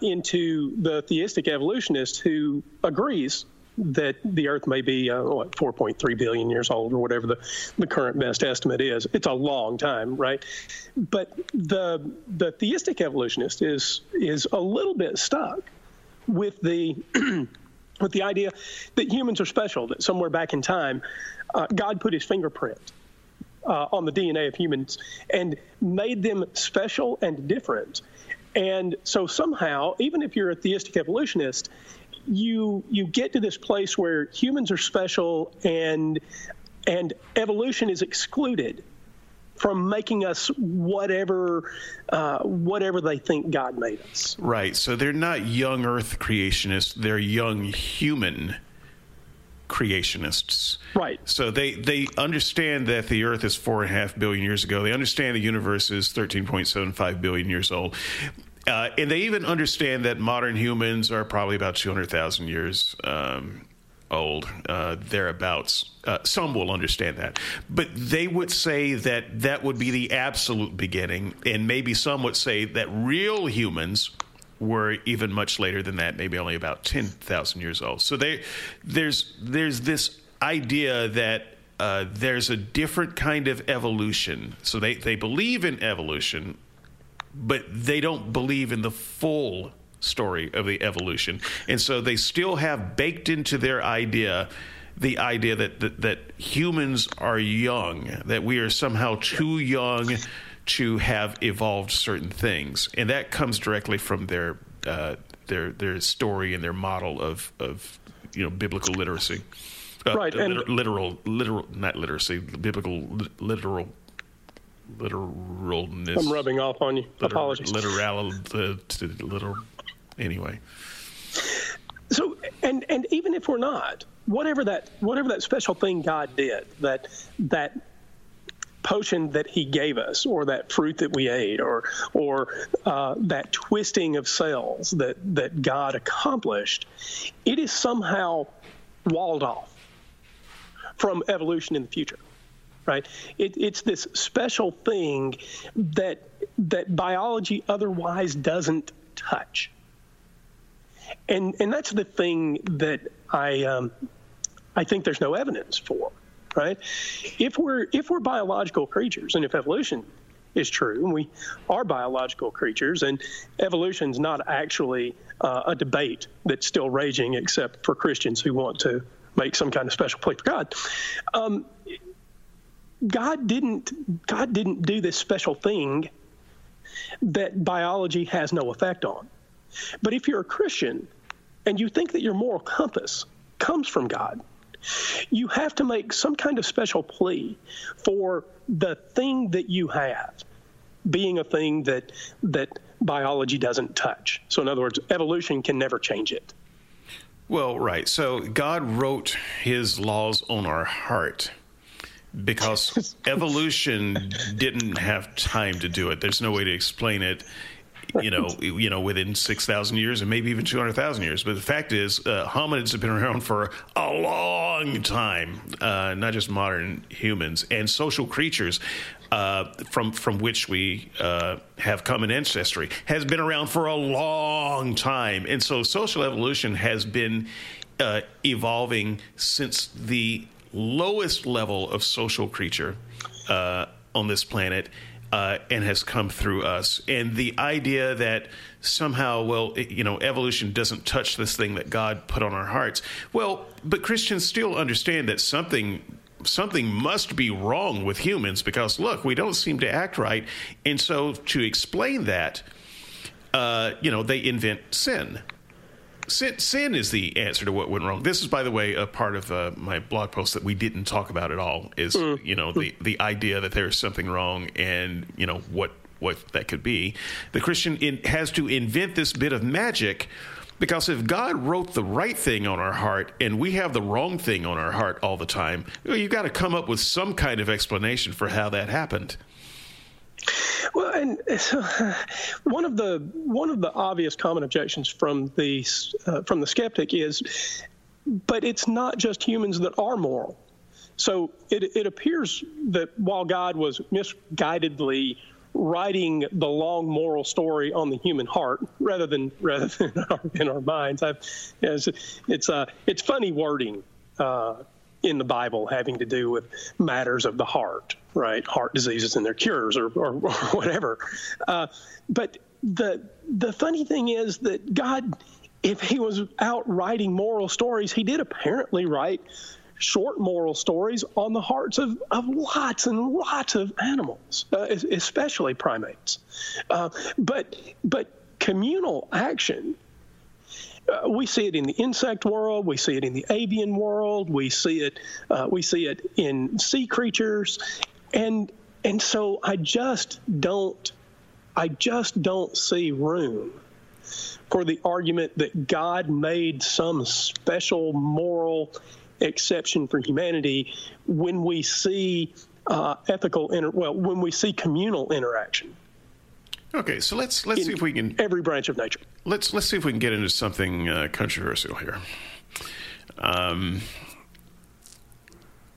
into the theistic evolutionist who agrees that the Earth may be 4.3 billion years old or whatever the current best estimate is. It's a long time, right? But the theistic evolutionist is a little bit stuck with the with the idea that humans are special, that somewhere back in time, God put his fingerprint on the DNA of humans and made them special and different. And so somehow, even if you're a theistic evolutionist, you get to this place where humans are special and evolution is excluded from making us whatever they think God made us. Right. So they're not young earth creationists. They're young human creationists. Right. So they understand that the earth is 4.5 billion years ago. They understand the universe is 13.75 billion years old. And they even understand that modern humans are probably about 200,000 years old, thereabouts. Some will understand that. But they would say that that would be the absolute beginning. And maybe some would say that real humans were even much later than that, maybe only about 10,000 years old. So there's this idea that there's a different kind of evolution. So they believe in evolution, but they don't believe in the full story of the evolution. And so they still have baked into their idea the idea that humans are young, that we are somehow too young to have evolved certain things. And that comes directly from their story and their model of biblical literacy. Right. Literalness. I'm rubbing off on you. Apologies. Literal. Anyway. So, and even if we're not, whatever that special thing God did, that potion that He gave us, or that fruit that we ate, or that twisting of cells that God accomplished, it is somehow walled off from evolution in the future. Right, it's this special thing that biology otherwise doesn't touch, and that's the thing that I think there's no evidence for. Right, if we're biological creatures, and if evolution is true, and we are biological creatures, and evolution's not actually a debate that's still raging, except for Christians who want to make some kind of special plea for God. God didn't do this special thing that biology has no effect on. But if you're a Christian and you think that your moral compass comes from God, you have to make some kind of special plea for the thing that you have being a thing that biology doesn't touch. So in other words, evolution can never change it. Well, right. So God wrote His laws on our heart, because evolution didn't have time to do it. There's no way to explain it. within 6,000 years and maybe even 200,000 years. But the fact is, hominids have been around for a long time, not just modern humans, and social creatures from which we have common ancestry has been around for a long time. And so social evolution has been evolving since the lowest level of social creature on this planet, and has come through us. And the idea that somehow, evolution doesn't touch this thing that God put on our hearts. Well, but Christians still understand that something must be wrong with humans, because look, we don't seem to act right. And so to explain that, they invent sin. Sin is the answer to what went wrong. This is, by the way, a part of my blog post that we didn't talk about at all, is, the idea that there's something wrong and, what that could be. The Christian has to invent this bit of magic, because if God wrote the right thing on our heart and we have the wrong thing on our heart all the time, you've got to come up with some kind of explanation for how that happened. Well, and so one of the obvious common objections from the skeptic is, but it's not just humans that are moral. So it appears that while God was misguidedly writing the long moral story on the human heart rather than in our minds, it's funny wording in the Bible having to do with matters of the heart, right? Heart diseases and their cures or whatever. But the funny thing is that God, if he was out writing moral stories, he did apparently write short moral stories on the hearts of lots and lots of animals, especially primates. But communal action, we see it in the insect world. We see it in the avian world. We see it. We see it in sea creatures, and so I just don't see room for the argument that God made some special moral exception for humanity when we see when we see communal interaction. Okay, so let's see if we can every branch of nature. Let's see if we can get into something controversial here.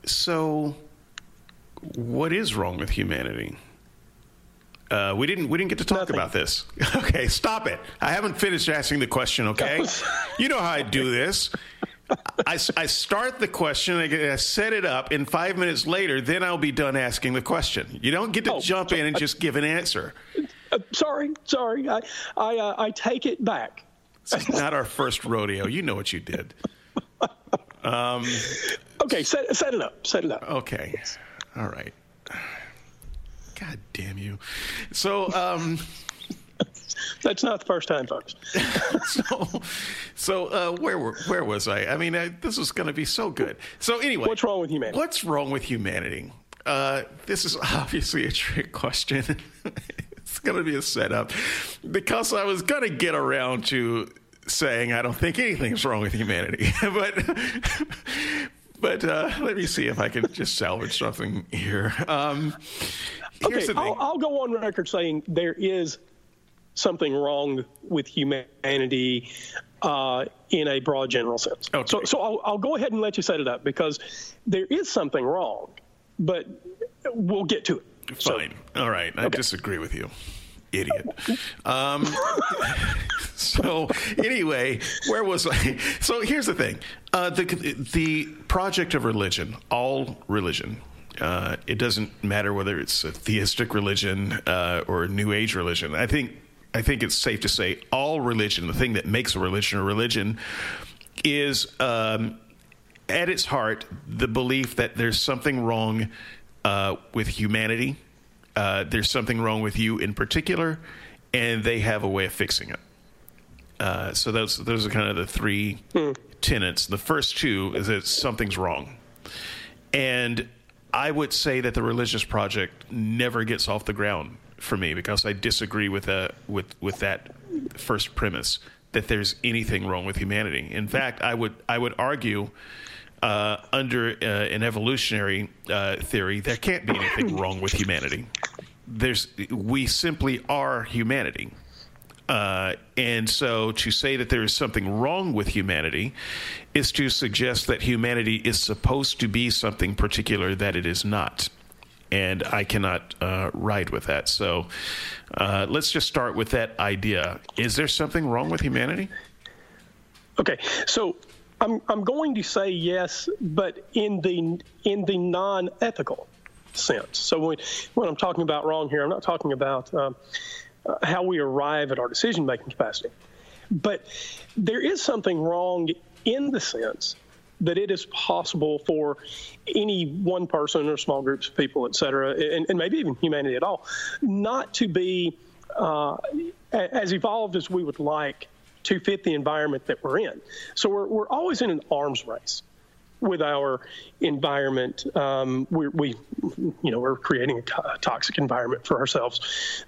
So, what is wrong with humanity? We didn't get to talk Nothing. About this. Okay, stop it. I haven't finished asking the question. Okay, you know how I do this. I start the question, I set it up, and 5 minutes later, then I'll be done asking the question. You don't get to jump in and just give an answer. Sorry. I take it back. It's not our first rodeo. You know what you did. Okay, set it up. Okay. All right. God damn you. So, that's not the first time, folks. So where was I? I mean, this is going to be so good. So anyway. What's wrong with humanity? This is obviously a trick question. It's going to be a setup, because I was going to get around to saying I don't think anything's wrong with humanity. But let me see if I can just salvage something here. Here's the thing. I'll go on record saying there is something wrong with humanity in a broad general sense. Okay. So I'll go ahead and let you set it up, because there is something wrong, but we'll get to it. Fine. All right. I disagree with you. Idiot. So anyway, where was I? So here's the thing. The project of religion, all religion, it doesn't matter whether it's a theistic religion or a New Age religion. I think it's safe to say all religion, the thing that makes a religion, is at its heart the belief that there's something wrong with humanity. There's something wrong with you in particular, and they have a way of fixing it. So those are kind of the three tenets. The first two is that something's wrong, and I would say that the religious project never gets off the ground for me, because I disagree with that first premise that there's anything wrong with humanity. In fact, I would argue under an evolutionary theory, there can't be anything wrong with humanity. We simply are humanity. And so to say that there is something wrong with humanity is to suggest that humanity is supposed to be something particular that it is not. And I cannot ride with that. So let's just start with that idea. Is there something wrong with humanity? Okay, so I'm going to say yes, but in the non-ethical sense. So when I'm talking about wrong here, I'm not talking about how we arrive at our decision-making capacity. But there is something wrong in the sense that it is possible for any one person or small groups of people, et cetera, and maybe even humanity at all, not to be as evolved as we would like to fit the environment that we're in. So we're always in an arms race with our environment. We're creating a toxic environment for ourselves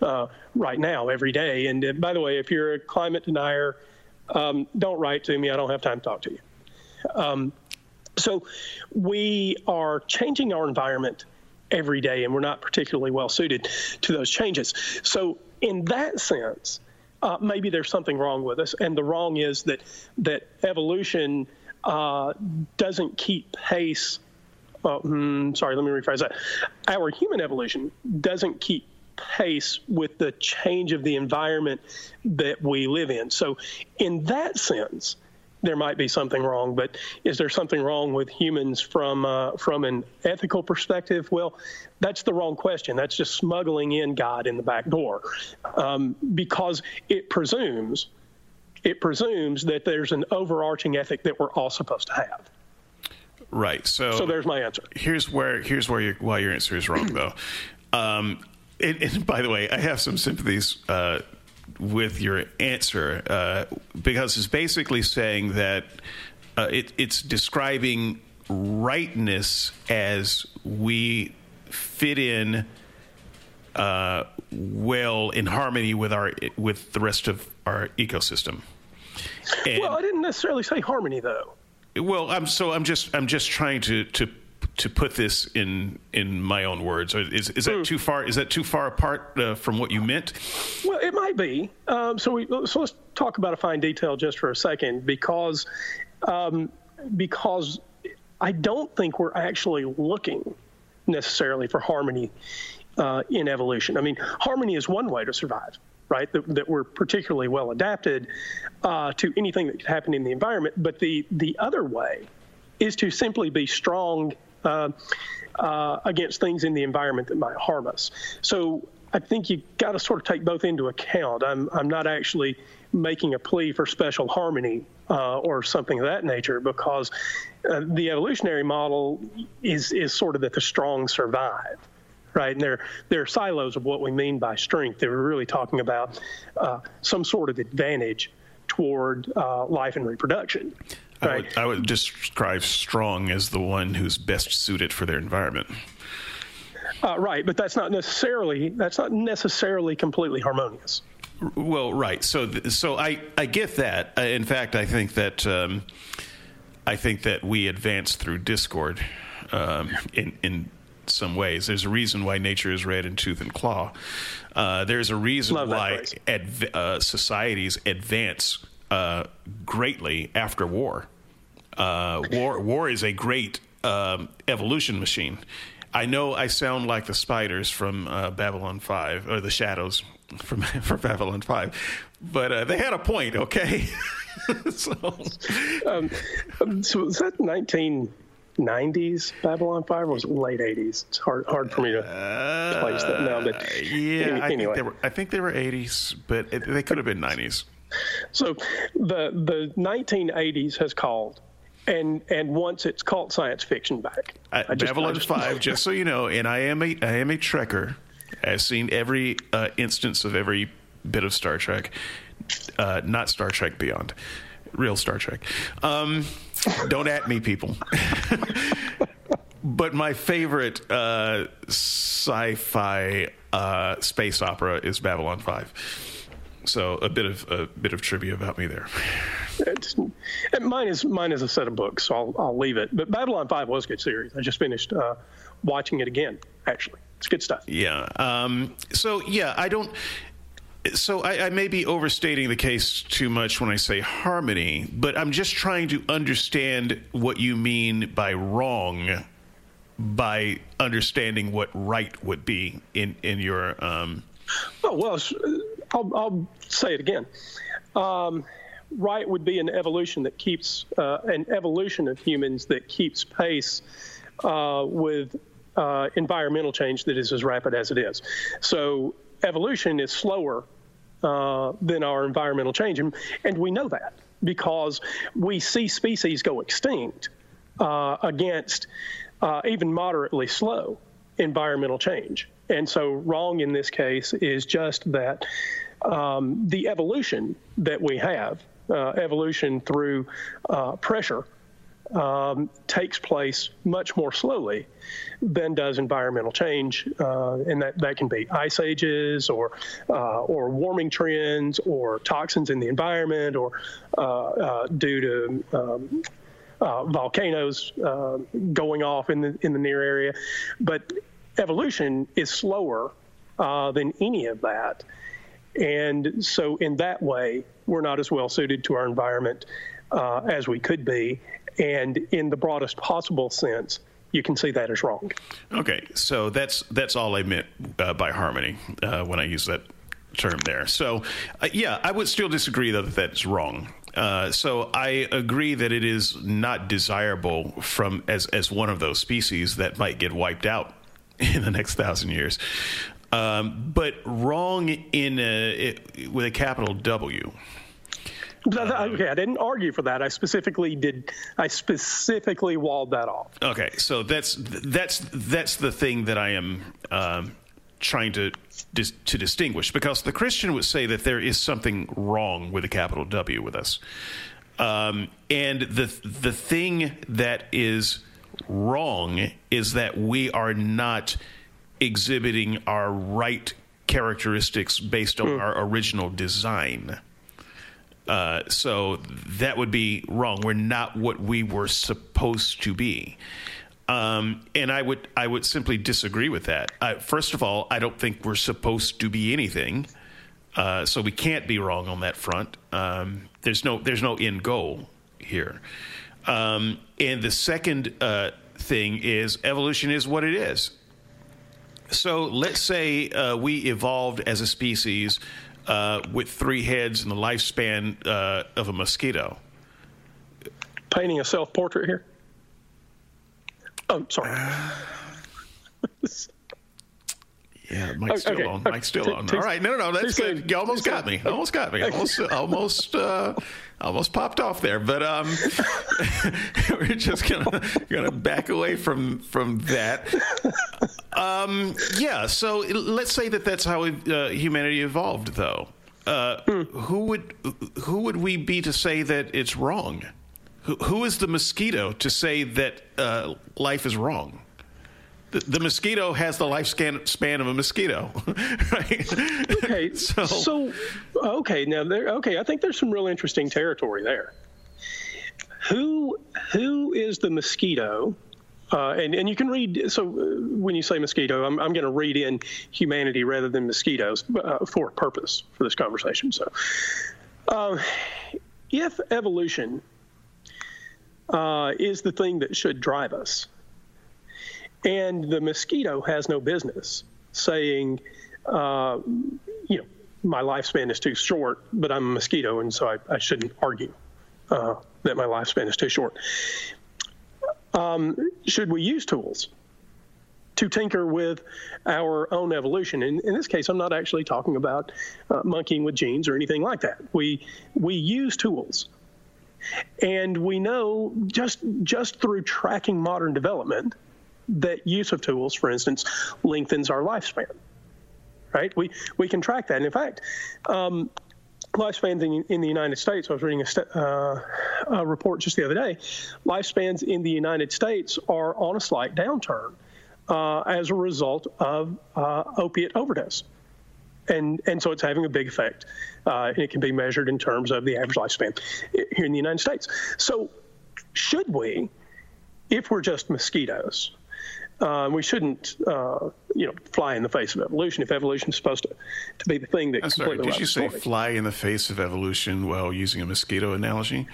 right now, every day. And by the way, if you're a climate denier, don't write to me. I don't have time to talk to you. So we are changing our environment every day, and we're not particularly well suited to those changes. So in that sense, maybe there's something wrong with us, and the wrong is that evolution doesn't keep pace. Sorry, let me rephrase that. Our human evolution doesn't keep pace with the change of the environment that we live in. So in that sense, there might be something wrong. But is there something wrong with humans from an ethical perspective? Well, that's the wrong question. That's just smuggling in God in the back door, because it presumes that there's an overarching ethic that we're all supposed to have. Right. So there's my answer. Here's why your answer is wrong, though. And by the way, I have some sympathies with your answer, because it's basically saying that it's describing rightness as we fit in well in harmony with the rest of our ecosystem. And, well, I didn't necessarily say harmony, though. Well, I'm just trying to put this in my own words. Is that too far? Is that too far apart from what you meant? Well, it might be. So let's talk about a fine detail just for a second, because I don't think we're actually looking necessarily for harmony in evolution. I mean, harmony is one way to survive, right? That we're particularly well adapted to anything that could happen in the environment. But the other way is to simply be strong against things in the environment that might harm us. So I think you got to sort of take both into account. I'm not actually making a plea for special harmony or something of that nature, because the evolutionary model is sort of that the strong survive, right? And there are silos of what we mean by strength. They were really talking about some sort of advantage toward life and reproduction. Right. I would describe strong as the one who's best suited for their environment. Right, but that's not necessarily completely harmonious. Well, right. So I get that. In fact, I think that we advance through discord in some ways. There's a reason why nature is red in tooth and claw. There's a reason why societies advance greatly after war. War is a great evolution machine. I know I sound like the spiders from Babylon 5, or the shadows from Babylon 5, but they had a point, okay? So was that 1990s Babylon 5, or was it late 80s? It's hard for me to place that now. But yeah, anyway. I think they were 80s, but they could have been 90s. So the 1980s has called, and once it's called science fiction back. Babylon 5, just so you know, and I am a Trekker. I've seen every instance of every bit of Star Trek, not Star Trek Beyond, real Star Trek. Don't at me, people. But my favorite sci-fi space opera is Babylon 5. So a bit of trivia about me there. Mine is a set of books, so I'll leave it. But Babylon 5 was a good series. I just finished watching it again. Actually, it's good stuff. Yeah. So yeah, I don't. So I may be overstating the case too much when I say harmony, but I'm just trying to understand what you mean by wrong by understanding what right would be in your... Oh, well, I'll say it again. Right would be an evolution that keeps... an evolution of humans that keeps pace with environmental change that is as rapid as it is. So... evolution is slower than our environmental change, and we know that because we see species go extinct against even moderately slow environmental change. And so wrong in this case is just that the evolution that we have, evolution through pressure, takes place much more slowly than does environmental change, and that can be ice ages or warming trends or toxins in the environment or due to volcanoes going off in the near area. But evolution is slower than any of that, and so in that way, we're not as well suited to our environment as we could be. And in the broadest possible sense, you can see that as wrong. Okay, so that's all I meant by harmony when I use that term there. So, yeah, I would still disagree, though, that that's wrong. So I agree that it is not desirable from as one of those species that might get wiped out in the next 1,000 years. But wrong with a capital W. Okay, I didn't argue for that. I specifically walled that off. Okay, so that's the thing that I am trying to distinguish, because the Christian would say that there is something wrong with a capital W with us, and the thing that is wrong is that we are not exhibiting our right characteristics based on our original design. So that would be wrong. We're not what we were supposed to be, and I would simply disagree with that. First of all, I don't think we're supposed to be anything, so we can't be wrong on that front. There's no end goal here, and the second thing is evolution is what it is. So let's say we evolved as a species. With 3 heads and the lifespan of a mosquito. Painting a self-portrait here? Oh, sorry. Yeah, Mike's still on. Mike's still on. All right, no, that's good. You almost got me. Almost popped off there. But we're just gonna back away from that. Yeah. So let's say that's how humanity evolved, though. Who would we be to say that it's wrong? Who is the mosquito to say that life is wrong? The mosquito has the lifespan of a mosquito, right? Okay, I think there's some real interesting territory there. Who is the mosquito? And you can read. So when you say mosquito, I'm going to read in humanity rather than mosquitoes for a purpose for this conversation. So, if evolution is the thing that should drive us. And the mosquito has no business saying, my lifespan is too short, but I'm a mosquito, and so I shouldn't argue that my lifespan is too short. Should we use tools to tinker with our own evolution? And in this case, I'm not actually talking about monkeying with genes or anything like that. We use tools. And we know just through tracking modern development that use of tools, for instance, lengthens our lifespan, right? We can track that. And in fact, lifespans in the United States, I was reading a report just the other day, lifespans in the United States are on a slight downturn as a result of opiate overdose. And so it's having a big effect. And it can be measured in terms of the average lifespan here in the United States. So should we, if we're just mosquitoes... We shouldn't, fly in the face of evolution. If evolution is supposed to be the thing that completely did you say fly in the face of evolution while using a mosquito analogy?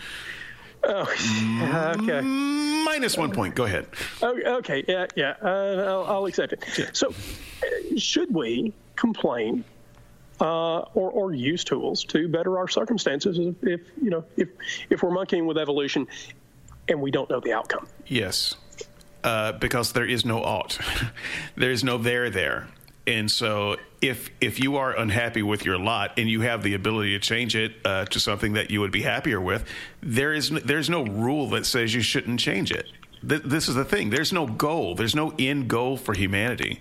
Oh, yeah, okay. Minus 1 point. Go ahead. Okay. Yeah. I'll accept it. Yeah. So, should we complain or use tools to better our circumstances if we're monkeying with evolution and we don't know the outcome? Yes. Because there is no ought. There is no there. And so if you are unhappy with your lot and you have the ability to change it to something that you would be happier with, there's no rule that says you shouldn't change it. This is the thing. There's no goal. There's no end goal for humanity.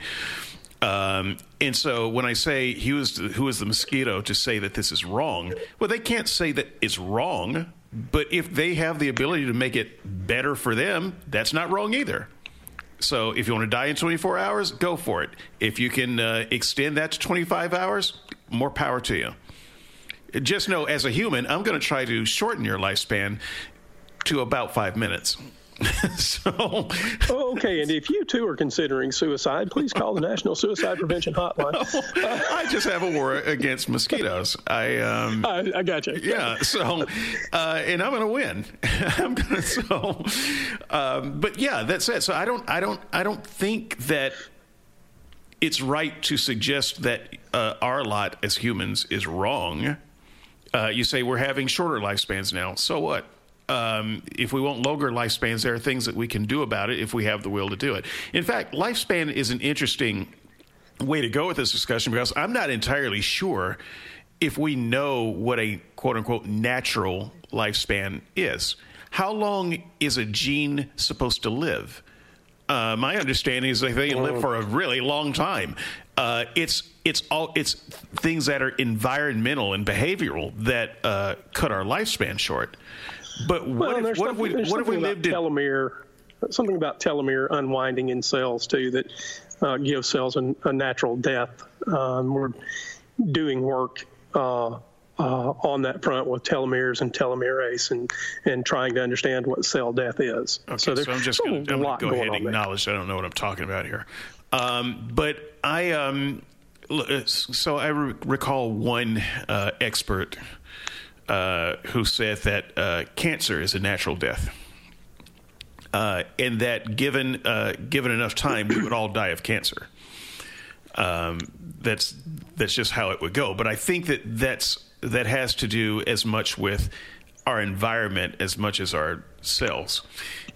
And so when I say who is the mosquito to say that this is wrong, well, they can't say that it's wrong. But if they have the ability to make it better for them, that's not wrong either. So if you want to die in 24 hours, go for it. If you can extend that to 25 hours, more power to you. Just know, as a human, I'm going to try to shorten your lifespan to about 5 minutes. Okay, and if you too are considering suicide, please call the National Suicide Prevention Hotline. I just have a war against mosquitoes. I got you. Yeah. So, and I'm going to win. But yeah, that's it. So I don't think that it's right to suggest that our lot as humans is wrong. You say we're having shorter lifespans now. So what? If we want longer lifespans, there are things that we can do about it if we have the will to do it. In fact, lifespan is an interesting way to go with this discussion because I'm not entirely sure if we know what a quote-unquote natural lifespan is. How long is a gene supposed to live? My understanding is that they live for a really long time. It's things that are environmental and behavioral that cut our lifespan short. But what if we lived in telomere? Something about telomere unwinding in cells too that gives cells a natural death. We're doing work on that front with telomeres and telomerase and trying to understand what cell death is. Okay, so I'm just going to go ahead and acknowledge I don't know what I'm talking about here. I recall one expert. Who said that cancer is a natural death, and that given enough time, we would all die of cancer. That's just how it would go. But I think that has to do as much with our environment as much as our cells.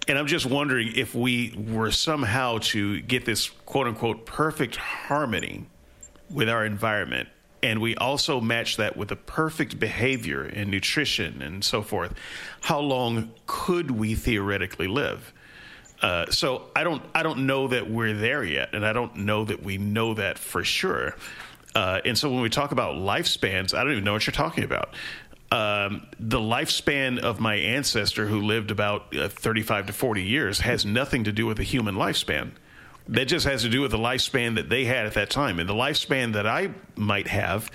And I'm just wondering if we were somehow to get this quote unquote perfect harmony with our environment. And we also match that with the perfect behavior and nutrition and so forth. How long could we theoretically live? So I don't know that we're there yet, and I don't know that we know that for sure. And so when we talk about lifespans, I don't even know what you're talking about. The lifespan of my ancestor who lived about 35 to 40 years has nothing to do with the human lifespan. That just has to do with the lifespan that they had at that time. And the lifespan that I might have,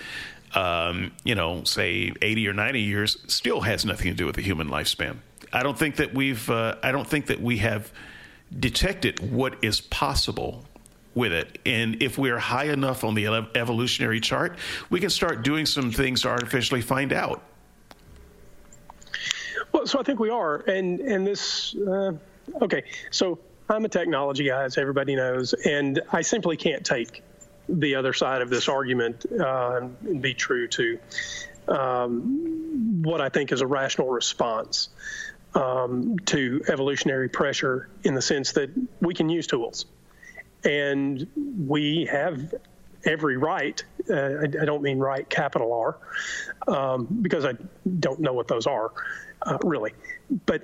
say 80 or 90 years, still has nothing to do with the human lifespan. I don't think that we have detected what is possible with it. And if we're high enough on the evolutionary chart, we can start doing some things to artificially find out. Well, so I think we are. And this, okay, so... I'm a technology guy, as everybody knows, and I simply can't take the other side of this argument and be true to what I think is a rational response to evolutionary pressure in the sense that we can use tools. And we have every right, I don't mean right capital R, because I don't know what those are. Really. But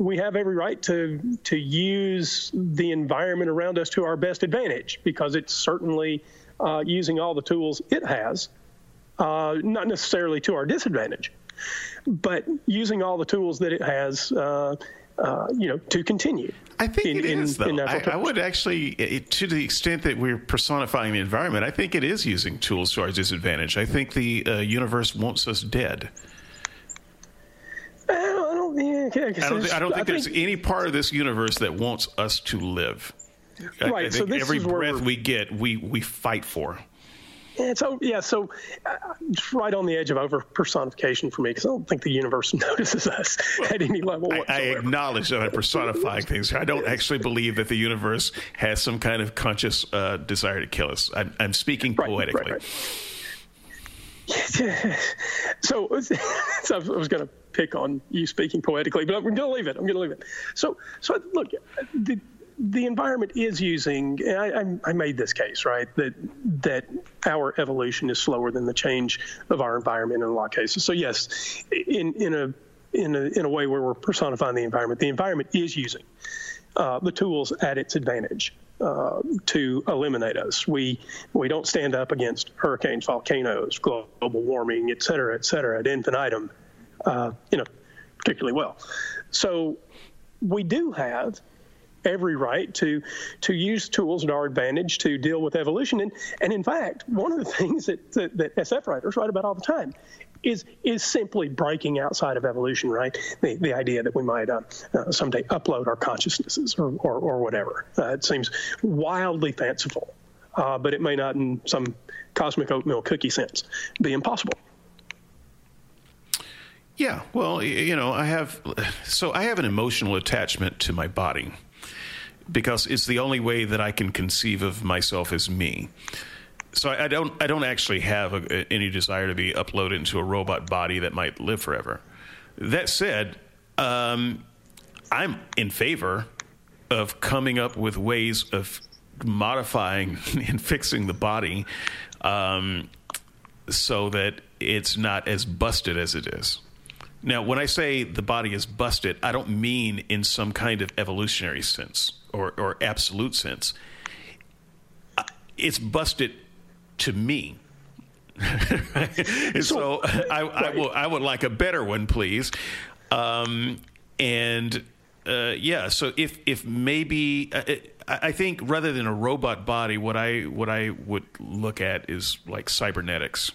we have every right to use the environment around us to our best advantage because it's certainly using all the tools it has, not necessarily to our disadvantage, but using all the tools that it has to continue. I think it is, though. I would actually, to the extent that we're personifying the environment, I think it is using tools to our disadvantage. I think the universe wants us dead. I don't think there's any part of this universe that wants us to live. Right. I think so this every is breath where we get, we fight for. And so, yeah, so just right on the edge of over-personification for me, because I don't think the universe notices us at any level whatsoever. I acknowledge that I'm personifying things. I don't actually believe that the universe has some kind of conscious desire to kill us. I'm speaking poetically. Right. So I was going to pick on you speaking poetically, but I'm going to leave it. So look, the environment is using, and I made this case, right, that our evolution is slower than the change of our environment in a lot of cases. So yes, in a way where we're personifying the environment is using the tools at its advantage to eliminate us. We don't stand up against hurricanes, volcanoes, global warming, et cetera, ad infinitum, particularly well. So we do have every right to use tools at our advantage to deal with evolution. And in fact, one of the things that SF writers write about all the time is simply breaking outside of evolution, right? The idea that we might someday upload our consciousnesses or whatever. It seems wildly fanciful, but it may not in some cosmic oatmeal cookie sense be impossible. Yeah, well, I have an emotional attachment to my body, because it's the only way that I can conceive of myself as me. So I don't actually have any desire to be uploaded into a robot body that might live forever. That said, I'm in favor of coming up with ways of modifying and fixing the body so that it's not as busted as it is. Now, when I say the body is busted, I don't mean in some kind of evolutionary sense or absolute sense. It's busted to me. So I would like a better one, please. So if maybe I think rather than a robot body, what I would look at is like cybernetics.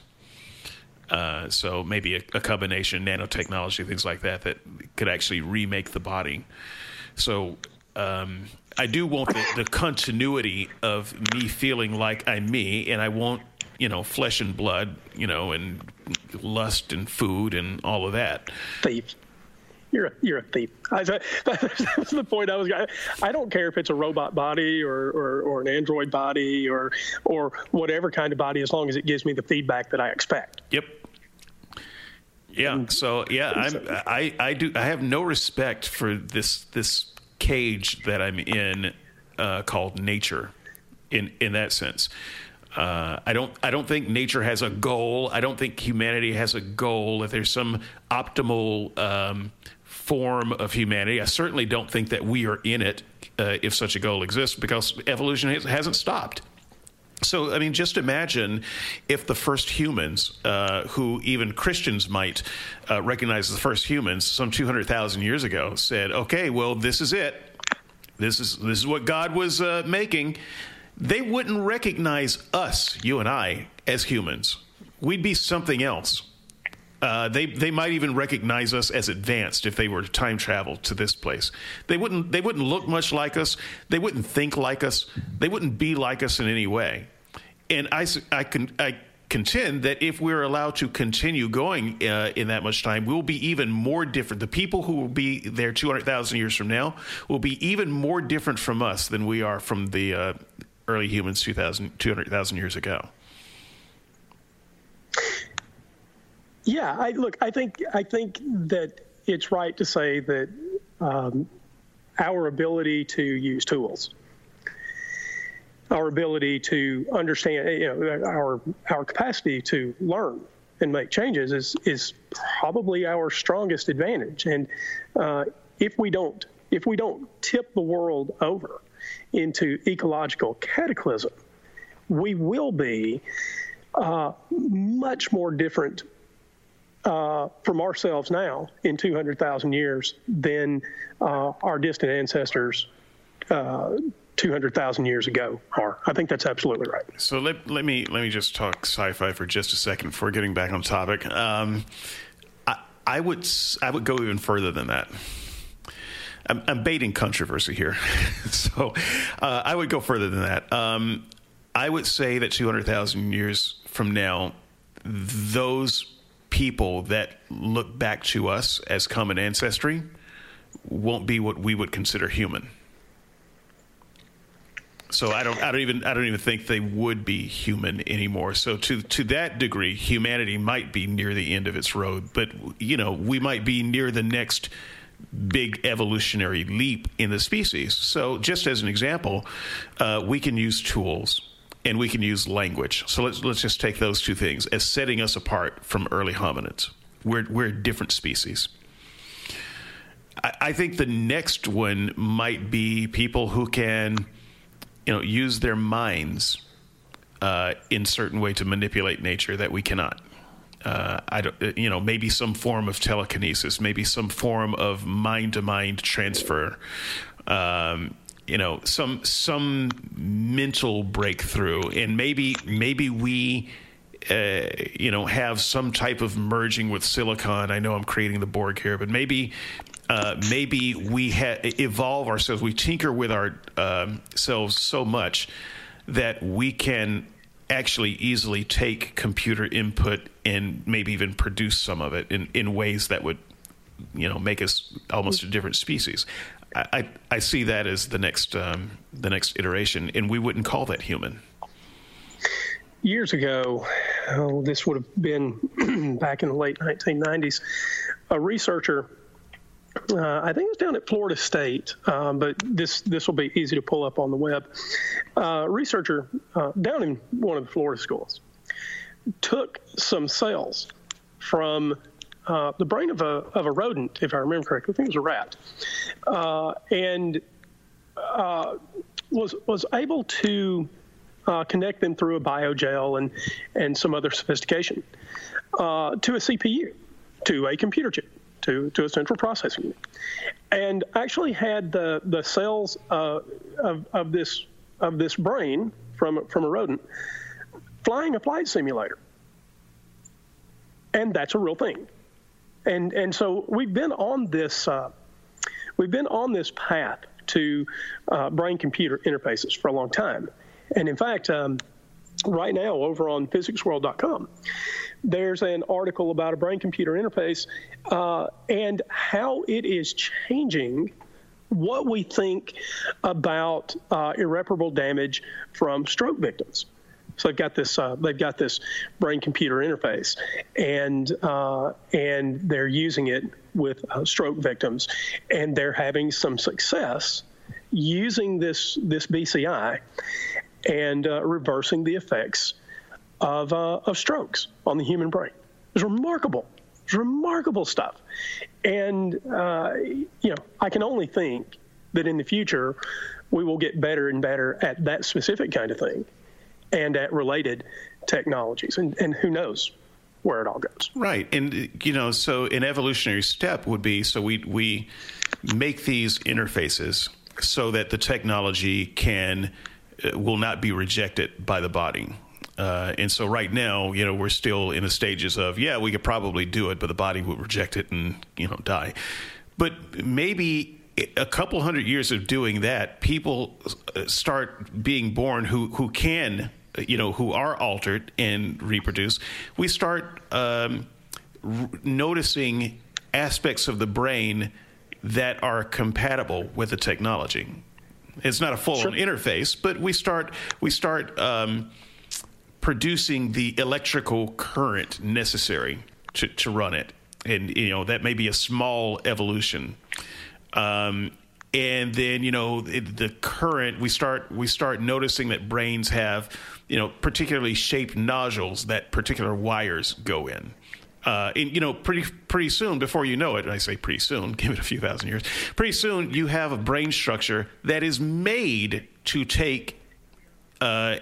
So maybe a combination of nanotechnology, things like that could actually remake the body. So I do want the continuity of me feeling like I'm me, and I want, flesh and blood, and lust and food and all of that. Thief. You're a thief. That's the point I was. I don't care if it's a robot body or an android body or whatever kind of body, as long as it gives me the feedback that I expect. Yep. Yeah. So yeah, I do. I have no respect for this cage that I'm in, called nature. In that sense, I don't think nature has a goal. I don't think humanity has a goal. If there's some optimal form of humanity, I certainly don't think that we are in it if such a goal exists, because evolution hasn't stopped. So, I mean, just imagine if the first humans, who even Christians might recognize as the first humans some 200,000 years ago, said, okay, well, this is it. This is what God was making. They wouldn't recognize us, you and I, as humans. We'd be something else. They might even recognize us as advanced if they were to time travel to this place. They wouldn't look much like us. They wouldn't think like us. They wouldn't be like us in any way. And I contend that if we're allowed to continue going in that much time, we'll be even more different. The people who will be there 200,000 years from now will be even more different from us than we are from the early humans 200,000 years ago. Yeah, I think that it's right to say that our ability to use tools, our ability to understand, our capacity to learn and make changes is probably our strongest advantage. And if we don't tip the world over into ecological cataclysm, we will be much more different from ourselves now in 200,000 years than our distant ancestors 200,000 years ago are. I think that's absolutely right. So let me just talk sci-fi for just a second before getting back on topic. I would go even further than that. I'm baiting controversy here. So I would go further than that. I would say that 200,000 years from now, those people that look back to us as common ancestry won't be what we would consider human. So I don't even think they would be human anymore. So to that degree, humanity might be near the end of its road, but you know, we might be near the next big evolutionary leap in the species. So just as an example, we can use tools and we can use language. So let's just take those two things as setting us apart from early hominids. We're a different species. I think the next one might be people who can, you know, use their minds in certain way to manipulate nature that we cannot. I don't, you know, maybe some form of telekinesis, maybe some form of mind-to-mind transfer. You know, some mental breakthrough, and maybe we, you know, have some type of merging with silicon. I know I'm creating the Borg here, but maybe we evolve ourselves. We tinker with ourselves so much that we can actually easily take computer input and maybe even produce some of it in ways that would, you know, make us almost a different species. I see that as the next iteration, and we wouldn't call that human. Years ago, this would have been back in the late 1990s, a researcher. I think it was down at Florida State, but this will be easy to pull up on the web. Researcher down in one of the Florida schools took some cells from the brain of a rodent, if I remember correctly. I think it was a rat, and was able to connect them through a biogel and some other sophistication to a CPU, to a computer chip. To a central processing unit, and actually had the cells of this brain from a rodent flying a flight simulator, and that's a real thing, and so we've been on this path to brain computer interfaces for a long time, and in fact right now over on physicsworld.com. There's an article about a brain-computer interface and how it is changing what we think about irreparable damage from stroke victims. So they've got this brain-computer interface, and they're using it with stroke victims, and they're having some success using this BCI and reversing the effects of strokes on the human brain. It's remarkable. It's remarkable stuff. And, you know, I can only think that in the future we will get better and better at that specific kind of thing and at related technologies. And who knows where it all goes. Right. And, you know, so an evolutionary step would be, so we make these interfaces so that the technology will not be rejected by the body. And so right now, you know, we're still in the stages of, yeah, we could probably do it, but the body would reject it and, you know, die. But maybe a couple hundred years of doing that, people start being born who can, you know, who are altered and reproduce. We start noticing aspects of the brain that are compatible with the technology. It's not a full-on interface, but we start producing the electrical current necessary to run it. And, you know, that may be a small evolution. And then, you know, the current, we start noticing that brains have, you know, particularly shaped nodules that particular wires go in. And, you know, pretty soon, before you know it, and I say pretty soon, give it a few thousand years, pretty soon you have a brain structure that is made to take a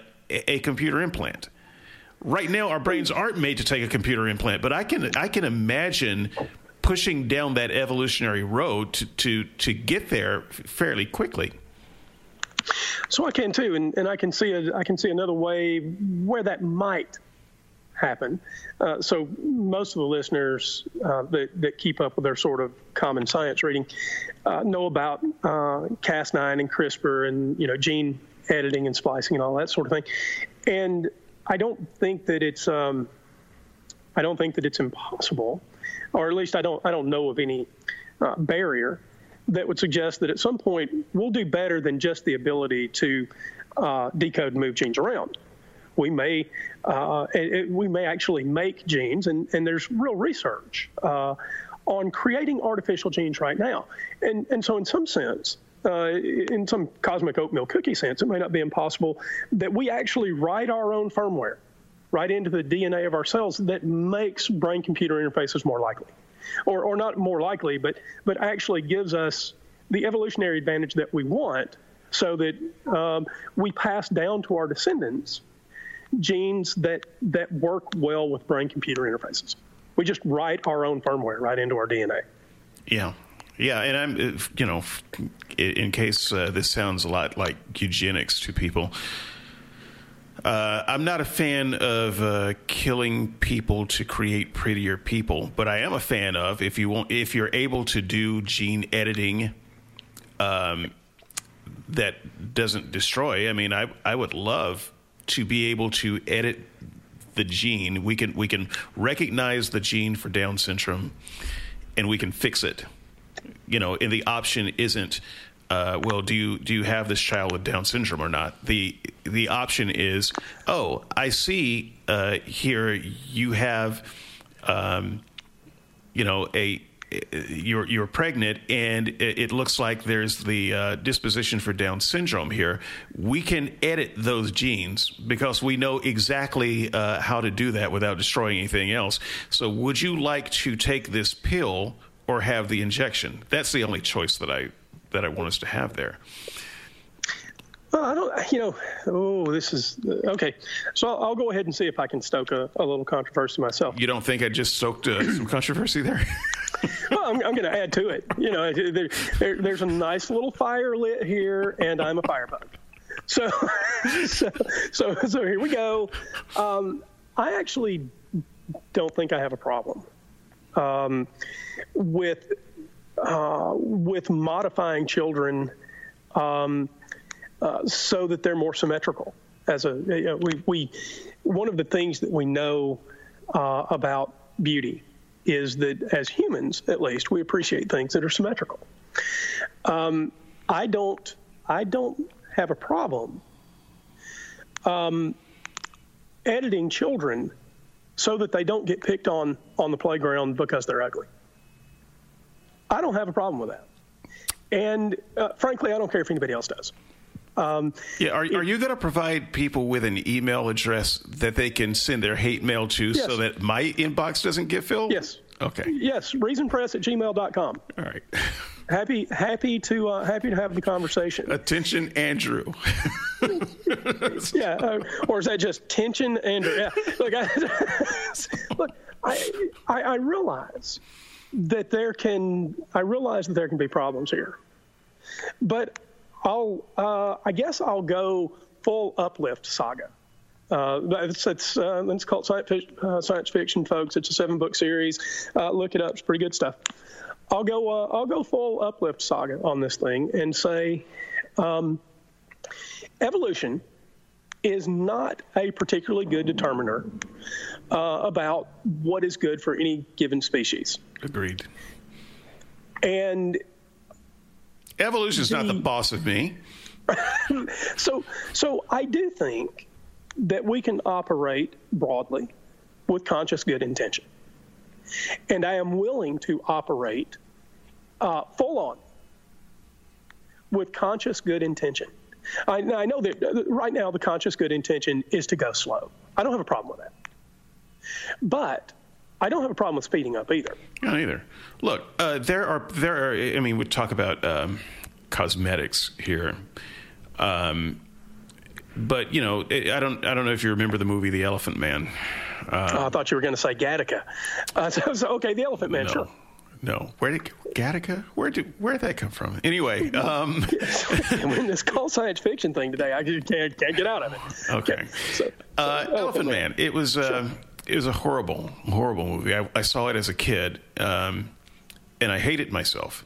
computer implant. Right now, our brains aren't made to take a computer implant, but I can imagine pushing down that evolutionary road to get there fairly quickly. So I can too, and I can see another way where that might happen. So most of the listeners that keep up with their sort of common science reading, know about Cas9 and CRISPR and, you know, gene editing and splicing and all that sort of thing. And I don't think that it's impossible, or at least I don't know of any barrier that would suggest that at some point we'll do better than just the ability to decode and move genes around. We may actually make genes, and there's real research on creating artificial genes right now. And so in some sense, in some cosmic oatmeal cookie sense, it may not be impossible that we actually write our own firmware right into the DNA of our cells that makes brain-computer interfaces more likely. Or not more likely, but actually gives us the evolutionary advantage that we want so that we pass down to our descendants genes that work well with brain-computer interfaces. We just write our own firmware right into our DNA. Yeah. Yeah, and I'm, you know, in case this sounds a lot like eugenics to people, I'm not a fan of killing people to create prettier people, but I am a fan of if you're able to do gene editing that doesn't destroy. I mean, I would love to be able to edit the gene. We can recognize the gene for Down syndrome, and we can fix it. You know, and the option isn't, well, do you have this child with Down syndrome or not? The option is, oh, I see here you have, you know, you're pregnant, and it looks like there's the disposition for Down syndrome here. We can edit those genes because we know exactly how to do that without destroying anything else. So would you like to take this pill or have the injection? That's the only choice that I want us to have there. Well, I don't, you know, this is, okay. So I'll go ahead and see if I can stoke a little controversy myself. You don't think I just stoked some controversy there? Well, I'm going to add to it. You know, there's a nice little fire lit here, and I'm a firebug. So here we go. I actually don't think I have a problem with modifying children so that they're more symmetrical. As we one of the things that we know about beauty is that, as humans at least, we appreciate things that are symmetrical. I don't have a problem editing children so that they don't get picked on the playground because they're ugly. I don't have a problem with that. And frankly, I don't care if anybody else does. Are you going to provide people with an email address that they can send their hate mail to? Yes. So that my inbox doesn't get filled? Yes. Okay. Yes, reasonpress at gmail.com. All right. Happy to have the conversation. Attention, Andrew. Yeah, or is that just tension, Andrew? Yeah. Look, I realize that there can be problems here, but I guess I'll go full Uplift Saga. It's called science fiction, folks. It's a 7-book series. Look it up; it's pretty good stuff. I'll go full Uplift Saga on this thing and say evolution is not a particularly good determiner about what is good for any given species. Agreed. And evolution is not the boss of me. So I do think that we can operate broadly with conscious good intention. And I am willing to operate full-on with conscious good intention. I know that right now the conscious good intention is to go slow. I don't have a problem with that. But I don't have a problem with speeding up either. Not either. Look, there are. I mean, we talk about cosmetics here, but you know, I don't know if you remember the movie The Elephant Man. I thought you were going to say Gattaca. Okay, The Elephant Man. No. Sure. No, Gattaca? Where'd that come from? Anyway, when this call science fiction thing today, I can't get out of it. Okay. So Elephant Man. It was. Sure. It was a horrible movie. I saw it as a kid. and I hated myself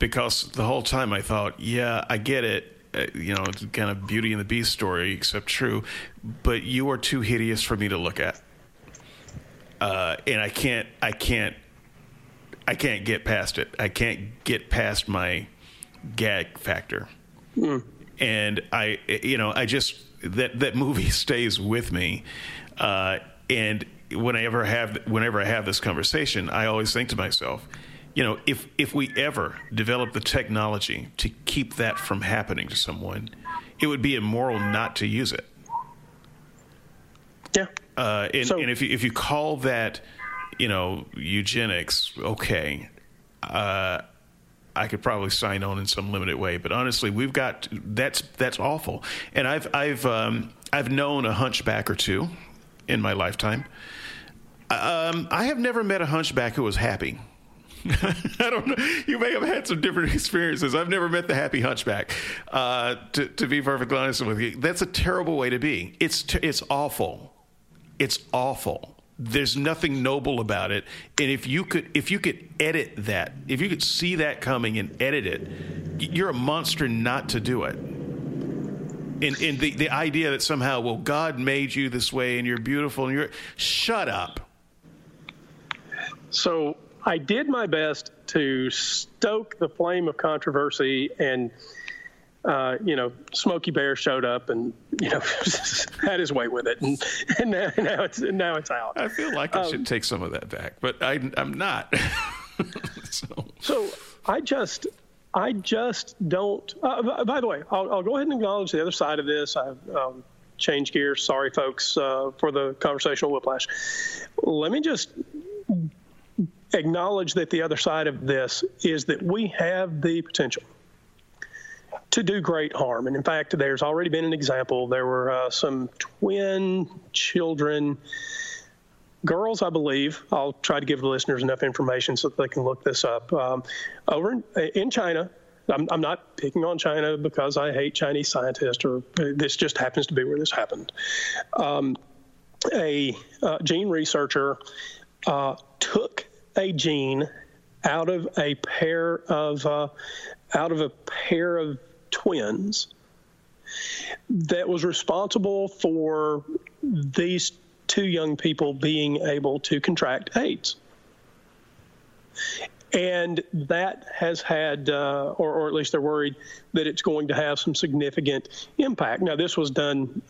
because the whole time I thought, yeah, I get it. You know, it's kind of Beauty and the Beast story, except true. But you are too hideous for me to look at, and I can't get past it. I can't get past my gag factor, and that movie stays with me. And whenever I have this conversation, I always think to myself, you know, if we ever develop the technology to keep that from happening to someone, it would be immoral not to use it. Yeah. And if you call that, you know, eugenics, okay, I could probably sign on in some limited way, but honestly, we've got that's awful. And I've known a hunchback or two in my lifetime. I have never met a hunchback who was happy. I don't know. You may have had some different experiences. I've never met the happy hunchback. To be perfectly honest with you, that's a terrible way to be. It's awful. It's awful. There's nothing noble about it. And if you could edit that, if you could see that coming and edit it, you're a monster not to do it. And the idea that somehow, well, God made you this way and you're beautiful and you're shut up. So I did my best to stoke the flame of controversy, and, Smokey Bear showed up and, had his way with it, and now it's out. I feel like I should take some of that back, but I'm not. So I just don't. By the way, I'll go ahead and acknowledge the other side of this. I've changed gears. Sorry, folks, for the conversational whiplash. Let me just acknowledge that the other side of this is that we have the potential to do great harm. And in fact, there's already been an example. There were some twin children, girls, I believe. I'll try to give the listeners enough information so that they can look this up. Over in China, I'm not picking on China because I hate Chinese scientists, or this just happens to be where this happened. A gene researcher took a gene out of a pair of twins that was responsible for these two young people being able to contract AIDS. And that has had, or at least they're worried that it's going to have some significant impact. Now, this was done,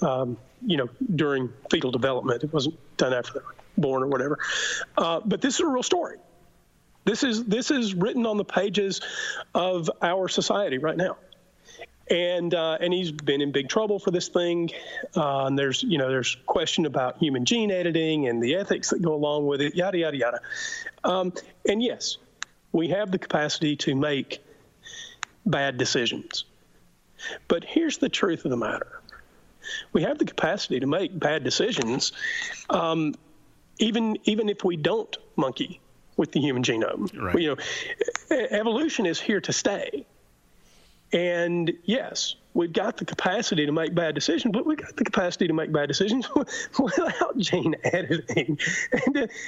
during fetal development. It wasn't done after they were born or whatever. But this is a real story. This is written on the pages of our society right now. And he's been in big trouble for this thing. And there's question about human gene editing and the ethics that go along with it, yada, yada, yada. And yes, we have the capacity to make bad decisions. But here's the truth of the matter. We have the capacity to make bad decisions, even if we don't monkey with the human genome. Right. Evolution is here to stay. And yes, we've got the capacity to make bad decisions, but we've got the capacity to make bad decisions without gene editing.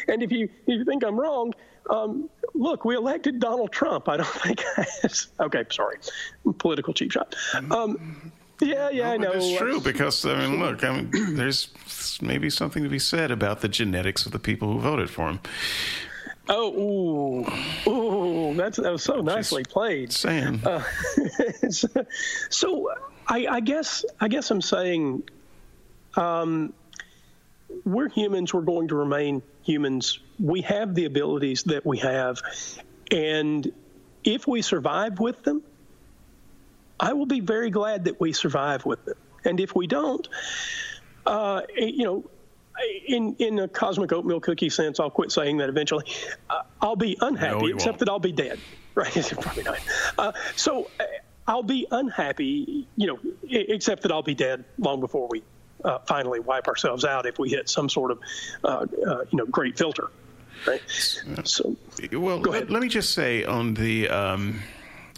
And if you think I'm wrong, look, we elected Donald Trump. I don't think that's... Okay, sorry. Political cheap shot. I know. It's true because, there's maybe something to be said about the genetics of the people who voted for him. That was so nicely played, Sam. I guess I'm saying we're humans. We're going to remain humans. We have the abilities that we have, and if we survive with them, I will be very glad that we survive with them. And if we don't, In a cosmic oatmeal cookie sense, I'll quit saying that eventually. I'll be unhappy, that I'll be dead. Right? Probably not. So I'll be unhappy, except that I'll be dead long before we finally wipe ourselves out if we hit some sort of, great filter. Right? So, go ahead. Let me just say on the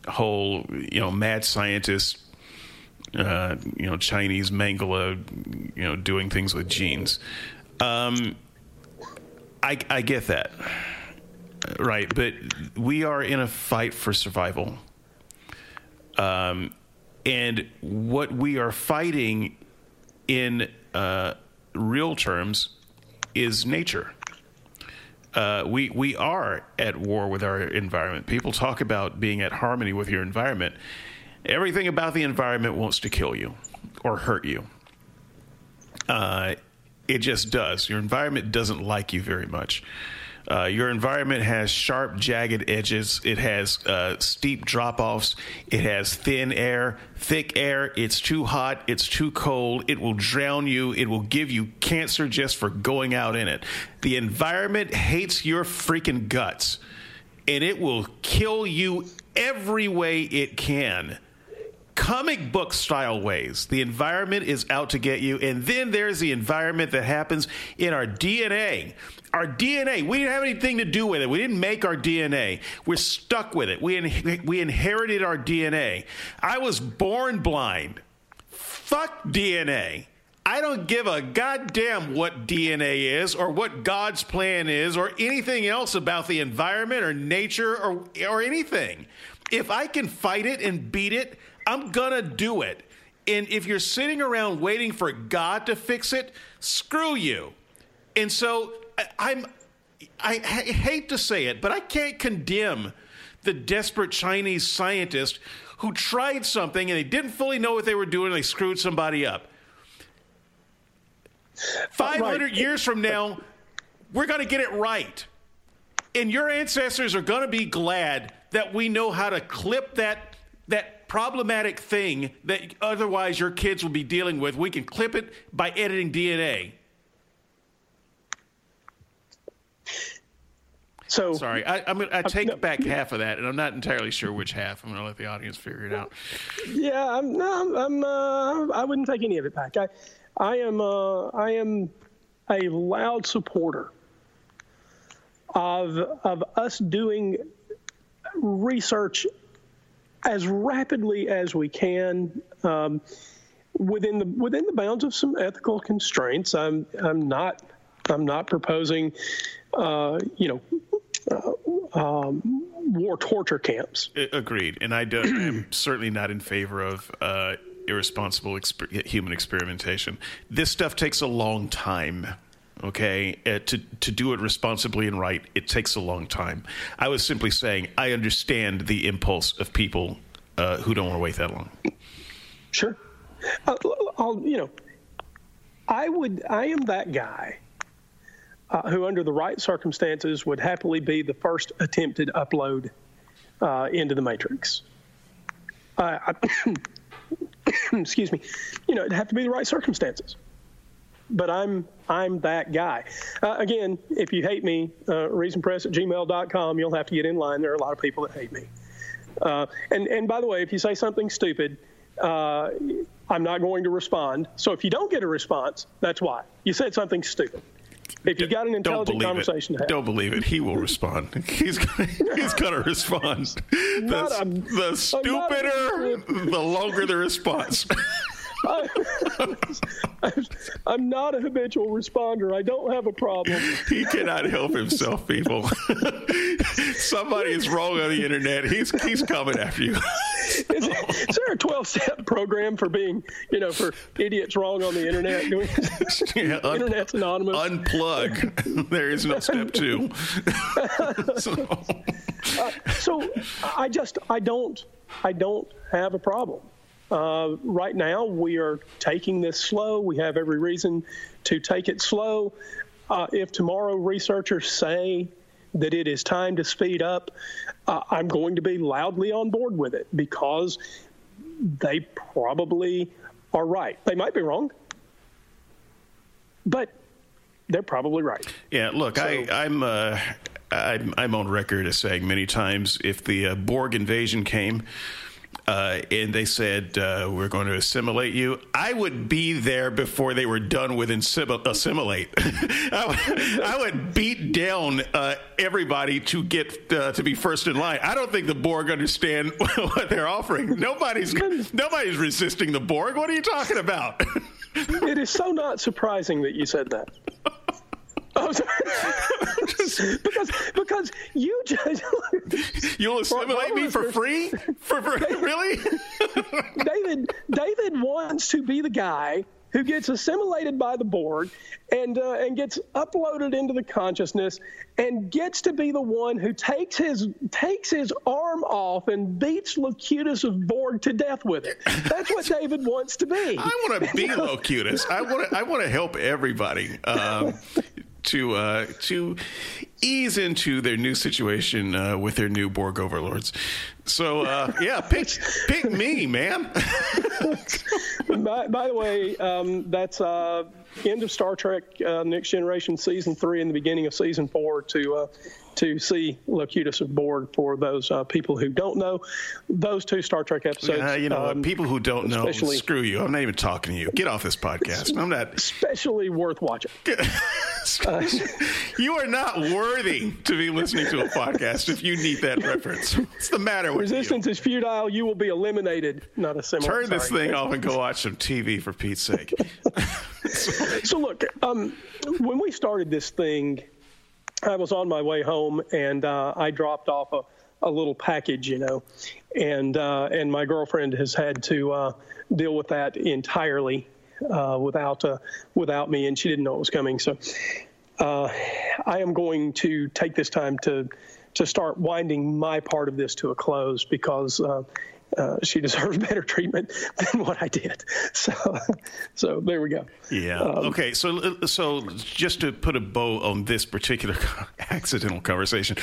whole, mad scientist, Chinese Mangala, doing things with genes. I get that. Right, but we are in a fight for survival. And what we are fighting in real terms is nature. We are at war with our environment. People talk about being at harmony with your environment. Everything about the environment wants to kill you or hurt you. It just does. Your environment doesn't like you very much. Your environment has sharp, jagged edges. It has steep drop-offs. It has thin air, thick air. It's too hot. It's too cold. It will drown you. It will give you cancer just for going out in it. The environment hates your freaking guts, and it will kill you every way it can. Comic book style ways. The environment is out to get you. And then there's the environment that happens in our DNA. Our DNA, we didn't have anything to do with it. We didn't make our DNA. We're stuck with it. We inherited our DNA. I was born blind. Fuck DNA. I don't give a goddamn what DNA is or what God's plan is or anything else about the environment or nature or anything. If I can fight it and beat it, I'm gonna do it. And if you're sitting around waiting for God to fix it, screw you. And so I hate to say it, but I can't condemn the desperate Chinese scientist who tried something and they didn't fully know what they were doing and they screwed somebody up. 500 years from now, we're going to get it right. And your ancestors are going to be glad that we know how to clip that problematic thing that otherwise your kids will be dealing with. We can clip it by editing DNA. So sorry, I take back half of that, and I'm not entirely sure which half. I'm going to let the audience figure it out. Yeah, I wouldn't take any of it back. I am a loud supporter of us doing research as rapidly as we can within the bounds of some ethical constraints. I'm not proposing war torture camps. Agreed, and I'm certainly not in favor of irresponsible human experimentation. This stuff takes a long time, okay? To do it responsibly and right, it takes a long time. I was simply saying I understand the impulse of people who don't want to wait that long. Sure. I am that guy who under the right circumstances would happily be the first attempted upload into the Matrix. Excuse me, it'd have to be the right circumstances. But I'm that guy. Again, if you hate me, reasonpress at gmail.com, you'll have to get in line. There are a lot of people that hate me. And by the way, if you say something stupid, I'm not going to respond. So if you don't get a response, that's why. You said something stupid. If you got an intelligent conversation to have. Don't believe it. He will respond. He's gonna respond. The stupider, the longer the response. I'm not a habitual responder. I don't have a problem. He cannot help himself, people. Somebody is wrong on the internet. He's coming after you. Is there a 12-step program for being, for idiots wrong on the internet? Internet's anonymous. Unplug. There is no step 2. I don't have a problem. Right now, we are taking this slow. We have every reason to take it slow. If tomorrow researchers say that it is time to speed up, I'm going to be loudly on board with it because they probably are right. They might be wrong, but they're probably right. Yeah, look, so, I'm on record as saying many times if the Borg invasion came, and they said, we're going to assimilate you. I would be there before they were done with assimilate. I would beat down everybody to get to be first in line. I don't think the Borg understand what they're offering. Nobody's resisting the Borg. What are you talking about? It is so not surprising that you said that. Oh, sorry. because because you just... You'll assimilate me for free? For free? Really? David wants to be the guy who gets assimilated by the Borg and gets uploaded into the consciousness and gets to be the one who takes his arm off and beats Locutus of Borg to death with it. That's what David wants to be. I want to be Locutus. I want to help everybody to ease into their new situation with their new Borg overlords. So, yeah, pick me, man. By the way, that's end of Star Trek Next Generation Season 3 and the beginning of Season 4 to see Locutus of Borg for those people who don't know. Those two Star Trek episodes. People who don't know, screw you. I'm not even talking to you. Get off this podcast. I'm not. Especially worth watching. You are not worthy to be listening to a podcast if you need that reference. What's the matter with Resistance you? Resistance is futile. You will be eliminated. Not a similar. Turn this thing off and go watch some TV, for Pete's sake. So look, when we started this thing, I was on my way home, and I dropped off a little package, you know, and my girlfriend has had to deal with that entirely without me, and she didn't know it was coming. So I am going to take this time to start winding my part of this to a close, because she deserves better treatment than what I did. So there we go. Yeah. Okay. So just to put a bow on this particular accidental conversation,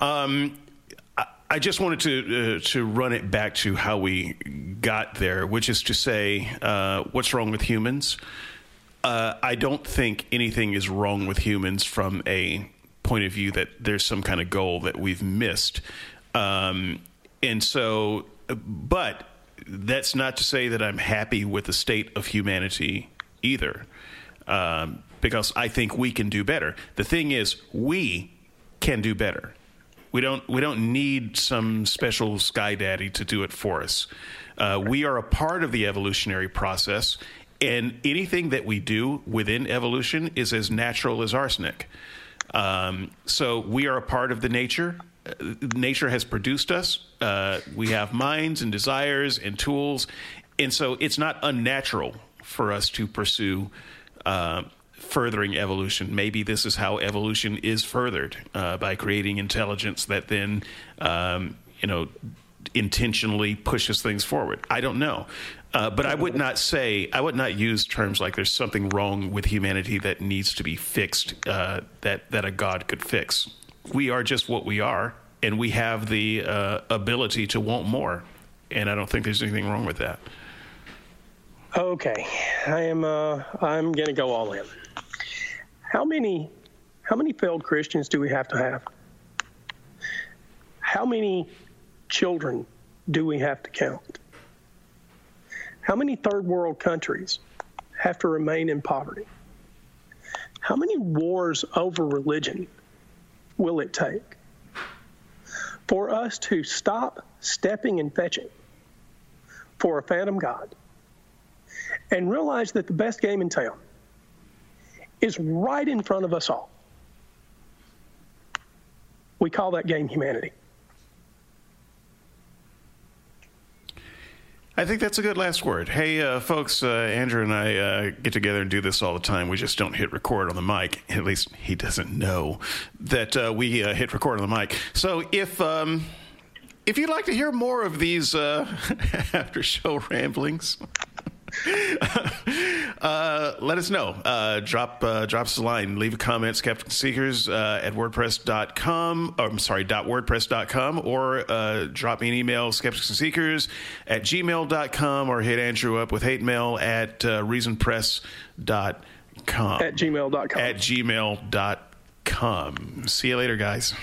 I just wanted to run it back to how we got there, which is to say, what's wrong with humans? I don't think anything is wrong with humans from a point of view that there's some kind of goal that we've missed, and so. But that's not to say that I'm happy with the state of humanity either, because I think we can do better. The thing is, we can do better. We don't need some special sky daddy to do it for us. We are a part of the evolutionary process, and anything that we do within evolution is as natural as arsenic. So we are a part of the nature. Nature has produced us. We have minds and desires and tools. And so it's not unnatural for us to pursue furthering evolution. Maybe this is how evolution is furthered, by creating intelligence that then, intentionally pushes things forward. I don't know. But I would not use terms like there's something wrong with humanity that needs to be fixed, that a God could fix. We are just what we are, and we have the ability to want more, and I don't think there's anything wrong with that. Okay, I'm gonna go all in. How many failed Christians do we have to have? How many children do we have to count? How many third world countries have to remain in poverty? How many wars over religion will it take for us to stop stepping and fetching for a phantom God and realize that the best game in town is right in front of us all? We call that game humanity. I think that's a good last word. Hey, folks, Andrew and I get together and do this all the time. We just don't hit record on the mic. At least he doesn't know that we hit record on the mic. So if you'd like to hear more of these after-show ramblings, let us know. Drop us a line. Leave a comment, Skeptics and Seekers at wordpress.com. .wordpress.com, or drop me an email, Skeptics and Seekers at gmail.com, or hit Andrew up with hate mail at reasonpress.com. At gmail.com. See you later, guys.